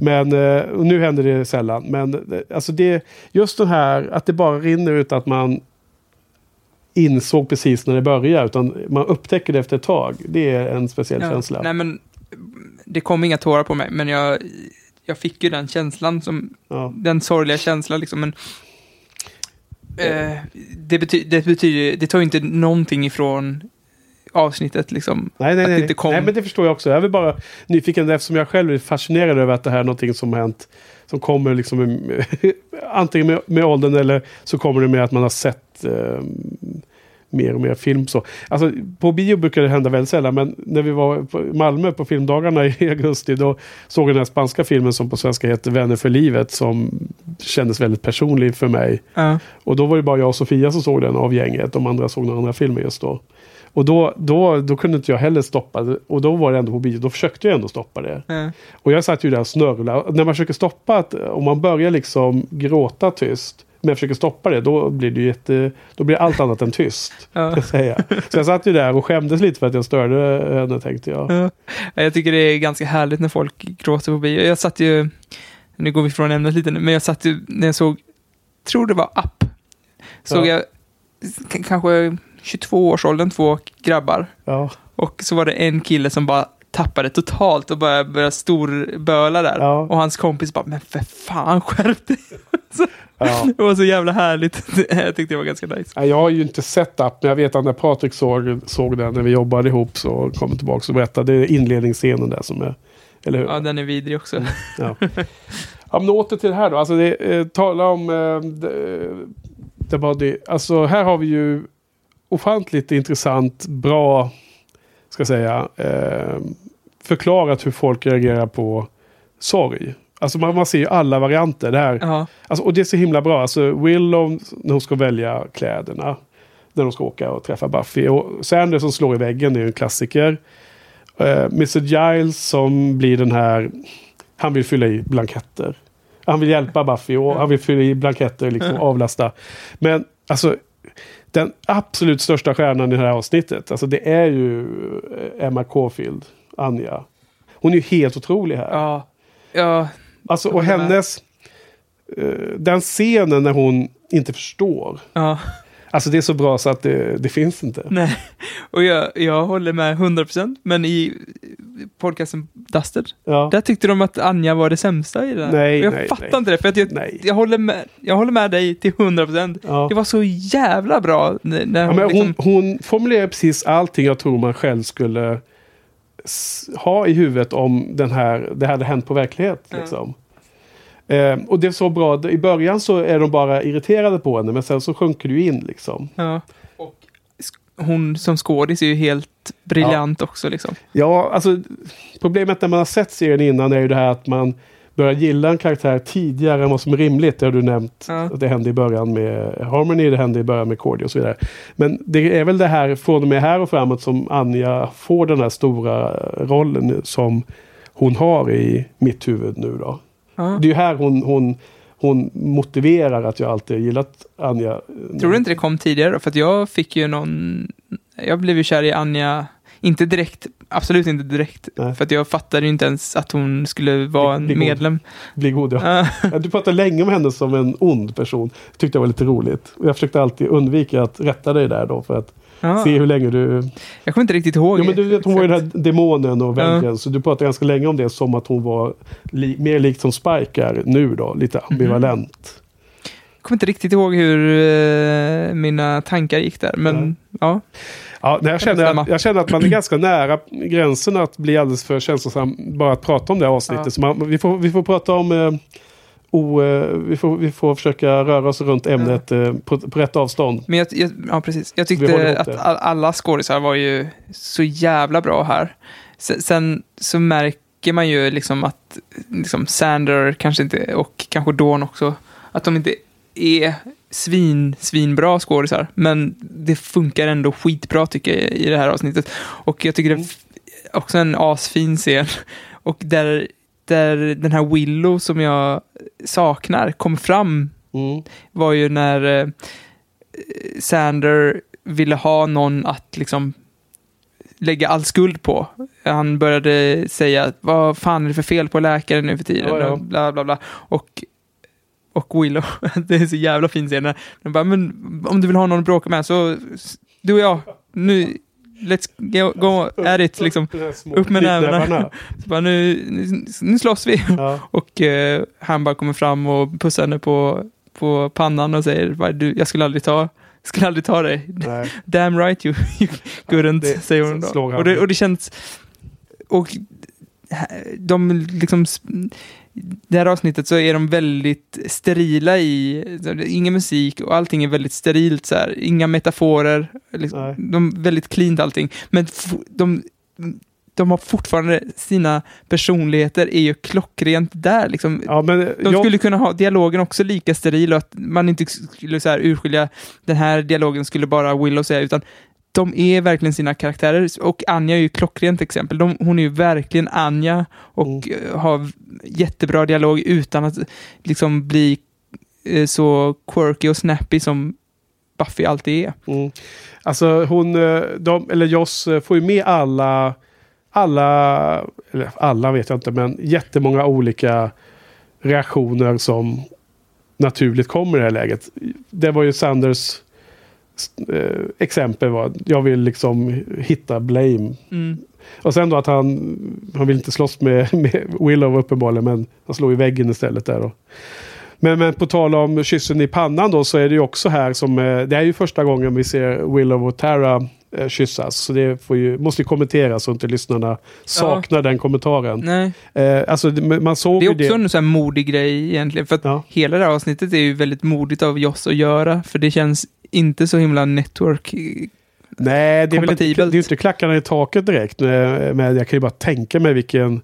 Men eh, och nu händer det sällan. Men alltså det, just det här att det bara rinner ut, att man insåg precis när det börjar, utan man upptäcker det efter ett tag. Det är en speciell ja, känsla. Nej, men det kom inga tårar på mig, men jag, jag fick ju den känslan som, ja. Den sorgliga känslan liksom, men eh, det, bety- det betyder det tar ju inte någonting ifrån avsnittet liksom. Nej, nej, att nej. Det inte kom. Nej, men det förstår jag också. Jag vill bara nyfiken, eftersom jag själv är fascinerad över att det här är någonting som har hänt, som kommer liksom antingen med, med åldern, eller så kommer det med att man har sett eh, mer och mer film. Så. Alltså, på bio brukar det hända väldigt sällan, men när vi var i Malmö på filmdagarna i augusti, då såg jag den här spanska filmen som på svenska heter Vänner för livet, som kändes väldigt personlig för mig. Uh. Och då var det bara jag och Sofia som såg den av gänget. De andra såg några andra filmer just då. Och då, då, då kunde inte jag heller stoppa det. Och då var det ändå på bio. Då försökte jag ändå stoppa det. Mm. Och jag satt ju där och snörvlade. När man försöker stoppa att, om man börjar liksom gråta tyst, men jag försöker stoppa det, då blir det ju jätte, då blir allt annat än tyst. Ja. Kan säga. Så jag satt ju där och skämdes lite för att jag störde henne, tänkte jag. Ja. Jag tycker det är ganska härligt när folk gråter på bio. Jag satt ju, nu går vi från ämnet lite, men jag satt ju, när jag såg, tror det var App, såg ja. jag k- kanske... tjugotvå års åldern, två grabbar. Ja. Och så var det en kille som bara tappade totalt och började, började storböla där. Ja. Och hans kompis bara, men för fan, skärp dig. Ja. Det var så jävla härligt. Jag tyckte det var ganska nice. Jag har ju inte sett App, men jag vet att när Patrik såg, såg den när vi jobbade ihop, så kom jag tillbaka och berättade. Det är inledningsscenen där som är... Eller hur? Ja, den är vidrig också. Mm. Ja. Ja, men åter till det här då. Alltså, det, eh, tala om... Eh, det var det. Alltså, här har vi ju ofantligt intressant, bra, ska jag säga, eh, förklarat hur folk reagerar på sorg. Alltså man, man ser ju alla varianter. Det här, uh-huh. Alltså, och det är så himla bra. Alltså Willow, när hon ska välja kläderna, när de ska åka och träffa Buffy. Och Sander som slår i väggen, det är en klassiker. Eh, mister Giles som blir den här, han vill fylla i blanketter. Han vill hjälpa Buffy och han vill fylla i blanketter och liksom avlasta. Men alltså... Den absolut största stjärnan i det här avsnittet, alltså det är ju Emma Caulfield, Anja. Hon är ju helt otrolig här. Ja. Ja. Alltså, och hennes den scenen när hon inte förstår. Ja. Alltså det är så bra så att det, det finns inte. Nej. Och jag, jag håller med hundra procent, men i podcasten Dusted, ja. Där tyckte de att Anja var det sämsta i det där. Nej, jag nej, fattar nej. inte det, för att jag, jag, håller med, jag håller med dig till hundra procent. Ja. Det var så jävla bra. När hon, ja, men liksom... hon, hon formulerar precis allting jag tror man själv skulle ha i huvudet om den här, det hade hänt på verklighet. Mm. Liksom. Eh, och det är så bra. I början så är de bara irriterade på henne, men sen så sjunker du in liksom. Ja. Och hon som skådis är ju helt briljant ja. också liksom. Ja, alltså problemet när man har sett serien innan är ju det här att man börjar gilla en karaktär tidigare än vad som är rimligt. Det har du nämnt ja. att det hände i början med Harmony, det hände i början med Cordy och så vidare. Men det är väl det här från och med här och framåt som Anja får den här stora rollen som hon har i mitt huvud nu då. Det är ju här hon, hon, hon motiverar att jag alltid gillat Anja. Tror du inte det kom tidigare? För att jag fick ju någon... Jag blev ju kär i Anja. Inte direkt. Absolut inte direkt. Nej. För att jag fattade ju inte ens att hon skulle vara bli, bli en god. medlem. Bli god, ja. Du pratade länge om henne som en ond person. Det tyckte jag var lite roligt. Och jag försökte alltid undvika att rätta dig där då för att ja. se hur länge du... Jag kommer inte riktigt ihåg. Ja, men du vet, hon var ju den här demonen och vängen. Ja. Så du pratade ganska länge om det som att hon var li- mer likt som Spike är nu då. Lite ambivalent. Mm. kommer inte riktigt ihåg hur mina tankar gick där, men ja. Ja, ja jag, kände att, jag kände att man är ganska nära gränsen att bli alldeles för känslosam bara att prata om det här avsnittet. Ja. Så man, vi, får, vi får prata om... Eh, O, vi, får, vi får försöka röra oss runt ämnet mm. på, på rätt avstånd. Men jag, jag, ja, precis. Jag tyckte att all, alla skådisar var ju så jävla bra här. Sen, sen så märker man ju liksom att liksom Sander kanske inte, och kanske Dawn också, att de inte är svin, svinbra skådisar. Men det funkar ändå skitbra tycker jag i det här avsnittet. Och jag tycker det är också en asfin scen. Och där... där den här Willow som jag saknar kom fram mm. var ju när eh, Sander ville ha någon att liksom lägga all skuld på. Han började säga vad fan är det för fel på läkaren nu för tiden? Ja, ja. Bla, bla, bla. Och, och Willow, det är så jävla fin scen. De bara, men om du vill ha någon att bråka med så du och jag, nu... Let's go, go at it liksom. Upp med nävarna. Så bara, nu, nu, nu slåss vi. Ja. Och eh, han bara kommer fram och pussar henne på, på pannan och säger du, jag skulle aldrig ta skulle aldrig ta dig. Nej. Damn right you, you couldn't, ja, säger hon då. Och det, och det känns... Och de liksom... Det här avsnittet så är de väldigt sterila i... Ingen musik och allting är väldigt sterilt. Så här. Inga metaforer. Liksom. De är väldigt cleant allting. Men de, de har fortfarande... Sina personligheter är ju klockrent där. Liksom. Ja, men de skulle jag... kunna ha dialogen också lika steril. Och att man inte skulle så här urskilja... Den här dialogen skulle bara Willow säga. Utan de är verkligen sina karaktärer. Och Anja är ju klockrent exempel. De, hon är ju verkligen Anja. Och mm. har... jättebra dialog utan att liksom bli eh, så quirky och snappy som Buffy alltid är. Mm. Alltså hon, de, eller Joss får ju med alla alla, eller alla vet jag inte, men jättemånga olika reaktioner som naturligt kommer i det här läget. Det var ju Sanders eh, exempel var, jag vill liksom hitta blame. Mm. Och sen då att han, han vill inte slåss med, med Willow uppenbarligen, men han slår i väggen istället där då. Men, men på tal om kyssen i pannan då, så är det ju också här som, det är ju första gången vi ser Willow och Tara eh, kyssas. Så det får ju, måste ju kommenteras så inte lyssnarna saknar ja. Den kommentaren. Nej. Eh, alltså, man såg det är också det. En sån här modig grej egentligen, för att ja. Hela det här avsnittet är ju väldigt modigt av Joss att göra, för det känns inte så himla network. Nej, det är, väl inte, det är inte klackarna i taket direkt. Men jag kan ju bara tänka mig vilken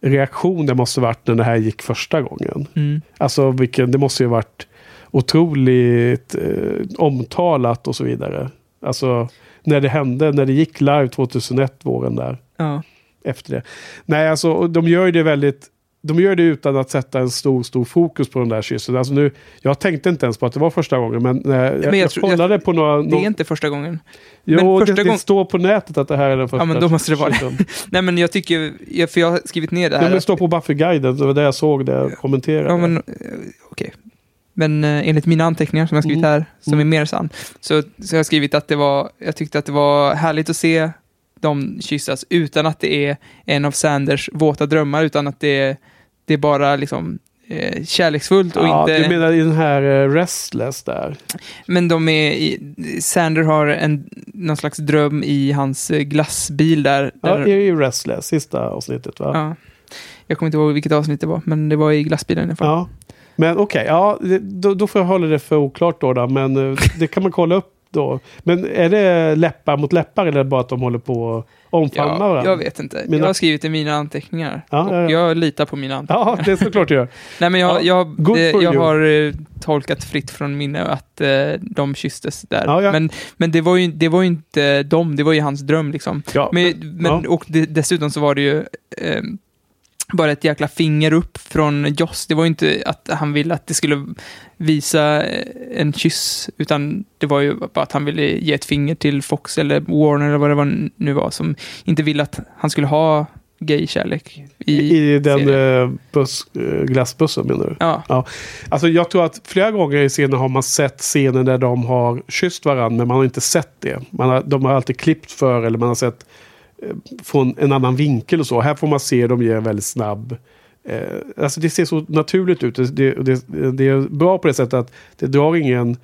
reaktion det måste varit när det här gick första gången. Mm. Alltså, vilken, det måste ju varit otroligt eh, omtalat och så vidare. Alltså, när det hände, när det gick live tjugohundraett, våren där. Ja. Efter det. Nej, alltså, de gör ju det väldigt... De gör det utan att sätta en stor, stor fokus på den där kyssen. Alltså nu, jag tänkte inte ens på att det var första gången, men, nej, men jag, jag, tror, jag på några... Det är någon... inte första gången. Jo, men första det, gång... det står på nätet att det här är den första. Ja, men då måste det vara det. Nej, men jag tycker... Jag, för jag har skrivit ner det här. Ja, men det står på Buffy-guiden, det var det jag såg, det jag kommenterade. Ja, men okej. Okay. Men eh, enligt mina anteckningar som jag skrivit här, mm. som är mer sann, så, så har jag skrivit att det var... Jag tyckte att det var härligt att se de kyssas utan att det är en av Sanders våta drömmar, utan att det är... Det är bara liksom eh, kärleksfullt och ja, inte... Ja, du menar i den här eh, Restless där. Men de är... I, Sander har en, någon slags dröm i hans eh, glassbil där. Ja, där... det är ju Restless, sista avsnittet va? Ja. Jag kommer inte ihåg vilket avsnitt det var, men det var i glassbilen i alla fall. Ja, men okej. Okay, ja, då, då får jag hålla det för oklart då, då men det kan man kolla upp då. Men är det läppar mot läppar eller bara att de håller på att omfamna ja, varandra? Jag vet inte. Mina... Jag har skrivit i mina anteckningar. Ja, och ja, ja. Jag litar på mina anteckningar. Ja, det är såklart jag gör. Nej, men jag, ja. jag, det, jag har tolkat fritt från minne att eh, de kysstes där. Ja, ja. Men, men det, var ju, det var ju inte dem, det var ju hans dröm liksom. Ja, men, men, ja. Och det, dessutom så var det ju... Eh, bara ett jäkla finger upp från Joss. Det var ju inte att han ville att det skulle visa en kyss, utan det var ju bara att han ville ge ett finger till Fox eller Warren eller vad det var nu var, som inte ville att han skulle ha gay-kärlek i, I den eh, bus, glassbussen menar du? Ja. Ja. Alltså jag tror att flera gånger i scenen har man sett scener där de har kysst varandra, men man har inte sett det. Man har, de har alltid klippt för, eller man har sett från en annan vinkel och så. Här får man se dem ge en väldigt snabb Eh, alltså det ser så naturligt ut. Det, det, det är bra på det sättet att det drar ingen...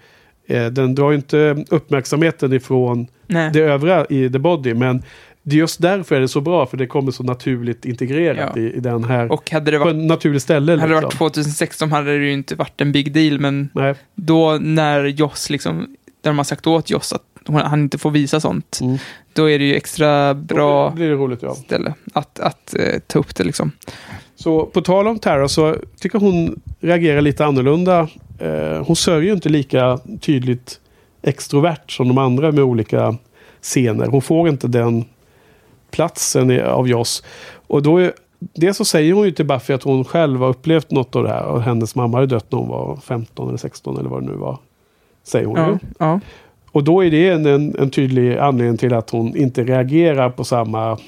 Eh, den drar inte uppmärksamheten ifrån Nej. det övriga i The Body, men det är just därför är det så bra, för det kommer så naturligt integrerat ja. i, i den här, och hade det varit, på en naturlig ställe. Hade liksom. Det varit tjugohundrasexton hade det ju inte varit en big deal, men Nej. då när Joss liksom, när man har sagt åt Joss att han inte får visa sånt, mm. då är det ju extra bra, då blir det roligt, ja. ställe att, att eh, ta upp det liksom. Så på tal om Tara så tycker hon reagerar lite annorlunda. Eh, hon sörjer ju inte lika tydligt extrovert som de andra med olika scener. Hon får inte den platsen av Joss. Och då är, det så säger hon ju till Buffy att hon själv har upplevt något av det här. Och hennes mamma hade dött när hon var femton eller sexton eller vad det nu var. Säger hon ja, ju. Ja. Och då är det en, en, en tydlig anledning till att hon inte reagerar på samma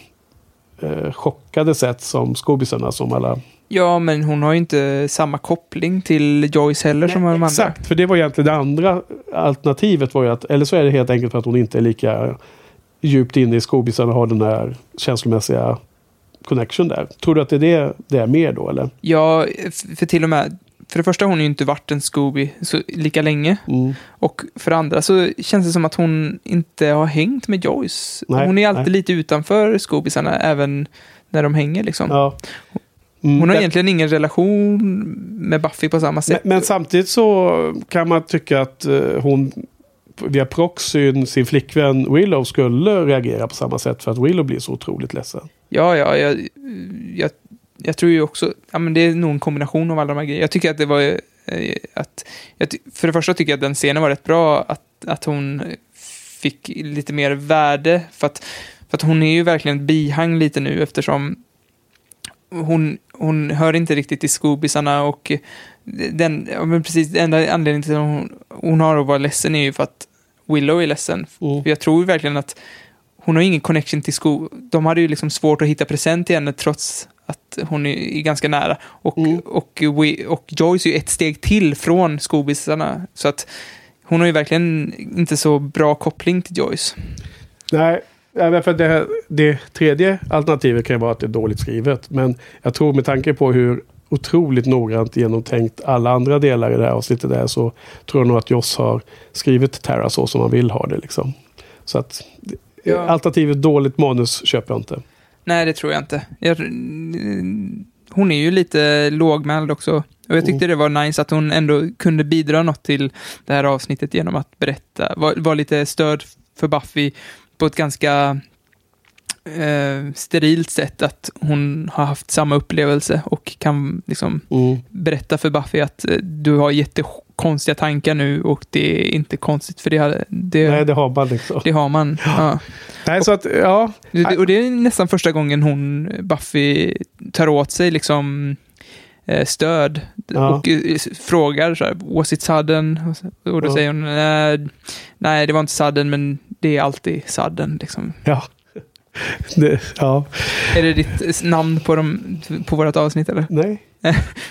eh, chockade sätt som skobisarna som alla... Ja, men hon har ju inte samma koppling till Joyce heller Nej, som de andra. Exakt, för det var egentligen det andra alternativet var ju att, eller så är det helt enkelt för att hon inte är lika djupt inne i skobisarna och har den här känslomässiga connection där. Tror du att det är det, det är mer då, eller? Ja, för till och med för det första har hon ju inte varit en Scooby så lika länge. Mm. Och för det andra så känns det som att hon inte har hängt med Joyce. Nej, hon är alltid nej. lite utanför Scoobysarna även när de hänger liksom. Ja. Mm, hon har men, egentligen ingen relation med Buffy på samma sätt. Men, men samtidigt så kan man tycka att hon via proxyn, sin flickvän Willow skulle reagera på samma sätt för att Willow blir så otroligt ledsen. Ja, ja, jag... jag Jag tror ju också, ja men det är nog en kombination av alla de här grejerna. Jag tycker att det var eh, att, jag, för det första tycker jag att den scenen var rätt bra att, att hon fick lite mer värde för att, för att hon är ju verkligen ett bihang lite nu eftersom hon, hon hör inte riktigt till skobisarna och den, ja, men precis den enda anledningen till att hon, hon har att vara ledsen är ju för att Willow är ledsen. Mm. Jag tror verkligen att hon har ingen connection till sko. De hade ju liksom svårt att hitta present i henne trots att hon är ganska nära och, mm. och, och, och Joyce är ju ett steg till från skobisarna så att hon har ju verkligen inte så bra koppling till Joyce. Nej, för det, här, det tredje alternativet kan ju vara att det är dåligt skrivet, men jag tror med tanke på hur otroligt noggrant genomtänkt alla andra delar i det här avsnittet där så tror jag nog att Joss har skrivit Tara så som man vill ha det liksom. Så att ja. alternativet dåligt manus köper jag inte. Nej, det tror jag inte. Jag, hon är ju lite lågmäld också. Och jag tyckte mm. det var nice att hon ändå kunde bidra något till det här avsnittet genom att berätta. Var, var lite stöd för Buffy på ett ganska eh, sterilt sätt. Att hon har haft samma upplevelse och kan liksom mm. berätta för Buffy att du har jättekonstiga tankar nu och det är inte konstigt för det har... Det, Nej, det har man liksom. Det har man, ja. ja. Nej, så att, ja. Och det är nästan första gången hon, Buffy, tar åt sig liksom stöd ja. och frågar så här, was it sudden? Och då ja. säger hon nej, nej, det var inte sudden, men det är alltid sudden liksom. Ja. Det, ja. Är det ditt namn på, de, på vårat avsnitt eller? Nej.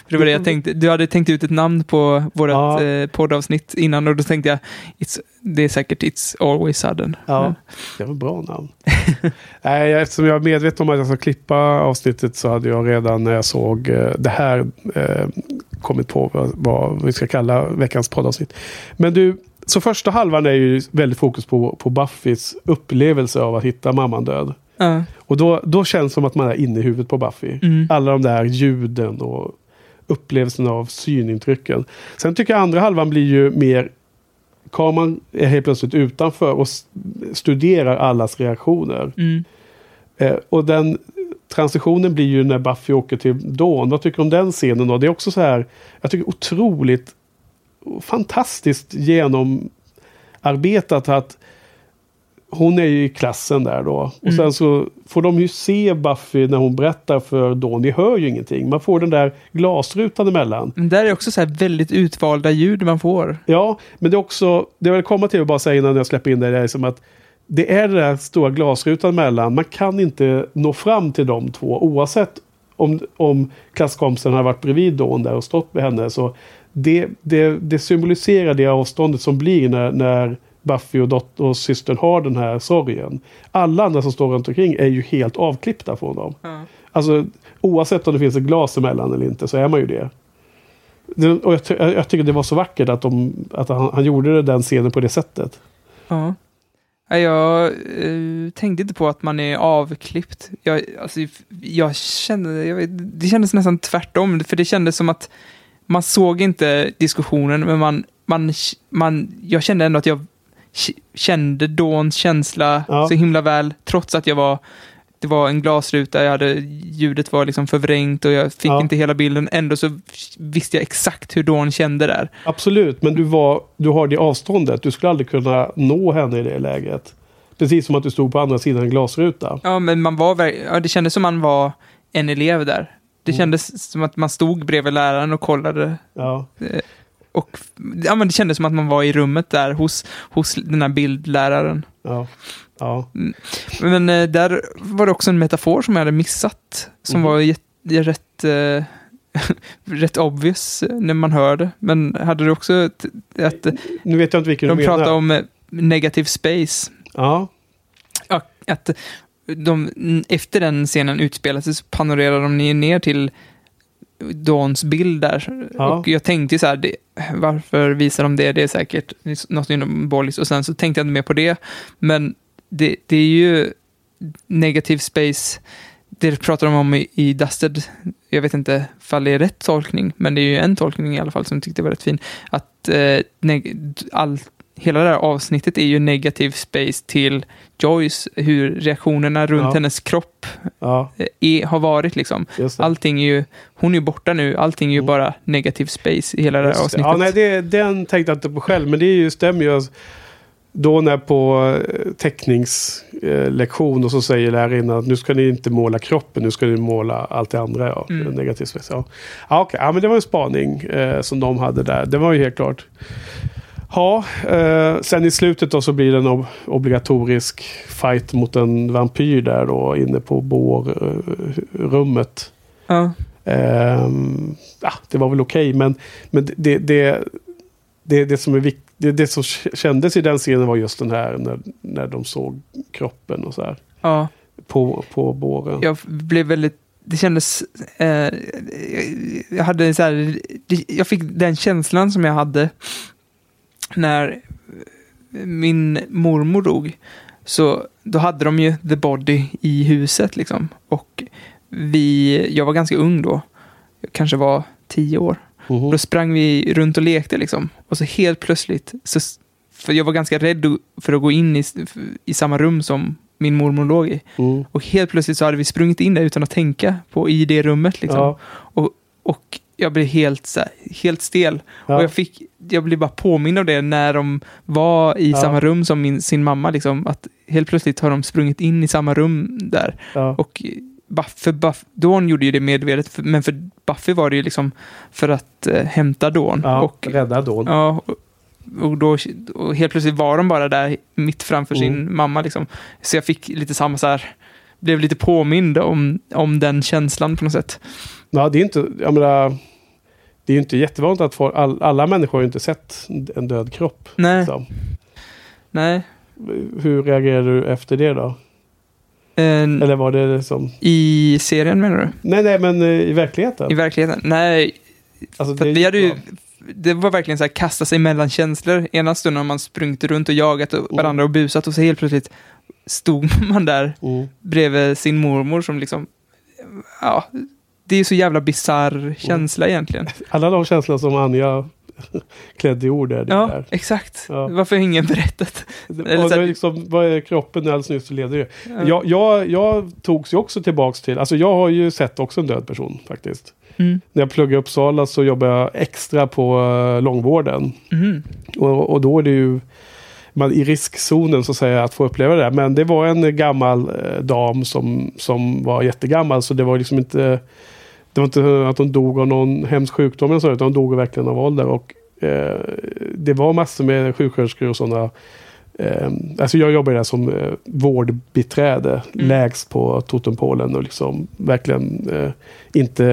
Det var det jag tänkte. Du hade tänkt ut ett namn på vårat ja. eh, poddavsnitt innan och då tänkte jag it's, det är säkert It's Always Sudden. Ja, men. Det var ett bra namn. Nej, eftersom jag är medveten om att jag ska klippa avsnittet så hade jag redan när jag såg eh, det här eh, kommit på vad, vad vi ska kalla veckans poddavsnitt. Men du, så första halvan är ju väldigt fokus på, på Buffys upplevelse av att hitta mamman död. Uh. Och då, då känns det som att man är inne i huvudet på Buffy. Mm. Alla de där ljuden och upplevelsen av synintrycken. Sen tycker jag andra halvan blir ju mer kameran är helt plötsligt utanför och studerar allas reaktioner. Mm. Eh, och den transitionen blir ju när Buffy åker till Dawn. Vad tycker du om den scenen då? Det är också så här, jag tycker otroligt fantastiskt genomarbetat att hon är ju i klassen där då. Och mm. sen så får de ju se Buffy när hon berättar för Dawn. Ni hör ju ingenting. Man får den där glasrutan emellan. Men där är också så här väldigt utvalda ljud man får. Ja, men det är också... Det jag vill komma till att bara säga innan jag släpper in det, det är som att det är den där stora glasrutan emellan. Man kan inte nå fram till de två. Oavsett om, om klasskompisen har varit bredvid Dawn där och stått med henne. Så det, det, det symboliserar det avståndet som blir när... när Buffy och, dot- och systern har den här sorgen. Alla andra som står runt omkring är ju helt avklippta från dem. Mm. Alltså, oavsett om det finns ett glas emellan eller inte så är man ju det. Och jag, ty- jag tycker det var så vackert att, de, att han, han gjorde den scenen på det sättet. Ja. Jag eh, tänkte inte på att man är avklippt. Jag, alltså, jag kände, jag vet, det kändes nästan tvärtom. För det kändes som att man såg inte diskussionen. Men man, man, man, jag kände ändå att jag kände Dawns känsla ja. så himla väl. Trots att jag var... Det var en glasruta, jag hade, ljudet var liksom förvrängt och jag fick ja. inte hela bilden. Ändå så visste jag exakt hur Dawn kände där. Absolut, men du, var, du har det avståndet. Du skulle aldrig kunna nå henne i det läget. Precis som att du stod på andra sidan en glasruta. Ja, men man var, ja, det kändes som man var en elev där. Det kändes mm. som att man stod bredvid läraren och kollade. Ja. Och, ja, men det kändes som att man var i rummet där hos, hos den här bildläraren. Ja. Ja. Men eh, där var det också en metafor som jag hade missat som mm. var jätt, rätt eh, rätt obvious när man hörde, men hade du också t- att nu vet jag inte vilken de du pratade menar. Om negative space. Ja. ja att de, efter den scenen utspelades så panorerar de ner till Dawns bild där ja. och jag tänkte så här det, varför visar de det? Det är säkert något symboliskt och sen så tänkte jag inte mer på det, men Det, det är ju negative space, det pratar de om i, i Dusted. Jag vet inte ifall det är rätt tolkning, men det är ju en tolkning i alla fall som jag tyckte var rätt fin. Att eh, neg- all, hela det här avsnittet är ju negative space till Joyce, hur reaktionerna runt ja. hennes kropp ja. är, har varit liksom. Allting är ju, hon är ju borta nu, allting är ju mm. bara negative space i hela det här just avsnittet. Ja, nej, det, den tänkte jag inte på själv, men det är ju, stämmer ju. Då när på teckningslektion och så säger lärarinnan att nu ska ni inte måla kroppen, nu ska ni måla allt det andra, ja. Mm. Negativt. Ja. Ja, okay. Ja, men det var en spaning eh, som de hade där. Det var ju helt klart. Ja, eh, sen i slutet då så blir det en ob- obligatorisk fight mot en vampyr där då, inne på bårrummet. Ja. Eh, ja, det var väl okej, okay, men, men det, det, det, det som är viktigt, Det, det som kändes i den scenen var just den här när, när de såg kroppen och så här. Ja. På, på båren. Jag blev väldigt... Det kändes... Eh, jag hade så här... Jag fick den känslan som jag hade när min mormor dog. Så då hade de ju The Body i huset liksom. Och vi... Jag var ganska ung då. Jag kanske var tio år. Uh-huh. Då sprang vi runt och lekte liksom. Och så helt plötsligt så, för jag var ganska rädd för att gå in i, i samma rum som min mormor låg i. Uh-huh. Och helt plötsligt så hade vi sprungit in där utan att tänka på i det rummet liksom. Uh-huh. Och, och jag blev helt, så här, helt stel. Uh-huh. Och jag, fick, jag blev bara påminn av det när de var i uh-huh. samma rum som min, sin mamma liksom. Att helt plötsligt har de sprungit in i samma rum där. Uh-huh. Och Buffy, Buffy, Dawn gjorde ju det medvetet, men för Buffy var det ju liksom för att eh, hämta Dawn ja, och rädda Dawn. Ja, och, och då och helt plötsligt var de bara där mitt framför mm. sin mamma liksom. Så jag fick lite samma så här, blev lite påmind om om den känslan på något sätt. Ja, det är inte jag menar, det är ju inte jättevanligt att få, all, alla människor har ju inte sett en död kropp. Nej. Liksom. Nej. Hur reagerar du efter det då? En, Eller var det som... I serien menar du? Nej, nej, men i verkligheten. I verkligheten, nej. Alltså, för det, vi hade ju, det var verkligen så här, kasta sig mellan känslor. Ena stunden har man sprungit runt och jagat och varandra och busat. Och så helt plötsligt stod man där mm. bredvid sin mormor som liksom... Ja, det är ju så jävla bizarr känsla mm. egentligen. Alla de känslor som Anja... klädd i ord där. Ja, där. Exakt. Ja. Varför har ingen berättat? Eller så här... liksom, vad är kroppen alldeles nyss så leder ju. Ja. Jag, jag, jag togs ju också tillbaks till, alltså jag har ju sett också en död person faktiskt. Mm. När jag pluggade i Uppsala så jobbade jag extra på uh, långvården. Mm. Och, och då är det ju man i riskzonen så att säga att få uppleva det där. Men det var en gammal uh, dam som, som var jättegammal, så det var liksom inte... Uh, Det var inte att de dog av någon hemsk sjukdom eller så, utan de dog verkligen av ålder. Och eh, det var massor med sjuksköterskor och sådana. Eh, alltså jag jobbade där som eh, vårdbiträde, mm. lägst på Totempolen och liksom verkligen eh, inte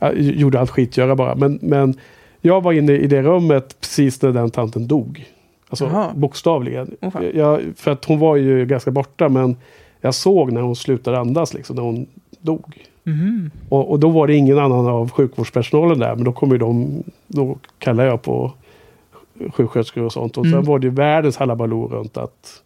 eh, gjorde allt skitgöra bara. Men, men jag var inne i det rummet precis när den tanten dog. Alltså Aha. bokstavligen. Okay. Jag, för att hon var ju ganska borta, men jag såg när hon slutade andas liksom, när hon dog. Mm. Och, och då var det ingen annan av sjukvårdspersonalen där, men då kom ju de, då kallade jag på sjuksköterskor och sånt. Och mm. sen var det ju världens halabaloo runt att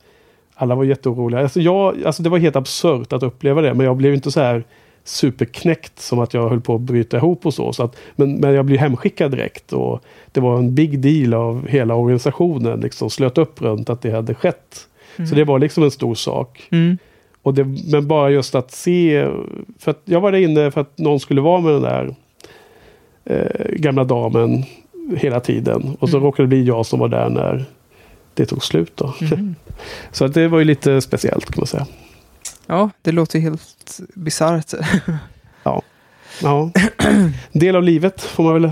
alla var jätteoroliga. Alltså jag, alltså det var helt absurt att uppleva det, men jag blev inte så här superknäckt som att jag höll på att bryta ihop och så. Så att, men, men jag blev hemskickad direkt och det var en big deal av hela organisationen liksom slöt upp runt att det hade skett. Mm. Så det var liksom en stor sak. Mm. Och det, men bara just att se, för att jag var där inne för att någon skulle vara med den där eh, gamla damen hela tiden. Och så mm. råkade det bli jag som var där när det tog slut då. Mm. Så att det var ju lite speciellt kan man säga. Ja, det låter ju helt bizarrt. Ja. Ja. Del av livet får man väl.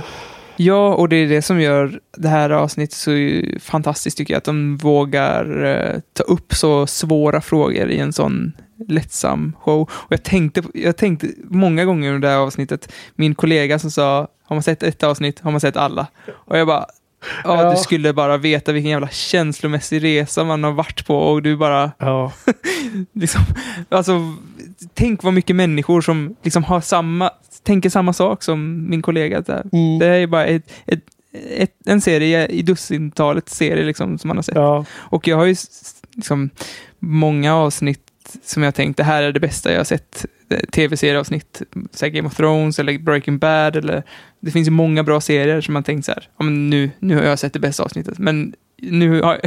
Ja, och det är det som gör det här avsnittet så fantastiskt tycker jag. Att de vågar eh, ta upp så svåra frågor i en sån lättsam show. Och jag tänkte, jag tänkte många gånger under det här avsnittet. Min kollega som sa, har man sett ett avsnitt, har man sett alla. Och jag bara, ja, ja. Du skulle bara veta vilken jävla känslomässig resa man har varit på. Och du bara, ja. liksom, alltså, tänk vad mycket människor som liksom har samma... tänker samma sak som min kollega. Där. Mm. Det är bara ett, ett, ett, en serie i dussintalet serier liksom, som man har sett. Ja. Och jag har ju liksom, många avsnitt som jag tänkt, det här är det bästa jag har sett. Tv-serieavsnitt, så här Game of Thrones eller Breaking Bad. Eller, det finns ju många bra serier som man tänkt så här, ja, men nu, nu har jag sett det bästa avsnittet. Men nu har,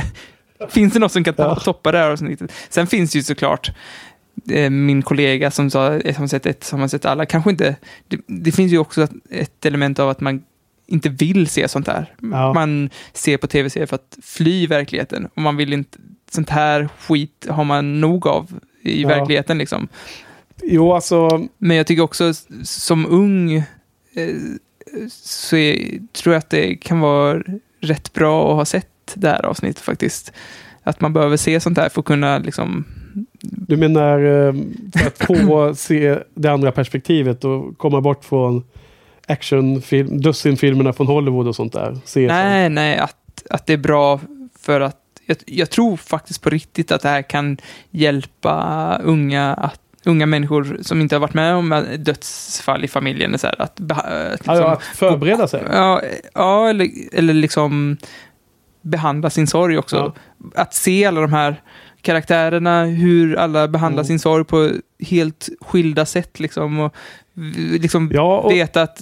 finns det något som kan ta, ja. toppa det här avsnittet? Sen finns det ju såklart min kollega som sa som har sett ett, som har sett alla, kanske inte det, det finns ju också ett element av att man inte vill se sånt här, ja. man ser på tv-serier för att fly verkligheten, och man vill inte sånt här skit har man nog av i ja. verkligheten liksom. Jo, alltså... men jag tycker också som ung så är, tror jag att det kan vara rätt bra att ha sett det här avsnittet faktiskt, att man behöver se sånt här för att kunna liksom. Du menar för att få se det andra perspektivet och komma bort från actionfilm, dussinfilmerna från Hollywood och sånt där? Se nej, sånt. nej, att, att det är bra för att jag, jag tror faktiskt på riktigt att det här kan hjälpa unga att unga människor som inte har varit med om dödsfall i familjen så här, att, att, liksom, ja, att förbereda sig. Ja, ja eller, eller liksom behandla sin sorg också. Ja. Att se alla de här karaktärerna, hur alla behandlar mm. sin sorg på helt skilda sätt liksom, och liksom ja, och veta att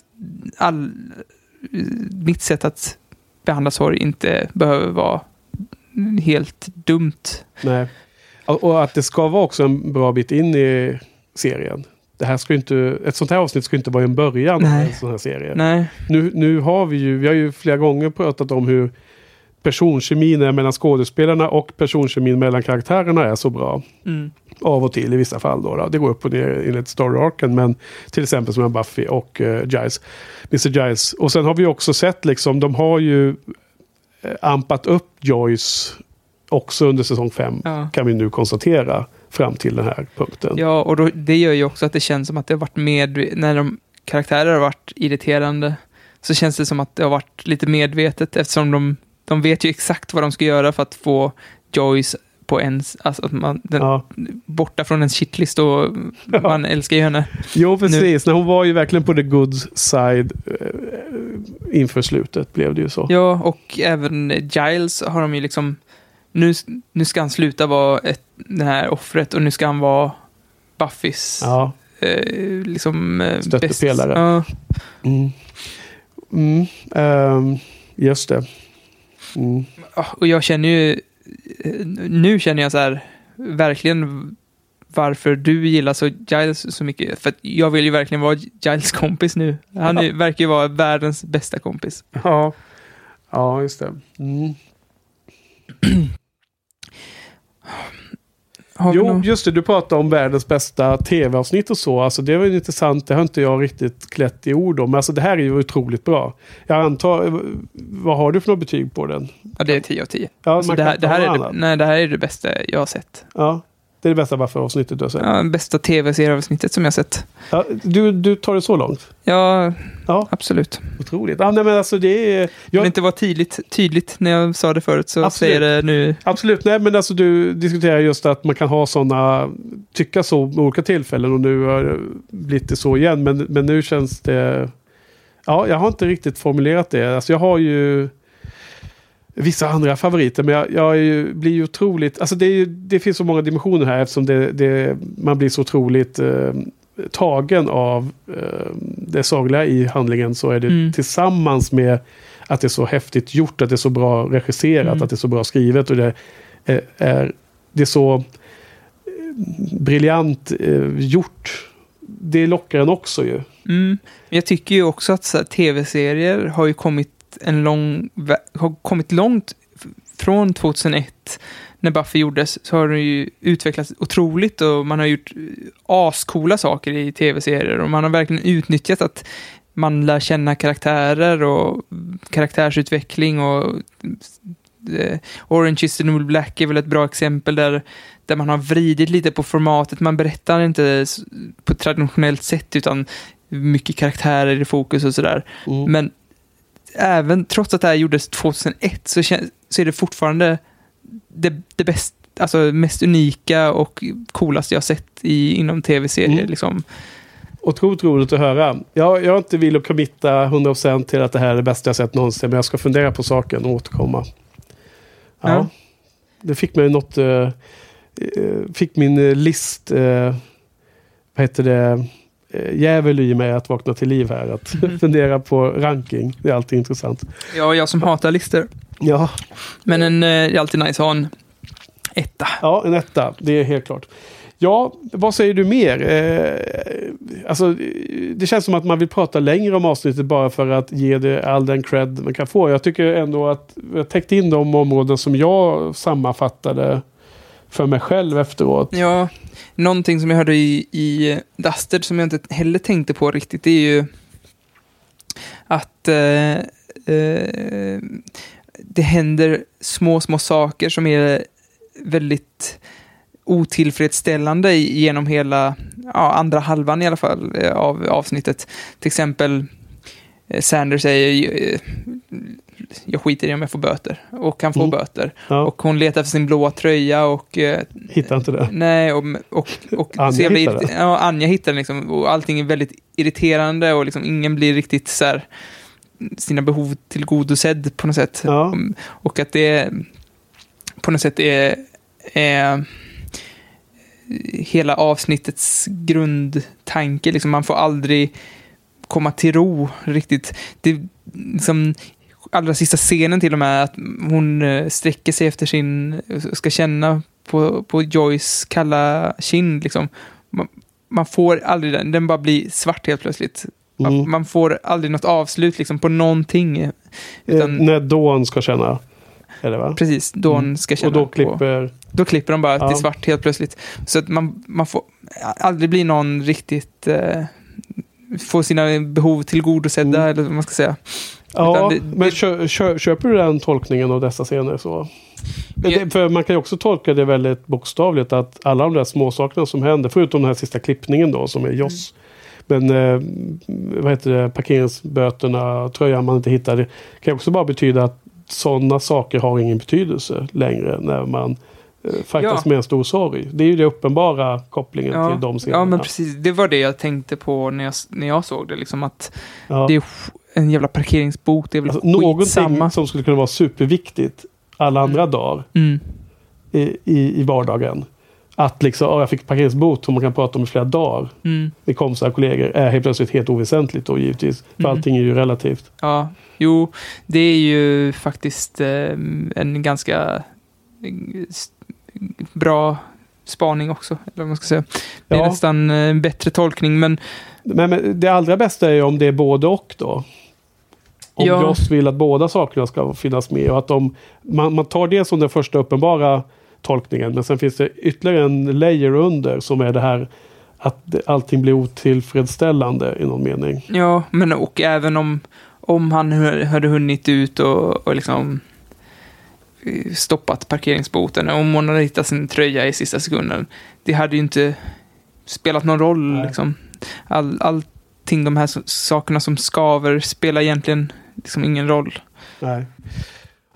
all, mitt sätt att behandla sorg inte behöver vara helt dumt. Nej. Och att det ska vara också en bra bit in i serien. Det här ska inte, ett sånt här avsnitt ska inte vara en början av en sån här serie. Nej. Nu, nu har vi ju, vi har ju flera gånger pratat om hur personkemin är mellan skådespelarna och personkemin mellan karaktärerna är så bra. Mm. Av och till i vissa fall då. då. Det går upp och ner enligt story-arken, men till exempel som en Buffy och uh, Giles. mister Giles. Och sen har vi också sett liksom, de har ju ampat upp Joyce också under säsong fem, ja. kan vi nu konstatera fram till den här punkten. Ja, och då, det gör ju också att det känns som att det har varit med när de karaktärer har varit irriterande, så känns det som att det har varit lite medvetet, eftersom de De vet ju exakt vad de ska göra för att få Joyce på ens, alltså att man, den, ja. borta från ens shitlist, och ja. man älskar ju henne. Jo, precis. Nu. Hon var ju verkligen på the good side eh, inför slutet, blev det ju så. Ja, och även Giles har de ju liksom, nu, nu ska han sluta vara ett, det här offret, och nu ska han vara Buffys ja. eh, liksom, eh, stöttepelare. Ja. Mm. Mm, um, just det. Mm. Och jag känner ju nu känner jag så här verkligen varför du gillar så Giles så mycket, för att jag vill ju verkligen vara Giles kompis nu. Han ja. verkar ju vara världens bästa kompis. Ja, ja just det. Mm. Jo, någon... just det, du pratade om världens bästa tv-avsnitt och så. Alltså, det var ju intressant, det har inte jag riktigt klätt i ord om. Men alltså, det här är ju otroligt bra. Jag antar, vad har du för något betyg på den? Ja, det är tio av tio. Ja, alltså, det, här, det, här är det, nej, det här är det bästa jag har sett. Ja. Det är det bästa Buffy-avsnittet du har sett. Ja, bästa tv-serieavsnittet som jag har sett. Ja, du, du tar det så långt? Ja, ja. Absolut. Otroligt. Ja, nej, men alltså det är... Jag... Men inte var tydligt, tydligt när jag sa det förut, så absolut. Säger det nu. Absolut, nej men alltså du diskuterar just att man kan ha sådana, tycka så med olika tillfällen, och nu har det blivit så igen, men, men nu känns det... Ja, jag har inte riktigt formulerat det. Alltså jag har ju... vissa andra favoriter, men jag, jag är ju, blir ju otroligt, alltså det, är ju, det finns så många dimensioner här, eftersom det, det, man blir så otroligt eh, tagen av eh, det sagliga i handlingen, så är det mm. tillsammans med att det är så häftigt gjort, att det är så bra regisserat, mm. att det är så bra skrivet, och det eh, är, det är så briljant eh, gjort. Det lockar en också ju. Mm. Jag tycker ju också att så här, tv-serier har ju kommit en lång, har kommit långt från tjugohundraett när Buffy gjordes, så har den ju utvecklats otroligt, och man har gjort ascoola saker i tv-serier, och man har verkligen utnyttjat att man lär känna karaktärer och karaktärsutveckling, och eh, Orange is the New Black är väl ett bra exempel där, där man har vridit lite på formatet, man berättar inte på traditionellt sätt utan mycket karaktärer i fokus och sådär, mm. men även trots att det här gjordes tjugohundraett så, kän- så är det fortfarande det, det bäst, alltså mest unika och coolaste jag sett i, inom tv-serier. Mm. Liksom. Otroligt roligt att höra. Jag, jag inte vill committa hundra procent till att det här är det bästa jag sett någonsin, men jag ska fundera på saken och återkomma. Ja. Ja. Det fick mig något... Uh, fick min list... Uh, vad heter det... jävel i mig att vakna till liv här, att mm. fundera på ranking, det är alltid intressant. Ja, jag som hatar listor. Ja. Men en, det är alltid nice att ha en etta. Ja, en etta, det är helt klart. Ja, vad säger du mer? Eh, alltså, det känns som att man vill prata längre om avsnittet bara för att ge det all den cred man kan få. Jag tycker ändå att jag täckt in de områden som jag sammanfattade för mig själv efteråt. Ja, någonting som jag hörde i, i Dusted som jag inte heller tänkte på riktigt, det är ju att eh, eh, det händer små, små saker som är väldigt otillfredsställande genom hela, ja, andra halvan i alla fall av avsnittet. Till exempel Sander säger, jag skiter i om jag får böter, och han får mm. böter, ja. Och hon letar efter sin blåa tröja och hittar inte det. Nej, och och, och Anja, så jag blir, hittar ja, Anja hittar den liksom, och allting är väldigt irriterande och liksom ingen blir riktigt så här, sina behov tillgodosedd på något sätt, ja. Och att det på något sätt är, är hela avsnittets grundtanke liksom, man får aldrig komma till ro riktigt. Det liksom, allra sista scenen till och med, att hon sträcker sig efter sin, ska känna på, på Joyce kalla kind liksom. Man, man får aldrig den, den bara blir svart helt plötsligt. Mm. Man, man får aldrig något avslut liksom på någonting. Utan, eh, när Dawn ska känna. Eller va? Precis, Dawn mm. ska känna. Och då klipper... På, då klipper de bara ja. till svart helt plötsligt. Så att man, man får aldrig bli någon riktigt... Eh, få sina behov tillgodosedda mm. eller vad man ska säga. Ja, det, det, men kö, kö, köper du den tolkningen av dessa scener så? Jag, För man kan ju också tolka det väldigt bokstavligt, att alla de där småsakerna som händer, förutom den här sista klippningen då som är Joss, mm. men eh, vad heter det, parkeringsböterna, tröjan man inte hittar, det kan också bara betyda att sådana saker har ingen betydelse längre när man faktiskt ja. med en stor sorg. Det är ju det uppenbara kopplingen ja. till de scenerna. Ja, men precis. Det var det jag tänkte på när jag, när jag såg det. Liksom att ja. det är en jävla parkeringsbok. Det är väl alltså, någonting som skulle kunna vara superviktigt alla andra mm. dagar mm. I, i, i vardagen. Att liksom, ja, jag fick parkeringsbot som man kan prata om i flera dagar. Mm. Det kom så här kollegor. Är helt plötsligt helt oväsentligt då, givetvis. För mm. allting är ju relativt. Ja, jo. Det är ju faktiskt eh, en ganska... St- bra spaning också, eller vad man ska säga. Det är ja. nästan en bättre tolkning, men... men... Men det allra bästa är ju om det är både och då. Om ja. Joss vill att båda sakerna ska finnas med, och att de, man, man tar det som den första uppenbara tolkningen, men sen finns det ytterligare en layer under som är det här att allting blir otillfredsställande i någon mening. Ja, men och även om, om han hade hunnit ut och, och liksom stoppat parkeringsboten om hon hade hittat sin tröja i sista sekunden. Det hade ju inte spelat någon roll liksom. All, allting de här so- sakerna som skaver spelar egentligen liksom ingen roll. Nej.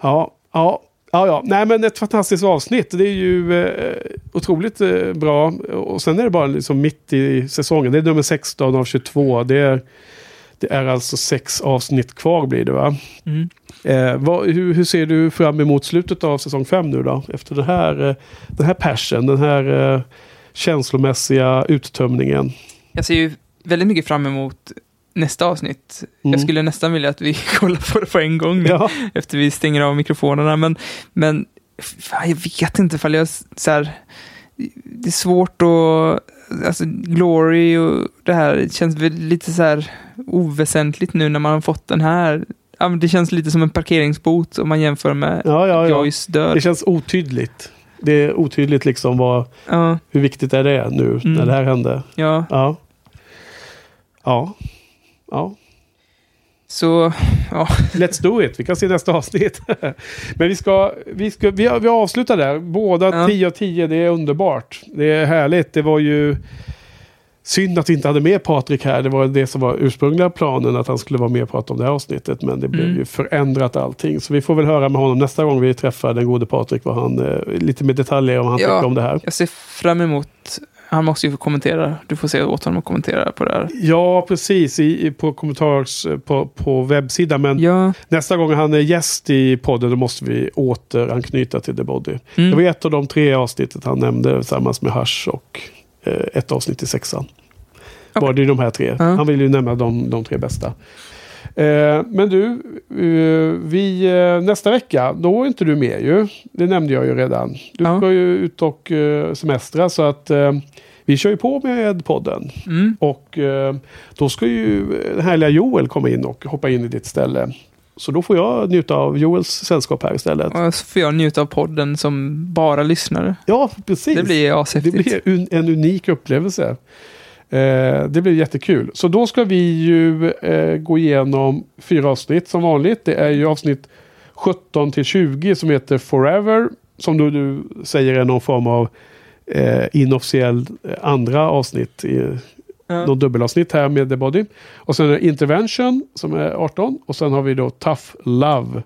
Ja, ja. Ja, ja. Nej, men ett fantastiskt avsnitt. Det är ju eh, otroligt eh, bra. Och sen är det bara liksom mitt i säsongen. Det är nummer sexton av tjugotvå. Det är, det är alltså sex avsnitt kvar blir det, va? Mm. Eh, vad, hur, hur ser du fram emot slutet av säsong fem nu då? Efter det här, eh, den här passion, den här eh, känslomässiga uttömningen. Jag ser ju väldigt mycket fram emot nästa avsnitt. Mm. Jag skulle nästan vilja att vi kollar på det på en gång nu, ja. Efter vi stänger av mikrofonerna. Men, men fan, jag vet inte ifall jag så här, det är svårt att alltså, Glory och det här, det känns väl lite så här oväsentligt nu när man har fått den här. Det känns lite som en parkeringsbot om man jämför med ja, ja, ja. Joys död. Det känns otydligt. Det är otydligt liksom vad, ja. Hur viktigt är det nu mm. när det här hände. Ja. Ja. Ja. Ja. Så, ja. Let's do it. Vi kan se nästa avsnitt. Men vi ska, vi ska vi, vi avslutar där. Båda tio ja. och tio, det är underbart. Det är härligt. Det var ju synd att vi inte hade med Patrik här. Det var det som var ursprungliga planen, att han skulle vara med och prata om det här avsnittet. Men det blev mm. ju förändrat allting. Så vi får väl höra med honom nästa gång vi träffar den gode Patrik, vad han, lite mer detaljer om han ja, tycker om det här. Jag ser fram emot. Han måste ju få kommentera. Du får se åt honom att kommentera på det här. Ja, precis. I, på kommentars på, på webbsidan. Men ja. Nästa gång han är gäst i podden, då måste vi återanknyta till The Body. Mm. Det var ett av de tre avsnittet han nämnde tillsammans med Hasch och eh, ett avsnitt i sexan. Okay. Var det de här tre? Uh-huh. Han ville ju nämna de, de tre bästa. Eh, men du, eh, vi, eh, nästa vecka, då är inte du med ju. Det nämnde jag ju redan. Du ja. Ska ju ut och eh, semestra, så att eh, vi kör ju på med podden. Mm. Och eh, då ska ju den härliga Joel komma in och hoppa in i ditt ställe. Så då får jag njuta av Joels sällskap här istället. Och så får jag njuta av podden som bara lyssnare. Ja, precis. Det blir ashäftigt. Det blir un- en unik upplevelse. Eh, det blir jättekul. Så då ska vi ju eh, gå igenom fyra avsnitt som vanligt. Det är ju avsnitt sjutton till tjugo som heter Forever, som du, du säger är någon form av eh, inofficiell andra avsnitt i mm. någon dubbelavsnitt här med The Body. Och sen är det Intervention som är arton, och sen har vi då Tough Love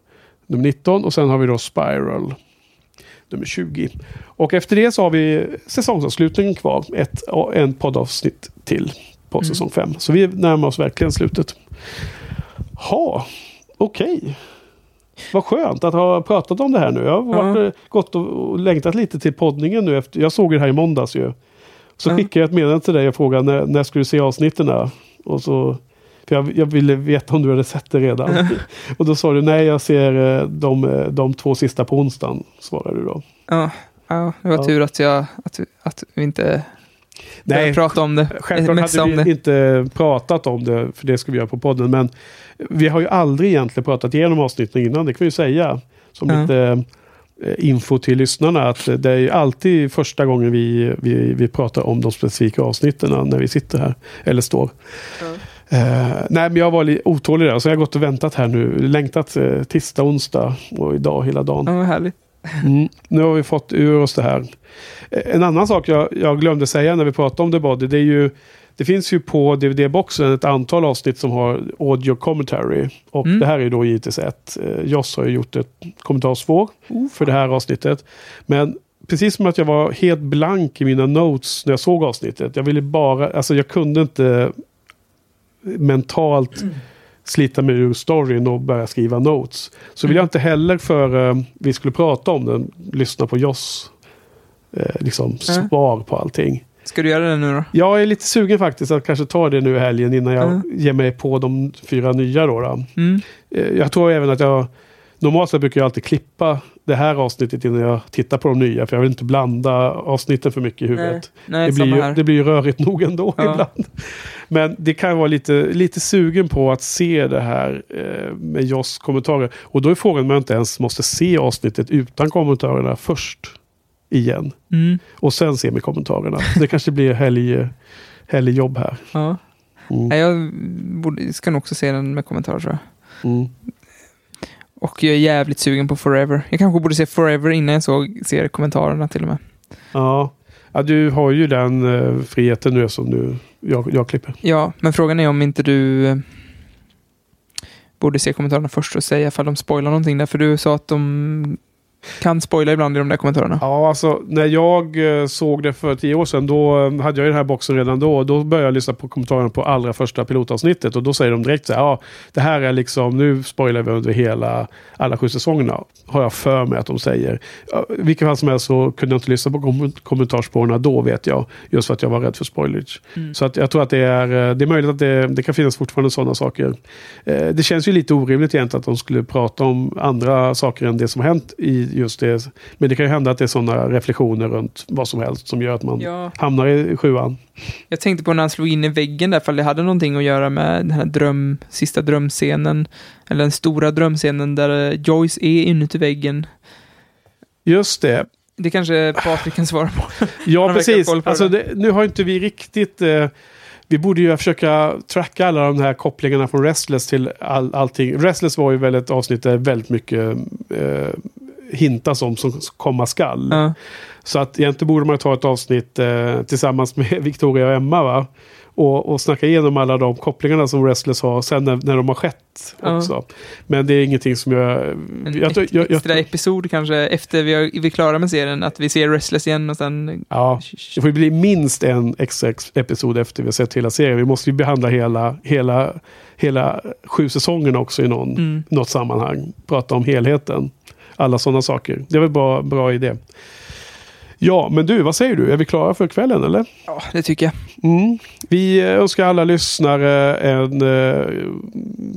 nummer nitton, och sen har vi då Spiral nummer tjugo. Och efter det så har vi säsongsavslutningen kvar. Ett, en poddavsnitt till på säsong fem. Mm. Så vi närmar oss verkligen slutet. Ja, okej. Okay. Vad skönt att ha pratat om det här nu. Jag har varit mm. gott och längtat lite till poddningen nu. Efter, jag såg det här i måndags ju. Så mm. skickade jag ett meddelande till dig och frågade när, när ska du se avsnitten? Och så... För jag, jag ville veta om du hade sett det redan. Mm. Och då sa du, nej jag ser de, de två sista på onsdagen, svarade du då. Ja, ja det var ja. tur att, jag, att, att vi inte nej, pratade om det. Självklart hade om vi det. Inte pratat om det, för det skulle vi göra på podden. Men vi har ju aldrig egentligen pratat igenom avsnitten innan, det kan vi ju säga. Som mm. lite info till lyssnarna, att det är ju alltid första gången vi, vi, vi pratar om de specifika avsnitten när vi sitter här, eller står. Mm. Uh, nej men jag var lite otålig där, så jag har gått och väntat här nu, längtat uh, tisdag, onsdag och idag hela dagen. Ja, vad härligt. Mm, nu har vi fått ur oss det här. Uh, en annan sak jag, jag glömde säga när vi pratade om The Body, det är ju, det finns ju på D V D-boxen ett antal avsnitt som har audio commentary, och mm. det här är ju då givetvis ett, uh, Joss har ju gjort ett kommentarsspår mm. för det här avsnittet, men precis som att jag var helt blank i mina notes när jag såg avsnittet, jag ville bara, alltså jag kunde inte mentalt slita mig ur storyn och börja skriva notes. Så vill jag inte heller, för eh, vi skulle prata om den, lyssna på Joss eh, liksom äh. svar på allting. Ska du göra det nu då? Jag är lite sugen faktiskt att kanske ta det nu i helgen innan jag äh. ger mig på de fyra nya då. då. Mm. Eh, jag tror även att jag normalt så brukar jag alltid klippa det här avsnittet innan jag tittar på de nya, för jag vill inte blanda avsnitten för mycket i huvudet. Nej, nej, det, blir ju, det blir ju rörigt nog ändå ja. ibland. Men det kan vara lite, lite sugen på att se det här eh, med Joss kommentarer. Och då är frågan om jag inte ens måste se avsnittet utan kommentarerna först igen. Mm. Och sen se med kommentarerna. Det kanske blir helg, helgjobb här. Ja. Mm. Jag borde, ska nog också se den med kommentarer tror jag. Mm. Och jag är jävligt sugen på Forever. Jag kanske borde se Forever innan jag såg, ser kommentarerna till och med. Ja. Ja, du har ju den eh, friheten nu som du, jag, jag klipper. Ja, men frågan är om inte du eh, borde se kommentarerna först och säga ifall de spoilar någonting där. För du sa att de kan spoila ibland i de där kommentarerna. Ja, alltså när jag eh, såg det för tio år sedan, då eh, hade jag ju den här boxen redan då. Och då började jag lyssna på kommentarerna på allra första pilotavsnittet. Och då säger de direkt så här, ja, det här är liksom, nu spoilar vi under hela, alla sju säsongerna. Har jag för mig att de säger. Ja, vilket fall som helst så kunde jag inte lyssna på kom- kommentarspårarna då, vet jag. Just för att jag var rädd för spoilage. Mm. Så att jag tror att det är, det är möjligt att det, det kan finnas fortfarande sådana saker. Eh, det känns ju lite orimligt egentligen att de skulle prata om andra saker än det som hänt i just det. Men det kan ju hända att det är sådana reflektioner runt vad som helst som gör att man ja. hamnar i sjuan. Jag tänkte på när han slog in i väggen där, för det hade någonting att göra med den här dröm, sista drömscenen, eller den stora drömscenen där Joyce är inuti väggen. Just det. Det kanske Patrik kan svara på. Ja, precis. Alltså, det, nu har inte vi riktigt... Eh, vi borde ju försöka tracka alla de här kopplingarna från Restless till all, allting. Restless var ju väl ett avsnitt där väldigt mycket... Eh, hintas om som komma skall. Uh. Så att egentligen borde man ta ett avsnitt eh, tillsammans med Victoria och Emma, va? Och, och snacka igenom alla de kopplingarna som Restless har sen när, när de har skett också. Uh. Men det är ingenting som jag... En jag, jag, jag, extra jag, episod kanske efter vi är, vi är klara med serien, att vi ser Restless igen och sen... Ja, det får bli minst en extra episod efter vi har sett hela serien. Vi måste ju behandla hela, hela, hela sju säsongerna också i någon, mm. något sammanhang. Prata om helheten. Alla sådana saker. Det var en bra, bra idé. Ja, men du, vad säger du? Är vi klara för kvällen, eller? Ja, det tycker jag. Mm. Vi önskar alla lyssnare en eh,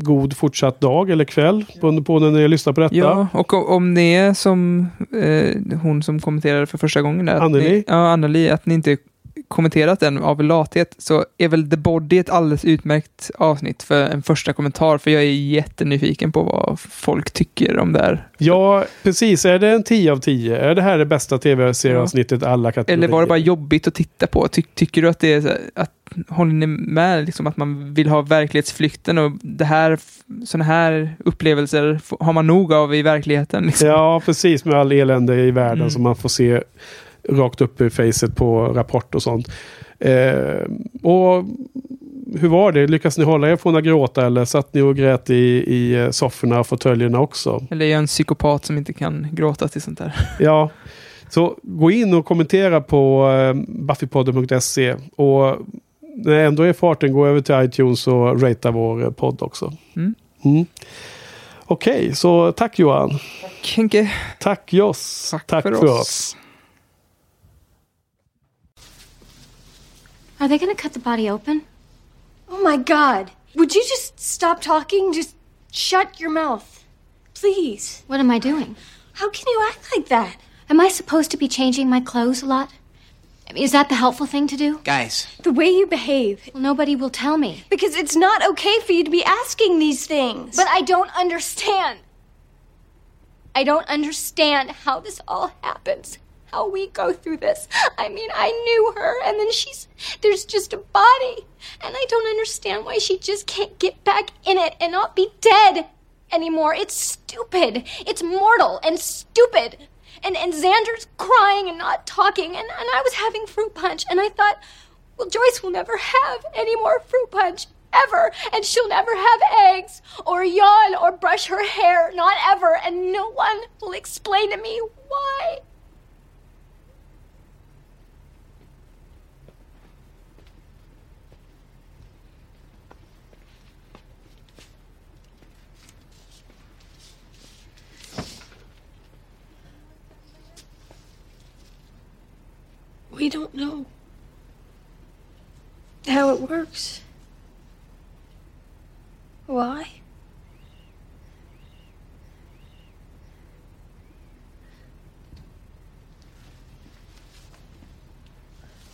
god fortsatt dag eller kväll på, på när ni lyssnar på detta. Ja, och om ni är som eh, hon som kommenterade för första gången. Där, Anneli. Att ni, ja, Anneli, att ni inte kommenterat den av lathet, så är väl The Body ett alldeles utmärkt avsnitt för en första kommentar, för jag är jättenyfiken på vad folk tycker om det här. Ja, precis. Är det en tio av tio? Är det här det bästa tv-serieavsnittet alla kategorier? Eller var det bara jobbigt att titta på? Ty- tycker du att det är så här, att håller ni med liksom, att man vill ha verklighetsflykten och det här, såna här upplevelser har man nog av i verkligheten? Liksom? Ja, precis. Med all elände i världen mm. som man får se rakt upp i facet på rapport och sånt. Eh, och hur var det? Lyckas ni hålla er från att gråta, eller satt ni och grät i, i sofforna och fåtöljerna också? Eller är jag en psykopat som inte kan gråta till sånt där? Ja, så gå in och kommentera på eh, buffypodden punkt se, och när jag ändå är farten, gå över till iTunes och ratea vår podd också. Mm. Mm. Okej, okay, så tack Johan. Tack Henke. Tack Joss. Tack, tack för, för oss. oss. Are they going to cut the body open? Oh, my God. Would you just stop talking? Just shut your mouth. Please. What am I doing? How can you act like that? Am I supposed to be changing my clothes a lot? Is that the helpful thing to do? Guys. The way you behave. Well, nobody will tell me. Because it's not okay for you to be asking these things. But I don't understand. I don't understand how this all happens. How we go through this. I mean, I knew her, and then she's, there's just a body. And I don't understand why she just can't get back in it and not be dead anymore. It's stupid. It's mortal and stupid. And and Xander's crying and not talking, and, and I was having fruit punch, and I thought, well, Joyce will never have any more fruit punch, ever. And she'll never have eggs or yawn or brush her hair, not ever. And no one will explain to me why. We don't know how it works. Why?